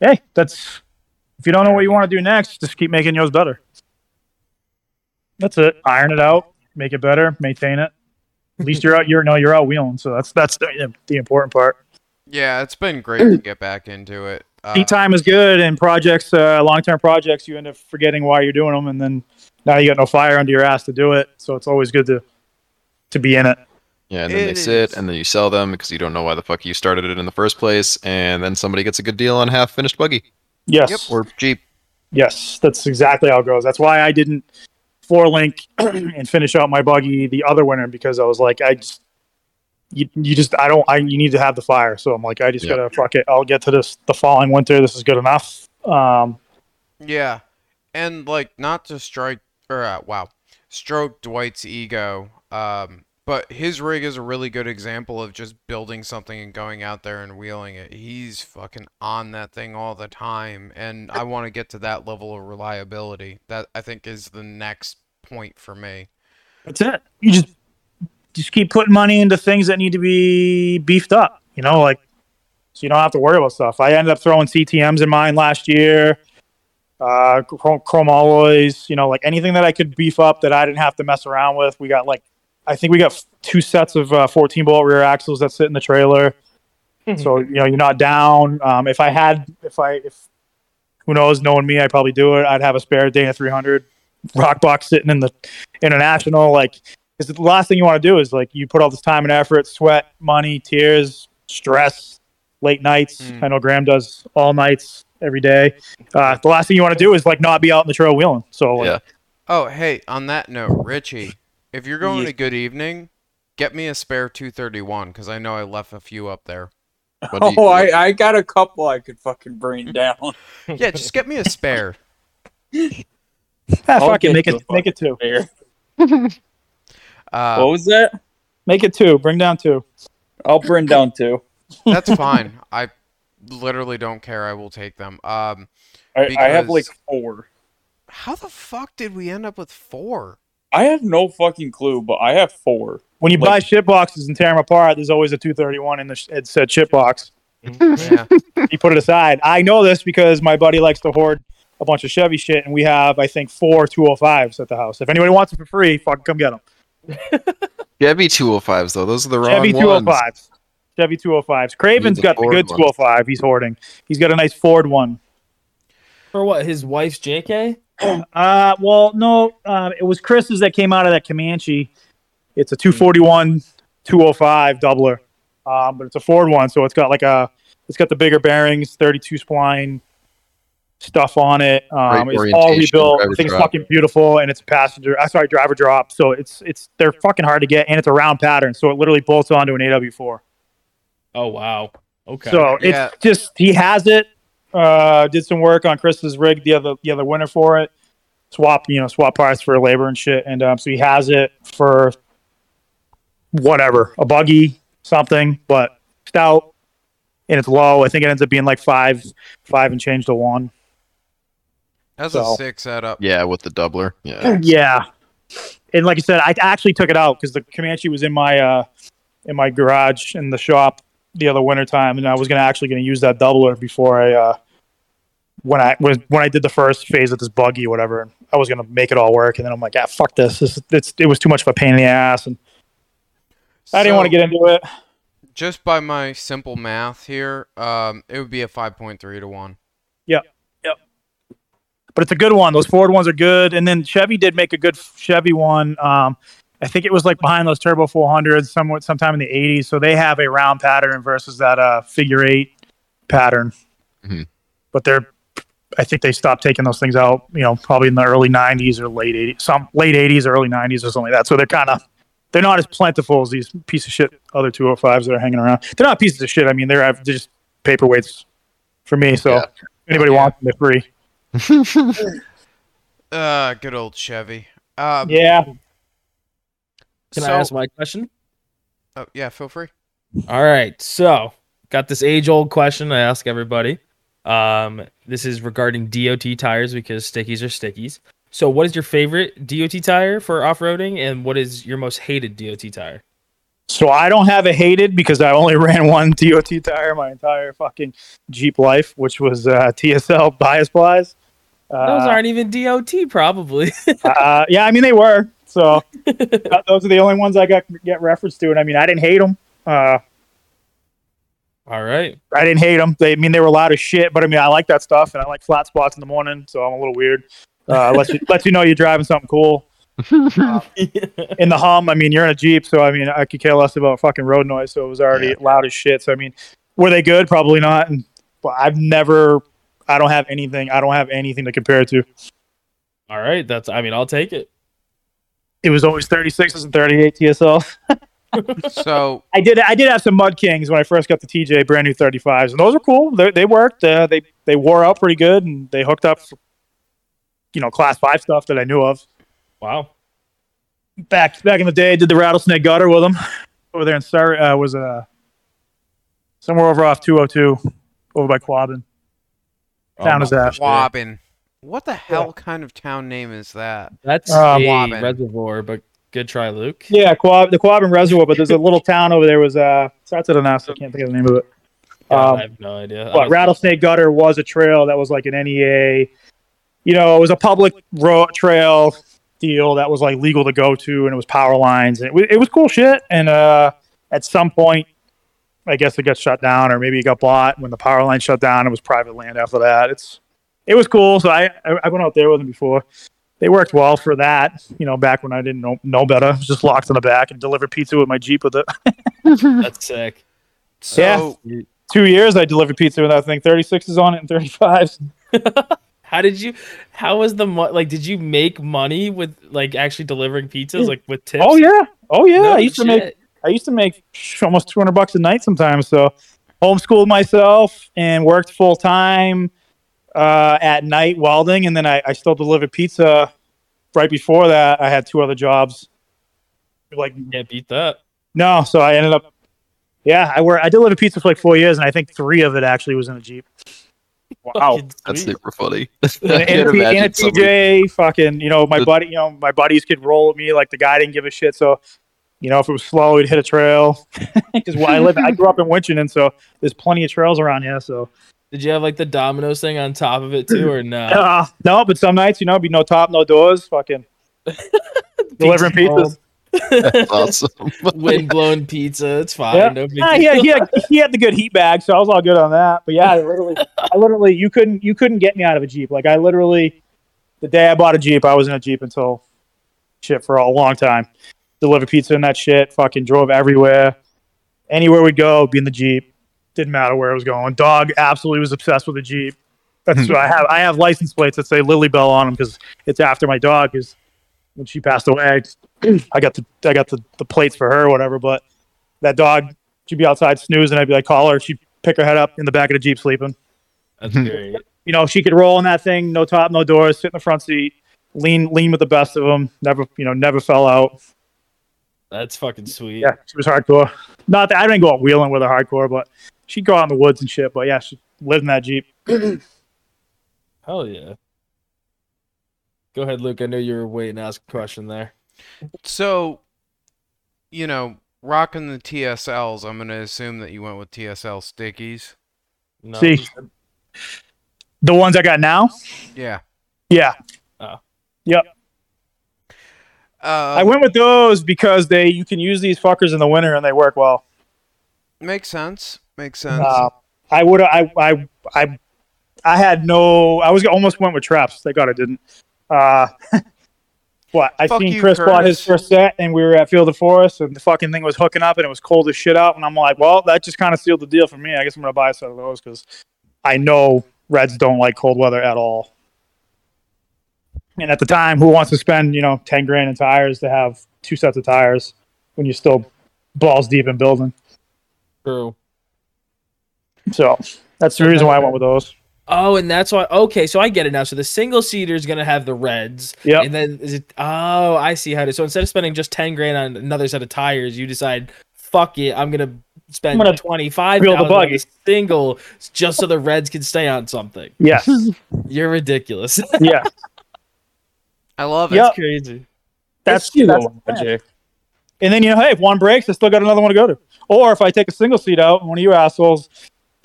Hey, that's if you don't know what you want to do next, just keep making yours better. That's it. Iron it out, make it better, maintain it. At least you're out wheeling, so that's the important part. Yeah, it's been great to get back into it. Seat time is good, and projects, long-term projects, you end up forgetting why you're doing them, and then now you got no fire under your ass to do it, so it's always good to be in it. Yeah, and then they sit, and then you sell them because you don't know why the fuck you started it in the first place, and then somebody gets a good deal on half-finished buggy. Yes. Yep. Or Jeep. Yes, that's exactly how it goes. That's why I didn't four-link and finish out my buggy the other winter, because I was like, you need to have the fire. So I'm like, I just gotta fuck it. I'll get to this the following winter. This is good enough. Yeah, and like not to strike or stroke Dwight's ego, but his rig is a really good example of just building something and going out there and wheeling it. He's fucking on that thing all the time, and I want to get to that level of reliability. That, I think, is the next point for me. That's it. You just keep putting money into things that need to be beefed up, you know, like, so you don't have to worry about stuff. I ended up throwing CTMs in mine last year, chrome alloys, you know, like anything that I could beef up that I didn't have to mess around with. We got like, I think we got 2 sets of 14-bolt rear axles that sit in the trailer. Mm-hmm. So, you know, you're not down. If who knows, knowing me, I'd probably do it. I'd have a spare Dana 300 rock box sitting in the International. Like, cause the last thing you want to do is, like, you put all this time and effort, sweat, money, tears, stress, late nights. I know Graham does all nights every day. The last thing you want to do is, like, not be out in the trail wheeling. So, like, yeah. Oh, hey, on that note, Richie, if you're going to Good Evening, get me a spare 231, because I know I left a few up there. I got a couple I could fucking bring down. Yeah, just get me a spare. Fucking make it 2. What was that? Make it 2. Bring down 2. I'll bring down 2. That's fine. I literally don't care. I will take them. I have like 4. How the fuck did we end up with 4? I have no fucking clue, but I have 4. When you buy shit boxes and tear them apart, there's always a 231 in the it said shit box. Yeah. You put it aside. I know this because my buddy likes to hoard a bunch of Chevy shit, and we have, I think, 4 205s at the house. If anybody wants them for free, fucking come get them. Chevy 205s, though. Those are the wrong ones. Chevy 205s. Craven's got the good 205 he's hoarding. He's got a nice Ford one. For what, his wife's JK? Well, no, it was Chris's that came out of that Comanche. It's a 241, 205 doubler, but it's a Ford one, so it's got the bigger bearings, 32 spline stuff on it. It's all rebuilt. I think it's fucking beautiful, and it's a driver drop. So it's they're fucking hard to get, and it's a round pattern, so it literally bolts onto an AW4. Oh wow, okay. So it's just he has it. Did some work on Chris's rig the other winter for it. Swap parts for labor and shit. And so he has it for whatever, a buggy, something, but stout, and it's low. I think it ends up being like five and change to 1. That's a 6 setup. Yeah, with the doubler. Yeah. Yeah. And like I said, I actually took it out because the Comanche was in my garage in the shop the other winter time, and I was going to use that doubler before when I did the first phase of this buggy or whatever, and I was going to make it all work, and then I'm like, fuck this, it was too much of a pain in the ass, and I didn't want to get into it. Just by my simple math here, it would be a 5.3 to 1. Yep. But it's a good one. Those Ford ones are good, and then Chevy did make a good Chevy one. I think it was like behind those Turbo 400s, sometime in the 80s. So they have a round pattern versus that figure 8 pattern. Mm-hmm. But I think they stopped taking those things out, you know, probably in the early 90s or late 80s, some late 80s, early 90s or something like that. So they're not as plentiful as these piece of shit other 205s that are hanging around. They're not pieces of shit. I mean, they're just paperweights for me. So anybody wants them, they're free. Good old Chevy. Yeah. Can I ask my question? Oh, yeah, feel free. All right. So, got this age-old question I ask everybody. This is regarding DOT tires because stickies are stickies. So, what is your favorite DOT tire for off-roading, and what is your most hated DOT tire? So, I don't have a hated because I only ran one DOT tire my entire fucking Jeep life, which was TSL bias plies. Those aren't even DOT, probably. Yeah, I mean, they were. So those are the only ones I get reference to, and I mean, I didn't hate them. All right, I didn't hate them. They were loud as shit, but I mean, I like that stuff, and I like flat spots in the morning, so I'm a little weird. Lets you know you're driving something cool. In the hum, I mean, you're in a Jeep, so I mean, I could care less about fucking road noise, so it was already loud as shit. So I mean, were they good? Probably not. But I've never. I don't have anything. I don't have anything to compare it to. All right. That's, I mean, I'll take it. It was always 36s and 38 TSL. So I did have some Mud Kings when I first got the TJ, brand new 35s, and those were cool. They worked. They wore out pretty good, and they hooked up, you know, class 5 stuff that I knew of. Wow. Back in the day, I did the rattlesnake gutter with them over there in Surrey. Was somewhere over off 202, over by Quabbin. Town is that Quabbin? What the hell kind of town name is that? That's a Quabbin reservoir, but. Good try, Luke. Yeah, the Quabbin Reservoir, but there's a little town over there. Was starts with an S. I can't think of the name of it. I have no idea. But Rattlesnake Gutter was a trail that was like an NEA. You know, it was a public road trail deal that was like legal to go to, and it was power lines. And it was cool shit. And at some point, I guess it got shut down, or maybe it got bought when the power line shut down. It was private land after that. It was cool. So I went out there with them before. They worked well for that, you know, back when I didn't know better. I was just locked in the back and delivered pizza with my Jeep with it. That's sick. So yeah, 2 years I delivered pizza with that thing. 36s on it and 35s. How was the like? Did you make money with like actually delivering pizzas, like with tips? Oh yeah. No I used to make almost $200 a night sometimes. So homeschooled myself and worked full time. At night welding, and then I still delivered pizza. Right before that, I had two other jobs. Like, can't beat that. No, so I ended up. Yeah, I delivered pizza for like 4 years, and I think 3 of it actually was in a Jeep. Wow, that's super funny. And a TJ, fucking, you know, my buddies could roll at me like the guy didn't give a shit. So, you know, if it was slow, he'd hit a trail. Because where I grew up in Winchendon, so there's plenty of trails around here. So. Did you have like the Domino's thing on top of it too, or no? No, but some nights, you know, it'd be no top, no doors, fucking delivering pizzas. That's awesome. Wind-blown pizza, it's fine. Yeah, no big deal. He had the good heat bag, so I was all good on that. But yeah, I literally, you couldn't get me out of a Jeep. Like I literally, the day I bought a Jeep, I was in a Jeep until shit for a long time. Delivered pizza and that shit. Fucking drove everywhere. Anywhere we'd go, be in the Jeep. Didn't matter where I was going. Dog absolutely was obsessed with the Jeep. That's what I have license plates that say Lily Bell on them because it's after my dog. Because when she passed away, I got the plates for her or whatever. But that dog, she'd be outside snoozing. I'd be like, call her. She'd pick her head up in the back of the Jeep sleeping. That's great. You know, she could roll in that thing, no top, no doors, sit in the front seat, lean with the best of them. Never fell out. That's fucking sweet. Yeah, she was hardcore. Not that I didn't go out wheeling with her hardcore, but. She'd go out in the woods and shit, but yeah, she lived in that Jeep. Hell yeah. Go ahead, Luke. I know you were waiting to ask a question there. So, you know, rocking the TSLs, I'm going to assume that you went with TSL stickies. No. See, the ones I got now? Yeah. Yeah. Oh. Yep. I went with those because you can use these fuckers in the winter and they work well. Makes sense. I almost went with traps. Thank God I didn't. What? I seen Chris bought his first set, and we were at Field and Forest, and the fucking thing was hooking up, and it was cold as shit out, and I'm like, well, that just kind of sealed the deal for me. I guess I'm gonna buy a set of those because I know Reds don't like cold weather at all. And at the time, who wants to spend $10,000 in tires to have 2 sets of tires when you're still balls deep in building? True. So that's the reason why I went with those. Oh, and that's why. Okay, so I get it now. So the single seater is gonna have the Reds. Yeah. And then is it? Oh, I see how it is. So instead of spending just $10,000 on another set of tires, you decide, fuck it, I'm gonna spend $25,000 on a single just so the Reds can stay on something. Yes. You're ridiculous. Yeah. I love it. Yep. It's crazy. That's cute. That's and then hey, if one breaks, I still got another one to go to. Or if I take a single seat out and one of you assholes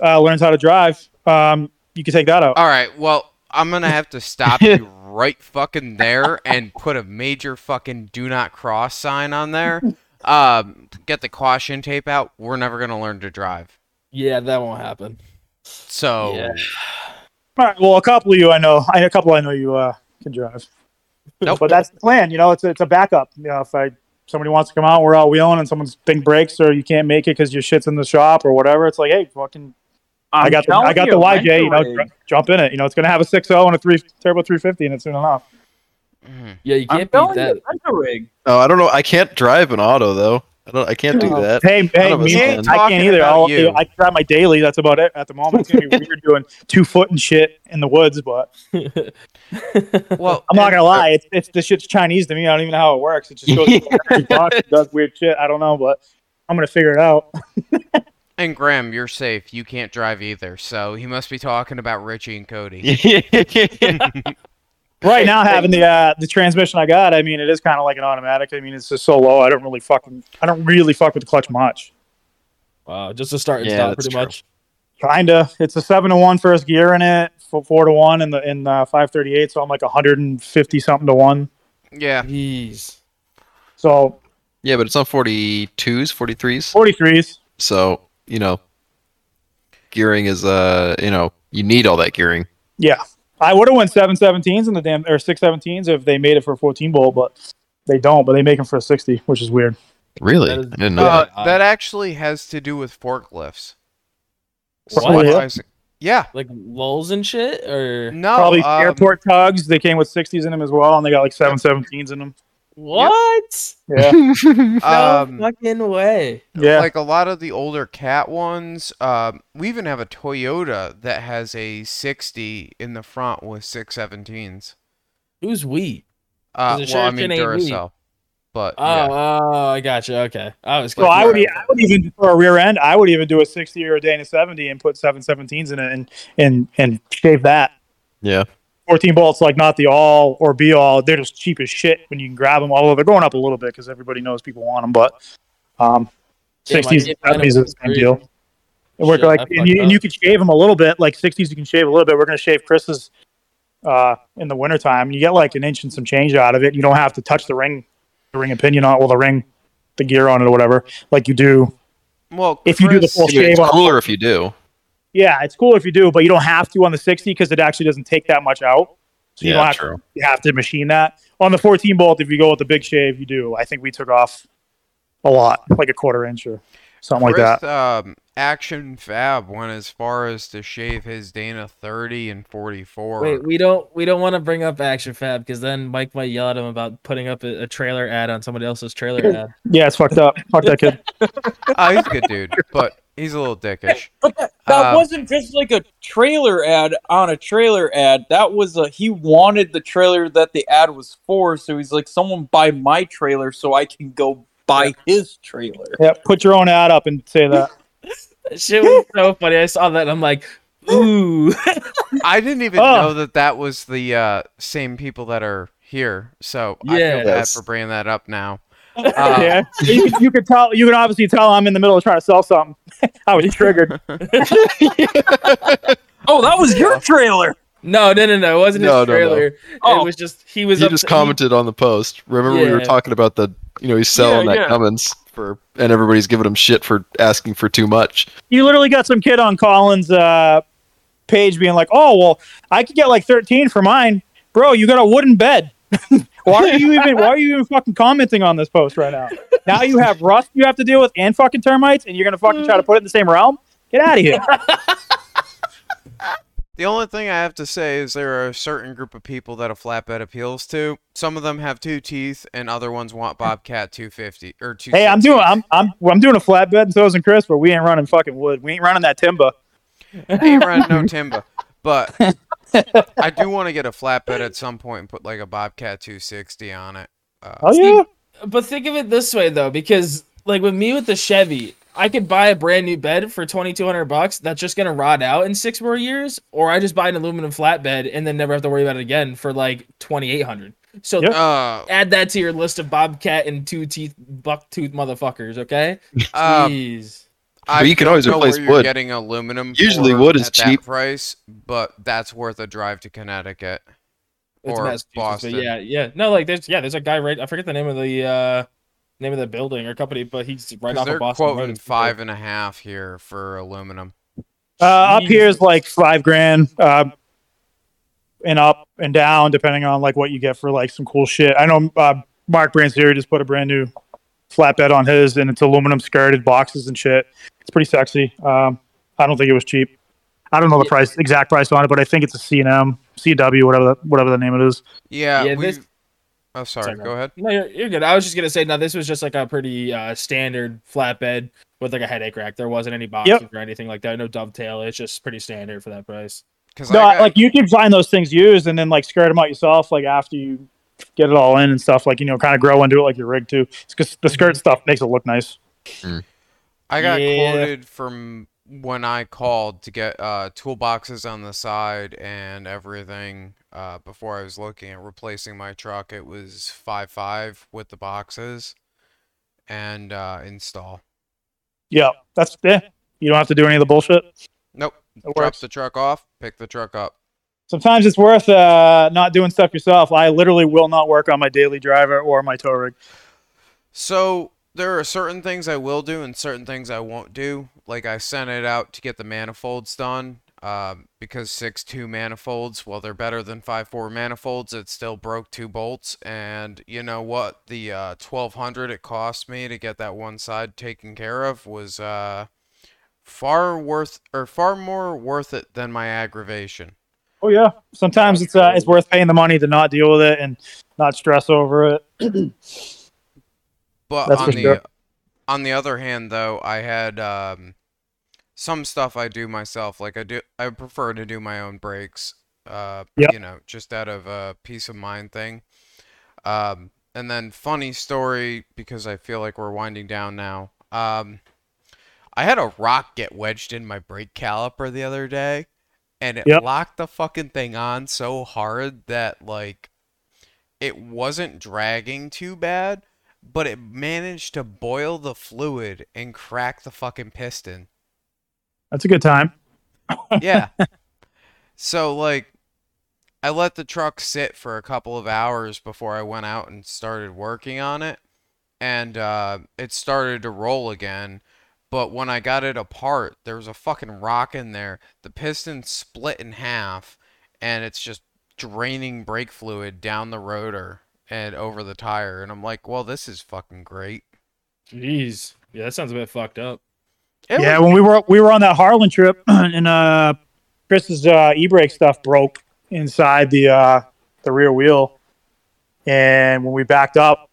learns how to drive, you can take that out. All right, well, I'm going to have to stop you right fucking there and put a major fucking do not cross sign on there. Get the caution tape out. We're never going to learn to drive. Yeah, that won't happen. So. Yeah. All right, well, a couple of you I know. A couple I know you can drive. Nope. But that's the plan. You know, it's a backup. You know, if somebody wants to come out, we're out wheeling, and someone's thing breaks, or you can't make it because your shit's in the shop or whatever. It's like, hey, fucking. I got the YJ, you know, jump in it. You know, it's going to have a 6.0 and a turbo 350 in it soon enough. Yeah, you can't beat that. No, I don't know. I can't drive an auto, though. I can't do that. Hey, me, I can't either. I can drive my daily. That's about it at the moment. It's going to be weird doing 2 foot and shit in the woods, but well, I'm not going to lie. It's this shit's Chinese to me. I don't even know how it works. It just goes box, does weird shit. I don't know, but I'm going to figure it out. And Graham, you're safe. You can't drive either, so he must be talking about Richie and Cody. Right now, having the transmission I got, I mean, it is kind of like an automatic. I mean, it's just so low. I don't really fuck with the clutch much. Wow, just to start and stop, pretty much. Kinda. It's a 7-to-1 first gear in it, 4-to-1 in the 538. So I'm like 150 something to one. Yeah. Jeez. So. Yeah, but it's on 42s, 43s. 43s. So. You know, gearing is, you need all that gearing. Yeah. I would have won 717s in the damn, or 617s if they made it for a 14 bolt, but they don't, but they make them for a 60, which is weird. Really? I didn't know that. That actually has to do with forklifts. What? Yeah. Like lulls and shit? Or no. Probably airport tugs. They came with 60s in them as well, and they got like 717s in them. What? Yep. Yeah. No fucking way. Yeah. Like a lot of the older Cat ones, we even have a Toyota that has a 60 in the front with 617s. Who's we? Duracell. But I gotcha. Okay. I was. Well, I would even for a rear end. I would even do a 60 or a day and a 70 and put 717s in it and shave that. Yeah. 14 bolts, like, not the all or be all. They're just cheap as shit when you can grab them. Although they're going up a little bit because everybody knows people want them. But 60s and 70s is the same deal. You can shave them a little bit. Like 60s, you can shave a little bit. We're going to shave Chris's in the wintertime. You get like an inch and some change out of it. You don't have to touch the ring opinion on, well, the gear on it or whatever. Like you do. Well, if you do the full shave, it's cooler if you do. Yeah, it's cool if you do, but you don't have to on the 60 because it actually doesn't take that much out. So you have to machine that. On the 14 bolt, if you go with the big shave, you do. I think we took off a lot, like a quarter inch or something like that. Action Fab went as far as to shave his Dana 30 and 44. Wait, we don't want to bring up Action Fab because then Mike might yell at him about putting up a trailer ad on somebody else's trailer ad. Yeah, it's fucked up. Fuck that kid. He's a good dude, but he's a little dickish. But that wasn't just like a trailer ad on a trailer ad. That was he wanted the trailer that the ad was for, so he's like, someone buy my trailer so I can go buy his trailer. Yeah, put your own ad up and say that. That shit was so funny. I saw that and I'm like, ooh. I didn't even know that was the same people that are here. So yeah, I feel bad for bringing that up now. Yeah, you could tell. You can obviously tell I'm in the middle of trying to sell something. I was triggered. Oh, that was your trailer. No. It wasn't his trailer. No. Oh. It was just he was. He just commented on the post. Remember we were talking about the. You know, he's selling that Cummins for, and everybody's giving him shit for asking for too much. You literally got some kid on Colin's page being like, "Oh, well, I could get like 13 for mine, bro. You got a wooden bed." Why are you even fucking commenting on this post right now? Now you have rust you have to deal with and fucking termites, and you're gonna fucking try to put it in the same realm? Get out of here. The only thing I have to say is there are a certain group of people that a flatbed appeals to. Some of them have two teeth, and other ones want Bobcat 250 or 250. Hey, I'm doing a flatbed, and so is Chris, but we ain't running fucking wood. We ain't running that timber. I ain't running no timber, but. I do want to get a flatbed at some point and put like a Bobcat 260 on it. But think of it this way though, because like with me with the Chevy, I could buy a brand new bed for $2,200 that's just gonna rot out in 6 more years, or I just buy an aluminum flatbed and then never have to worry about it again for like $2,800. So add that to your list of Bobcat and two teeth buck tooth motherfuckers, okay? Jeez. You can always replace wood. Getting aluminum. Usually, wood is cheap price, but that's worth a drive to Connecticut or Boston. Yeah. No, like there's a guy right. I forget the name of the building or company, but he's right off of Boston. They're quoting 5.5 here for aluminum. Up here is like $5,000, and up and down depending on like what you get for like some cool shit. I know Mark Bransieri just put a brand new flatbed on his, and it's aluminum skirted boxes and shit. It's pretty sexy. I don't think it was cheap. I don't know the price, exact price on it, but I think it's a C&M, CW, whatever the name it is. Yeah. Sorry. Go ahead. No, you're good. I was just gonna say, no, this was just like a pretty standard flatbed with like a headache rack. There wasn't any boxes or anything like that. No dovetail. It's just pretty standard for that price. Like you can find those things used and then like skirt them out yourself. Like after you get it all in and stuff, like, you know, kind of grow into it like your rig too. It's because the skirt stuff makes it look nice. Mm. I got quoted from when I called to get toolboxes on the side and everything. Before I was looking at replacing my truck, it was 5.5 with the boxes and install. Yeah, that's it. You don't have to do any of the bullshit. Nope. Drop the truck off, pick the truck up. Sometimes it's worth not doing stuff yourself. I literally will not work on my daily driver or my tow rig. So there are certain things I will do and certain things I won't do. Like I sent it out to get the manifolds done. Because 6.2 manifolds, well, they're better than 5.4 manifolds. It still broke two bolts, and you know what? The $1,200 it cost me to get that one side taken care of was far more worth it than my aggravation. Oh yeah, sometimes it's worth paying the money to not deal with it and not stress over it. But on the other hand, though, I had. Some stuff I do myself, like I prefer to do my own brakes, you know, just out of a peace of mind thing. And then funny story, because I feel like we're winding down now. I had a rock get wedged in my brake caliper the other day, and it locked the fucking thing on so hard that like it wasn't dragging too bad, but it managed to boil the fluid and crack the fucking piston. That's a good time. Yeah. So, like, I let the truck sit for a couple of hours before I went out and started working on it. And it started to roll again. But when I got it apart, there was a fucking rock in there. The piston split in half. And it's just draining brake fluid down the rotor and over the tire. And I'm like, well, this is fucking great. Jeez. Yeah, that sounds a bit fucked up. When we were on that Harlan trip, and Chris's e-brake stuff broke inside the rear wheel, and when we backed up,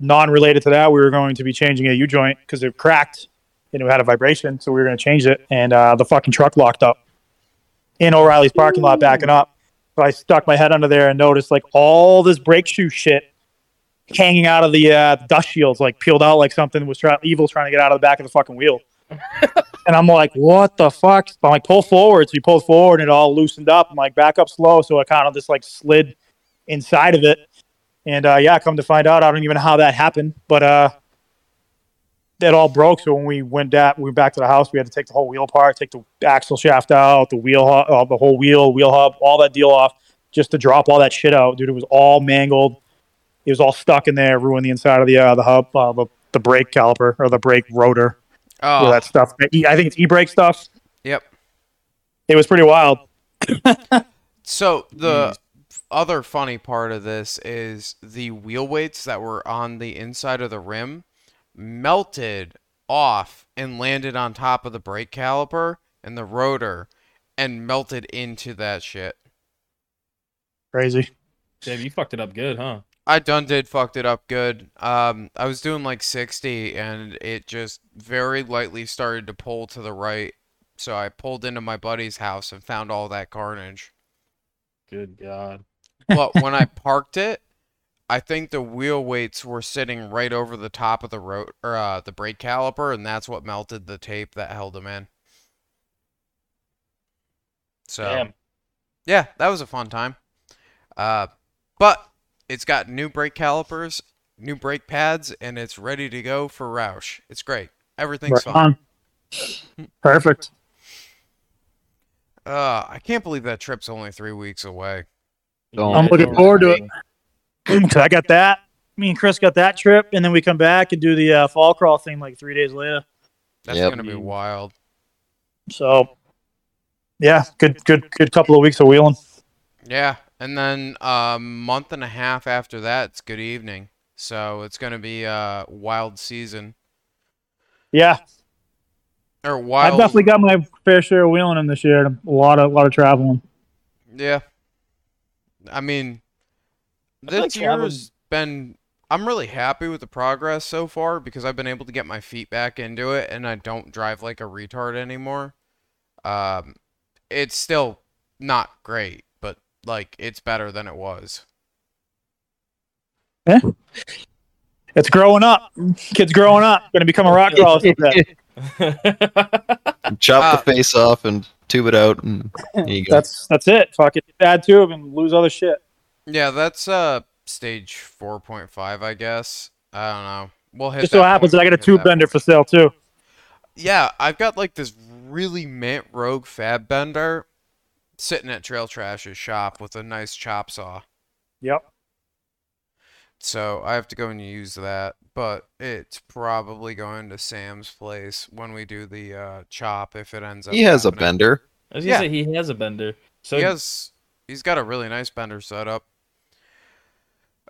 non-related to that, we were going to be changing a U-joint because it cracked and it had a vibration, so we were going to change it, and the fucking truck locked up in O'Reilly's parking lot backing up. So I stuck my head under there and noticed like all this brake shoe shit hanging out of the dust shields, like peeled out, like something was trying to get out of the back of the fucking wheel. And I'm like, what the fuck? So I'm like, pull forward. So he pulled forward and it all loosened up. I'm like, back up slow. So I kind of just like slid inside of it. And come to find out, I don't even know how that happened, but it all broke. So when we went back to the house, we had to take the whole wheel apart, take the axle shaft out, the wheel, the whole wheel hub, all that deal off, just to drop all that shit out. Dude, it was all mangled. It was all stuck in there, ruined the inside of the hub, the brake caliper or the brake rotor. Oh, all that stuff. I think it's e-brake stuff. Yep. It was pretty wild. So the other funny part of this is the wheel weights that were on the inside of the rim melted off and landed on top of the brake caliper and the rotor and melted into that shit. Crazy. Damn, you fucked it up good, huh? I fucked it up good. I was doing like 60 and it just very lightly started to pull to the right. So I pulled into my buddy's house and found all that carnage. Good God. But when I parked it, I think the wheel weights were sitting right over the top of the road or the brake caliper, and that's what melted the tape that held them in. So Damn. Yeah, that was a fun time. But it's got new brake calipers, new brake pads, and it's ready to go for Rausch. It's great. Everything's fine. Perfect. I can't believe that trip's only 3 weeks away. I'm looking forward to it. Cause I got that. Me and Chris got that trip, and then we come back and do the fall crawl thing like 3 days later. That's going to be wild. So, yeah, good couple of weeks of wheeling. Yeah. And then a month and a half after that, it's Good Evening. So it's going to be a wild season. Yeah. Or wild. I've definitely got my fair share of wheeling in this year. A lot of traveling. Yeah. I mean, this year has been... I'm really happy with the progress so far because I've been able to get my feet back into it and I don't drive like a retard anymore. It's still not great, but like it's better than it was. Yeah. It's growing up. Kid's growing up. Going to become a rock crawler someday. Chop the face off and tube it out, and there you go. That's it. Fuck it. Add tube and lose other shit. Yeah, that's stage 4.5, I guess. I don't know. We'll hit. Just so happens that I got a tube bender for sale too. Yeah, I've got like this really mint rogue fab bender sitting at Trail Trash's shop with a nice chop saw. Yep. So I have to go and use that, but it's probably going to Sam's place when we do the chop if it ends up. He has happening. A bender. I was gonna say he has a bender. So he's got a really nice bender set up.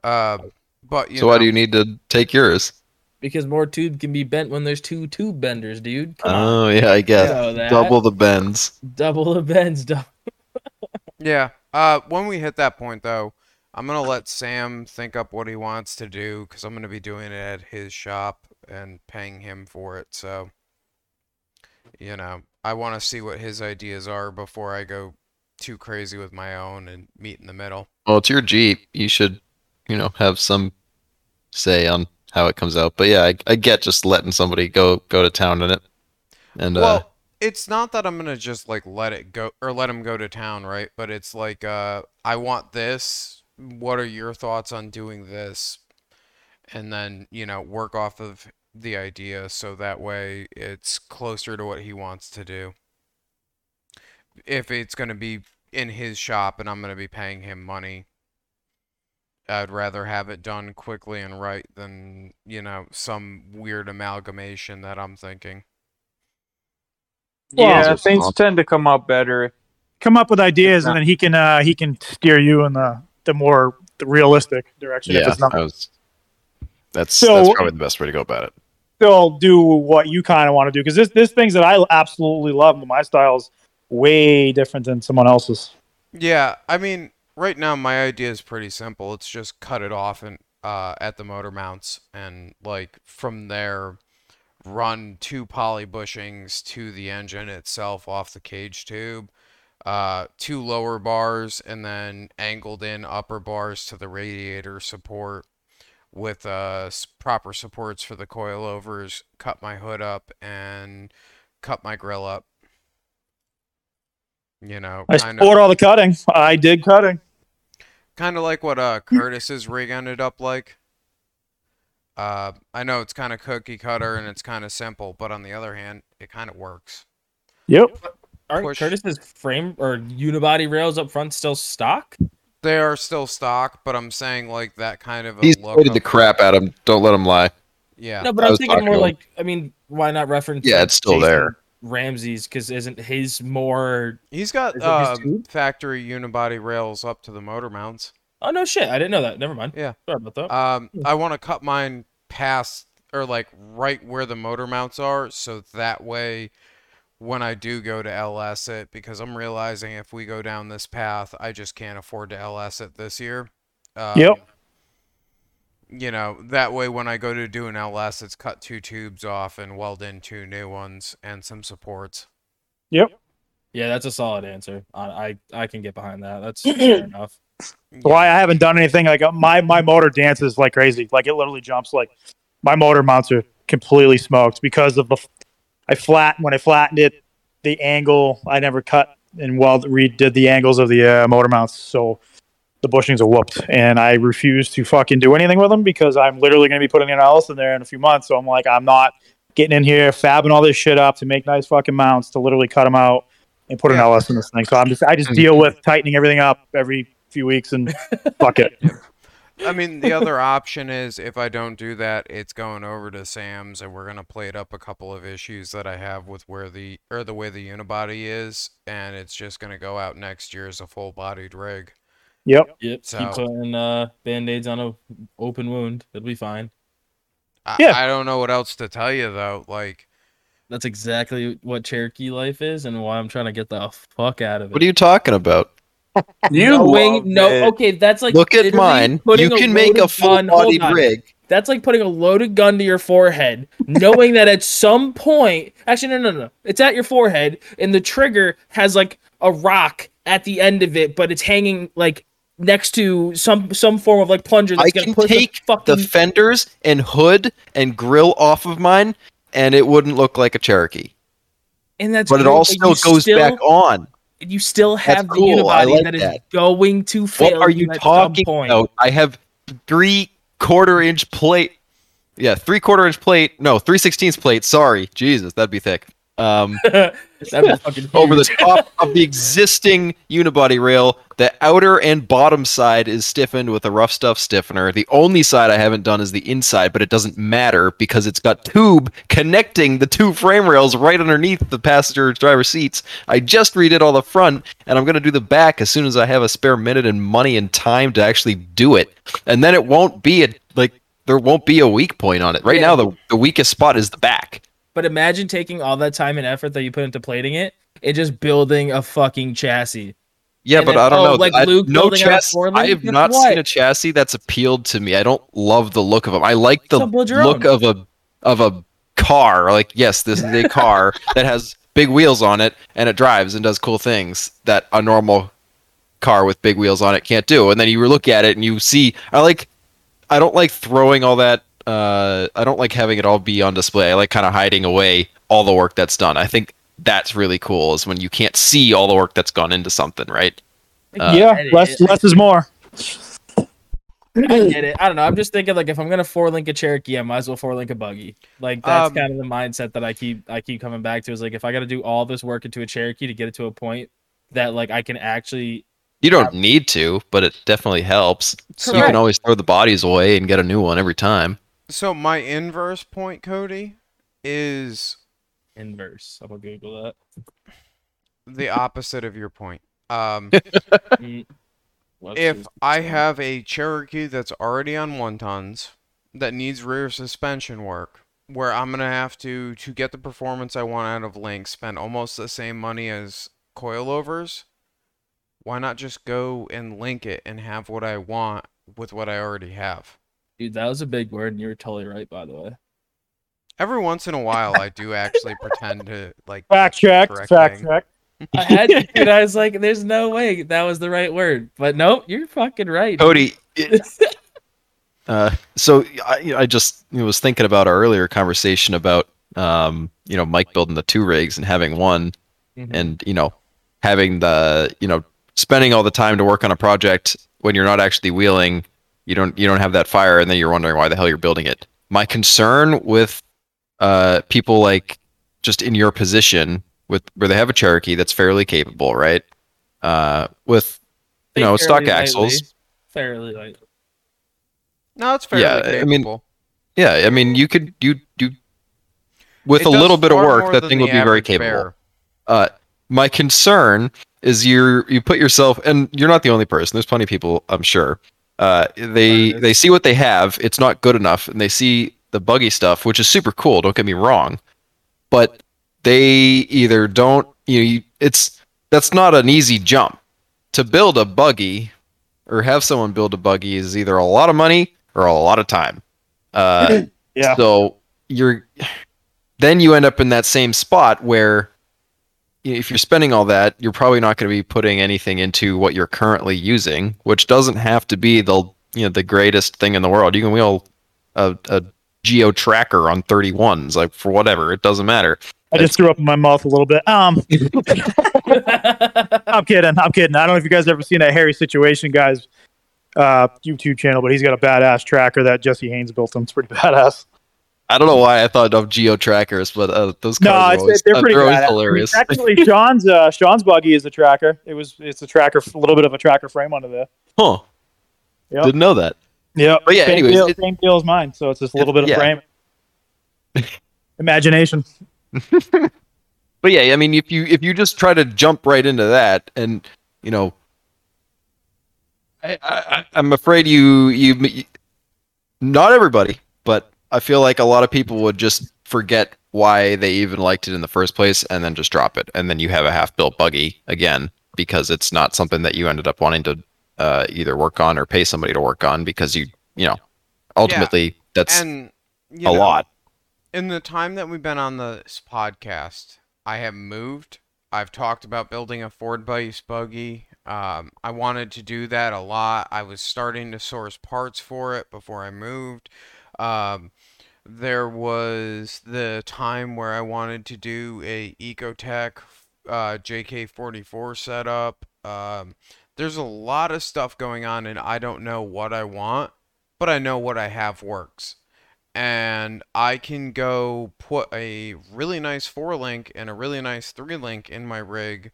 But you know, why do you need to take yours? Because more tube can be bent when there's two tube benders, dude. Yeah, I guess. Double the bends. Yeah. When we hit that point though, I'm going to let Sam think up what he wants to do because I'm going to be doing it at his shop and paying him for it. So, you know, I want to see what his ideas are before I go too crazy with my own and meet in the middle. Well, it's your Jeep. You should, you know, have some say on how it comes out. But yeah, I get just letting somebody go to town in it. And it's not that I'm going to just like let it go or let him go to town, right? But it's like, I want this. What are your thoughts on doing this? And then, you know, work off of the idea so that way it's closer to what he wants to do. If it's going to be in his shop and I'm going to be paying him money, I'd rather have it done quickly and right than, you know, some weird amalgamation that I'm thinking. Yeah, things tend to come up better. Come up with ideas and then he can steer you in the more realistic direction. Yeah, that's probably the best way to go about it. They'll do what you kind of want to do. Because there's things that I absolutely love, but my style's way different than someone else's. Yeah, I mean, right now my idea is pretty simple. It's just cut it off and at the motor mounts and like from there run two poly bushings to the engine itself off the cage tube. Two lower bars and then angled in upper bars to the radiator support with proper supports for the coilovers, cut my hood up and cut my grill up. You know, I support all the cutting. I did cutting. Kind of like what Curtis's rig ended up like. I know it's kind of cookie cutter and it's kind of simple, but on the other hand, it kind of works. Yep. Aren't Curtis's frame or unibody rails up front still stock? They are still stock, but I'm saying like that kind of. He's loaded the crap out of him. Don't let him lie. Yeah. No, but I'm thinking more like, I mean, why not reference? Yeah, it's still Jason there. Ramsey's, because isn't his more? He's got factory unibody rails up to the motor mounts. Oh no, shit! I didn't know that. Never mind. Yeah. Sorry about that. I want to cut mine past or like right where the motor mounts are, so that way. When I do go to LS it, because I'm realizing if we go down this path, I just can't afford to LS it this year. Yep. You know, that way when I go to do an LS, it's cut two tubes off and weld in two new ones and some supports. Yep. Yeah, that's a solid answer. I can get behind that. That's fair enough. Why I haven't done anything. Like my motor dances like crazy. Like it literally jumps. Like my motor mounts are completely smoked because of the... When I flattened it, the angle, I never cut and redid the angles of the motor mounts, so the bushings are whooped. And I refuse to fucking do anything with them because I'm literally going to be putting an LS in there in a few months, so I'm like, I'm not getting in here, fabbing all this shit up to make nice fucking mounts to literally cut them out and put an LS in this thing. So I just deal with tightening everything up every few weeks and fuck it. I mean, the other option is if I don't do that, it's going over to Sam's and we're going to plate up a couple of issues that I have with where the way the unibody is. And it's just going to go out next year as a full bodied rig. Yep. So, keep putting Band-Aids on an open wound. It'll be fine. I don't know what else to tell you though. Like That's exactly what Cherokee life is and why I'm trying to get the fuck out of it. What are you talking about? Okay, that's like... Look at mine. You can make a full-body rig. That's like putting a loaded gun to your forehead, knowing that at some point... Actually, no. It's at your forehead, and the trigger has like a rock at the end of it, but it's hanging like next to some form of like plunger. That's I can take the fenders and hood and grill off of mine, and it wouldn't look like a Cherokee. And that's it all still goes back on. You still have the unibody that is going to fail. What are you talking about? I have 3/4 inch plate. Yeah, 3/4 inch plate. No, 3/16 plate. Sorry. Jesus, that'd be thick. That'd be fucking over the top of the existing unibody rail. The outer and bottom side is stiffened with a rough stuff stiffener. The only side I haven't done is the inside, but it doesn't matter because it's got tube connecting the two frame rails right underneath the passenger driver seats. I just redid all the front, and I'm going to do the back as soon as I have a spare minute and money and time to actually do it. And then it won't be there won't be a weak point on it. Right now, the weakest spot is the back. But imagine taking all that time and effort that you put into plating it and just building a fucking chassis. Yeah, and but I don't know. I have not seen a chassis that's appealed to me. I don't love the look of them. I like the look of a car. Like, yes, this is a car that has big wheels on it and it drives and does cool things that a normal car with big wheels on it can't do. And then you look at it and you see. I don't like throwing all that. I don't like having it all be on display. I like kind of hiding away all the work that's done. I think that's really cool is when you can't see all the work that's gone into something, right? Less is more. I get it. I don't know. I'm just thinking like if I'm gonna 4-link a Cherokee, I might as well 4-link a buggy. Like that's kind of the mindset that I keep coming back to is like if I gotta do all this work into a Cherokee to get it to a point that like I can actually You don't need to, but it definitely helps. Correct. You can always throw the bodies away and get a new one every time. So my inverse point, Cody, is inverse. I'm gonna Google that. The opposite of your point. If I have a Cherokee that's already on 1-tons that needs rear suspension work, where I'm gonna have to get the performance I want out of Link, spend almost the same money as coilovers, why not just go and link it and have what I want with what I already have? Dude, that was a big word, and you were totally right, by the way. Every once in a while, I do actually pretend to like fact check. I had to, and I was like, "There's no way that was the right word," but nope, you're fucking right, Cody. So I was thinking about our earlier conversation about Mike building the 2 rigs and having one, and having the spending all the time to work on a project when you're not actually wheeling, you don't have that fire, and then you're wondering why the hell you're building it. My concern with people like just in your position with where they have a Cherokee that's fairly capable, right? With stock axles, fairly light. No, it's fairly capable. I mean, you could with a little bit of work, that thing would be very capable. My concern is you put yourself, and you're not the only person. There's plenty of people, I'm sure. They see what they have. It's not good enough, and they see the buggy stuff, which is super cool, don't get me wrong, but they either don't that's not an easy jump to build a buggy or have someone build a buggy is either a lot of money or a lot of time. So you end up in that same spot where if you're spending all that, you're probably not going to be putting anything into what you're currently using, which doesn't have to be the greatest thing in the world. You can wheel a Geo Tracker on 31s, like for whatever, it doesn't matter. I just threw up in my mouth a little bit. I'm kidding. I don't know if you guys have ever seen that Harry Situation Guys YouTube channel, but he's got a badass tracker that Jesse Haynes built him. It's pretty badass. I don't know why I thought of Geo Trackers, but those cars are always hilarious. Actually, Sean's buggy is a tracker. It's a tracker, a little bit of a tracker frame under there. Huh. Yep. Didn't know that. Yeah, but yeah. Same deal as mine. So it's just a little bit of frame, imagination. But yeah, I mean, if you just try to jump right into that, and I'm afraid not everybody, but I feel like a lot of people would just forget why they even liked it in the first place and then just drop it. And then you have a half-built buggy again, because it's not something that you ended up wanting to either work on or pay somebody to work on, because you know, ultimately that's a lot. In the time that we've been on this podcast, I have moved. I've talked about building a Ford-based buggy. I wanted to do that a lot. I was starting to source parts for it before I moved. There was the time where I wanted to do a Ecotech JK44 setup. There's a lot of stuff going on, and I don't know what I want, but I know what I have works. And I can go put a really nice 4-link and a really nice 3-link in my rig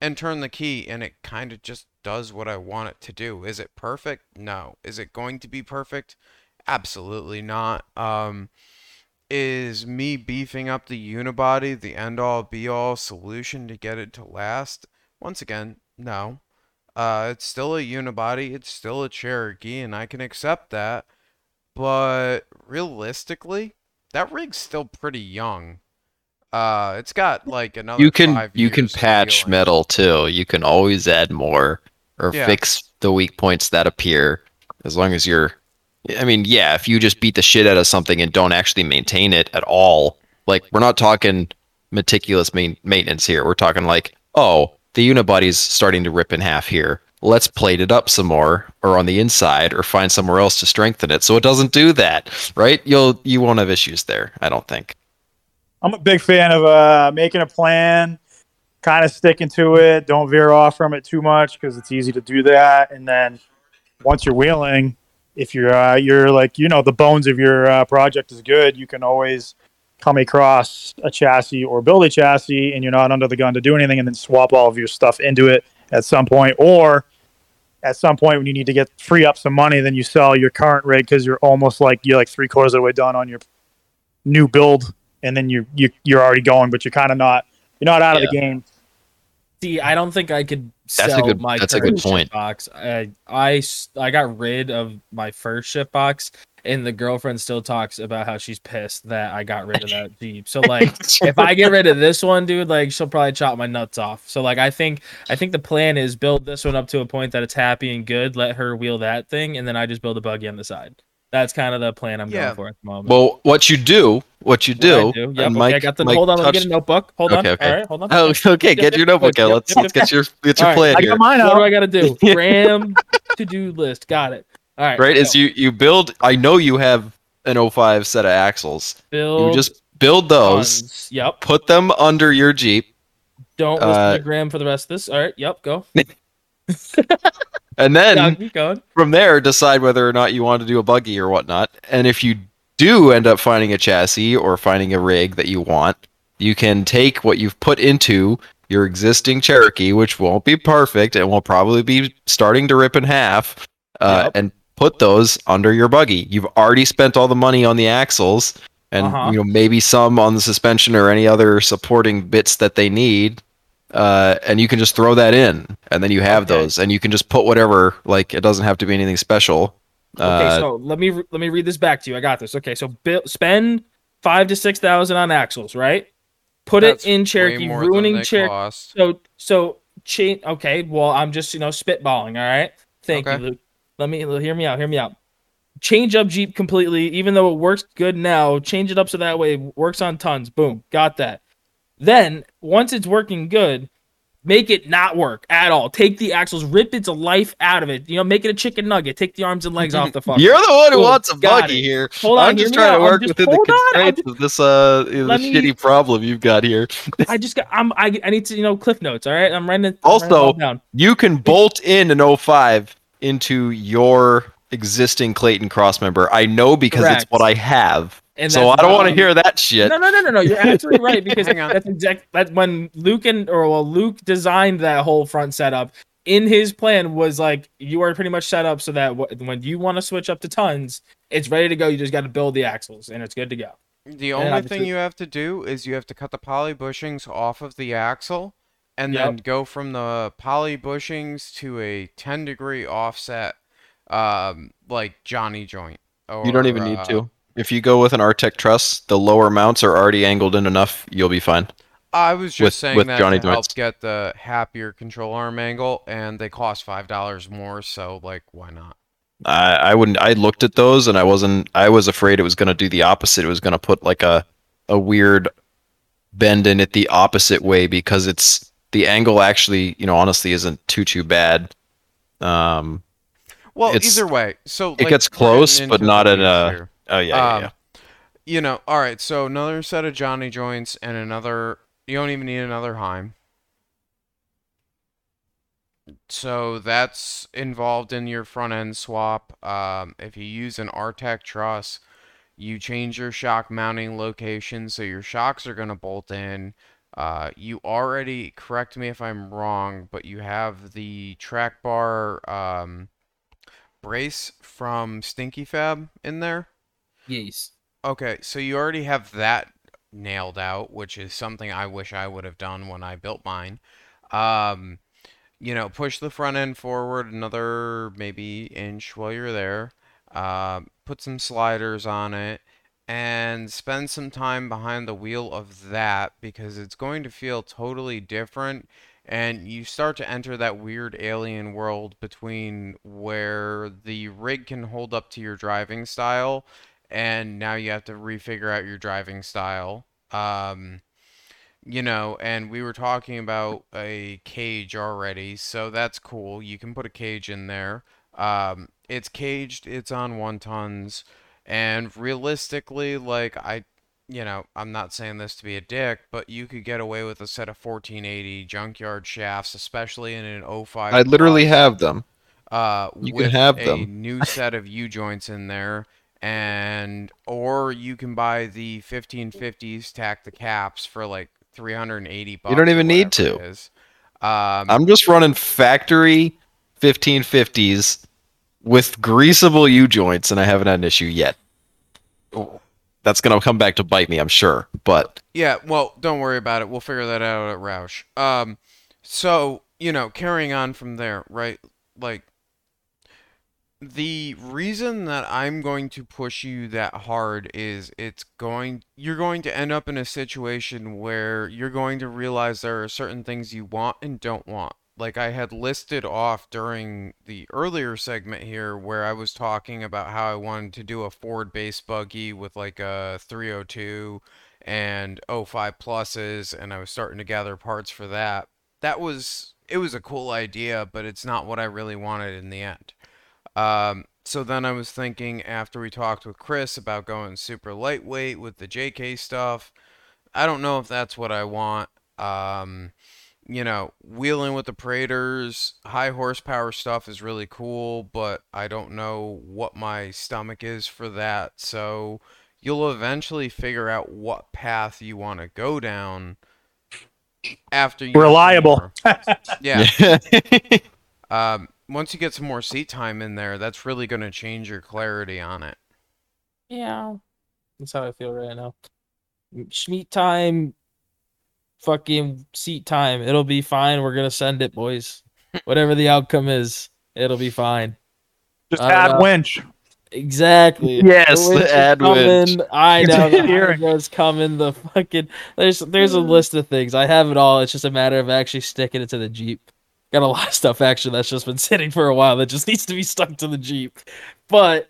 and turn the key, and it kind of just does what I want it to do. Is it perfect? No. Is it going to be perfect? Absolutely not. Is me beefing up the unibody the end-all, be-all solution to get it to last? Once again, no. It's still a unibody. It's still a Cherokee, and I can accept that. But realistically, that rig's still pretty young. It's got like another 5 years. You can patch metal too. You can always add more or fix the weak points that appear, as long as you're. I mean, yeah, if you just beat the shit out of something and don't actually maintain it at all, like, we're not talking meticulous maintenance here. We're talking like, oh, the unibody's starting to rip in half here. Let's plate it up some more, or on the inside, or find somewhere else to strengthen it so it doesn't do that, right? You won't have issues there, I don't think. I'm a big fan of making a plan, kind of sticking to it, don't veer off from it too much, because it's easy to do that. And then once you're wheeling, if you're like, you know, the bones of your project is good, you can always come across a chassis or build a chassis, and you're not under the gun to do anything, and then swap all of your stuff into it at some point. Or at some point when you need to get free up some money, then you sell your current rig because you're almost like, you're like 3/4 of the way done on your new build, and then you're already going, but you're kind of not, you're not out of the game. See, I don't think I could sell my current ship box. I got rid of my first ship box, and the girlfriend still talks about how she's pissed that I got rid of that Jeep. So like, if I get rid of this one, dude, like, she'll probably chop my nuts off. So like, I think the plan is build this one up to a point that it's happy and good, let her wheel that thing, and then I just build a buggy on the side. That's kind of the plan I'm going for at the moment. Well, what you do. Yep, and Mike, I got the. Mike, hold on, let me get a notebook. Hold on. All right, hold on. Oh, okay, get your notebook out. Let's get your plan here. I got mine out. What do I got to do? Ram to-do list. Got it. All right. Right, is you build. I know you have an 05 set of axles. You just build those. Tons. Yep. Put them under your Jeep. Don't listen to Graham for the rest of this. All right. Yep. Go. And then from there, decide whether or not you want to do a buggy or whatnot. And if you do end up finding a chassis or finding a rig that you want, you can take what you've put into your existing Cherokee, which won't be perfect and will probably be starting to rip in half, and put those under your buggy. You've already spent all the money on the axles and you know, maybe some on the suspension or any other supporting bits that they need. And you can just throw that in, and then you have those, and you can just put whatever, like, it doesn't have to be anything special. Okay, so let me read this back to you. I got this. Okay, so spend $5,000 to $6,000 on axles, right? Put it in Cherokee, ruining Cherokee. Okay, well, I'm just, you know, spitballing. All right, thank you, Luke. Hear me out. Change up Jeep completely, even though it works good now. Change it up so that way it works on tons. Boom, got that. Then, once it's working good, make it not work at all. Take the axles, rip its life out of it. You know, make it a chicken nugget. Take the arms and legs off the fucker. You're the one who wants a buggy here. Hold on, I'm just trying to work within the constraints of this shitty problem you've got here. I need to, you know, cliff notes, all right? I'm writing it down. Also, you can bolt in an 05 into your existing Clayton Crossmember. I know, because it's what I have. And so I don't want to hear that shit. No. You're absolutely right, because that's when Luke designed that whole front setup. In his plan was like, you are pretty much set up so that when you want to switch up to tons, it's ready to go. You just got to build the axles, and it's good to go. The only thing you have to do is you have to cut the poly bushings off of the axle, and then go from the poly bushings to a 10-degree offset, like Johnny joint. Or, you don't even need to. If you go with an Artec truss, the lower mounts are already angled in enough. You'll be fine. I was just saying that Johnny to help get the happier control arm angle, and they cost $5 more, so like, why not? I wouldn't. I looked at those, and I was afraid it was going to do the opposite. It was going to put like a weird bend in it the opposite way, because it's the angle actually, you know, honestly, isn't too bad. Well, either way, so it like, gets close, but not at a. Oh yeah. You know, all right. So another set of Johnny joints and another. You don't even need another Heim. So that's involved in your front end swap. If you use an Artec truss, you change your shock mounting location, so your shocks are going to bolt in. You already, correct me if I'm wrong, but you have the track bar brace from Stinky Fab in there? Yes. Okay, so you already have that nailed out, which is something I wish I would have done when I built mine. You know, push the front end forward another maybe inch while you're there. Put some sliders on it and spend some time behind the wheel of that, because it's going to feel totally different, and you start to enter that weird alien world between where the rig can hold up to your driving style, and now you have to refigure out your driving style. You know, and we were talking about a cage already, so that's cool. You can put a cage in there. It's caged, it's on 1-tons, and realistically, like, you know, I'm not saying this to be a dick, but you could get away with a set of 1480 junkyard shafts, especially in an 05. I literally have them. You can have them. With a new set of U-joints in there. And, or you can buy the 1550s, tack the caps for like $380. You don't even need to. I'm just running factory 1550s with greasable U-joints, and I haven't had an issue yet. That's going to come back to bite me, I'm sure. But yeah, well, don't worry about it. We'll figure that out at Rausch. So, you know, carrying on from there, right? Like, the reason that I'm going to push you that hard is you're going to end up in a situation where you're going to realize there are certain things you want and don't want. Like I had listed off during the earlier segment here, where I was talking about how I wanted to do a Ford base buggy with like a 302 and 05 pluses, and I was starting to gather parts for that. It was a cool idea, but it's not what I really wanted in the end. So then I was thinking, after we talked with Chris about going super lightweight with the JK stuff, I don't know if that's what I want. You know, wheeling with the Praters, high horsepower stuff is really cool, but I don't know what my stomach is for that. So you'll eventually figure out what path you want to go down after you reliable. Yeah. Once you get some more seat time in there, that's really going to change your clarity on it. Yeah. That's how I feel right now. Schmeat time, fucking seat time. It'll be fine. We're going to send it, boys. Whatever the outcome is, it'll be fine. Just add winch. Exactly. Yes, the ad winch. I know it's coming. The fucking there's a list of things. I have it all. It's just a matter of actually sticking it to the Jeep. Got a lot of stuff, actually, that's just been sitting for a while that just needs to be stuck to the Jeep. But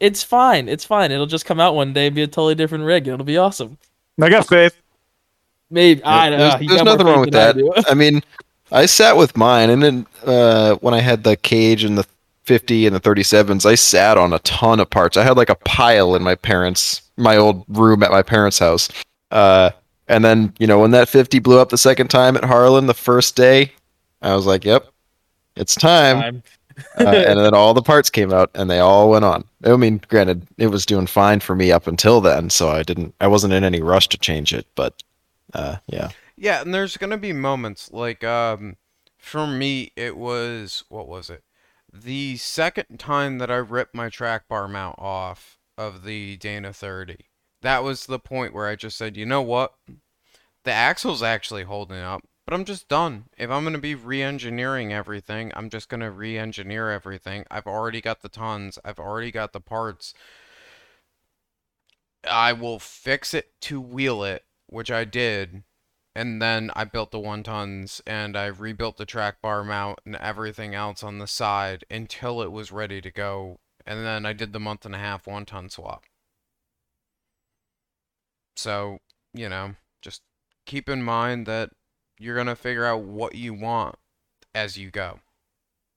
it's fine. It's fine. It'll just come out one day and be a totally different rig. It'll be awesome. I got faith. Maybe. I don't know. There's nothing wrong with that. I mean, I sat with mine, and then when I had the cage and the 50 and the 37s, I sat on a ton of parts. I had like a pile in my old room at my parents' house. And then, you know, when that 50 blew up the second time at Harlan the first day, I was like, yep, it's time. And then all the parts came out and they all went on. I mean, granted, it was doing fine for me up until then, so I wasn't in any rush to change it, but yeah. Yeah, and there's going to be moments like for me, it was, what was it? The second time that I ripped my track bar mount off of the Dana 30, that was the point where I just said, you know what? The axle's actually holding up. But I'm just done. If I'm going to be re-engineering everything, I'm just going to re-engineer everything. I've already got the tons. I've already got the parts. I will fix it to wheel it, which I did. And then I built the 1-tons, and I rebuilt the track bar mount and everything else on the side until it was ready to go. And then I did the month-and-a-half 1-ton swap. So, you know, just keep in mind that you're going to figure out what you want as you go.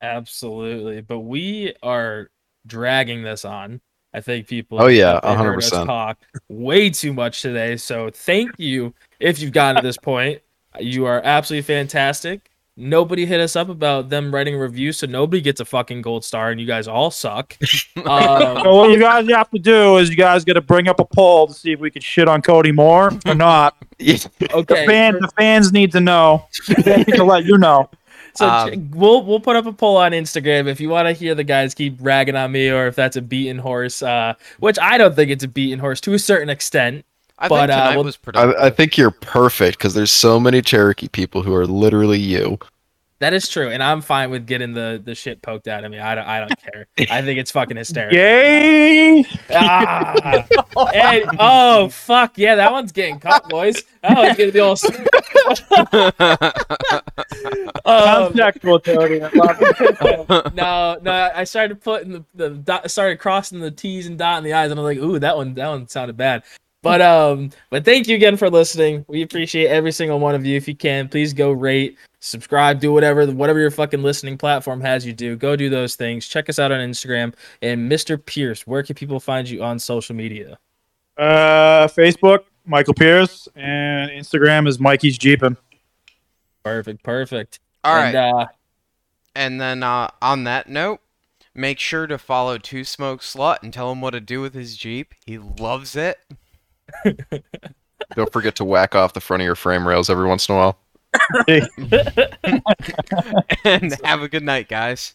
Absolutely. But we are dragging this on. I think people have 100% talk way too much today. So thank you if you've gotten to this point. You are absolutely fantastic. Nobody hit us up about them writing reviews, so nobody gets a fucking gold star, and you guys all suck. So what you guys have to do is you guys got to bring up a poll to see if we can shit on Cody more or not. Okay, the fans need to know. They need to let you know. So we'll put up a poll on Instagram if you want to hear the guys keep ragging on me, or if that's a beaten horse, which I don't think it's a beaten horse to a certain extent. I think you're perfect because there's so many Cherokee people who are literally you. That is true, and I'm fine with getting the shit poked out of me. I don't care. I think it's fucking hysterical. Yay! Oh fuck yeah, that one's getting cut, boys. That one's gonna be all. No. I started putting started crossing the T's and dotting the I's, and I'm like, ooh, that one sounded bad. But thank you again for listening. We appreciate every single one of you. If you can, please go rate, subscribe, do whatever your fucking listening platform has you do. Go do those things. Check us out on Instagram. And Mr. Pierce, where can people find you on social media? Facebook, Michael Pierce, and Instagram is Mikey's Jeepin'. Perfect. All right. And then on that note, make sure to follow Two Smoke Slut and tell him what to do with his Jeep. He loves it. Don't forget to whack off the front of your frame rails every once in a while. And have a good night, guys.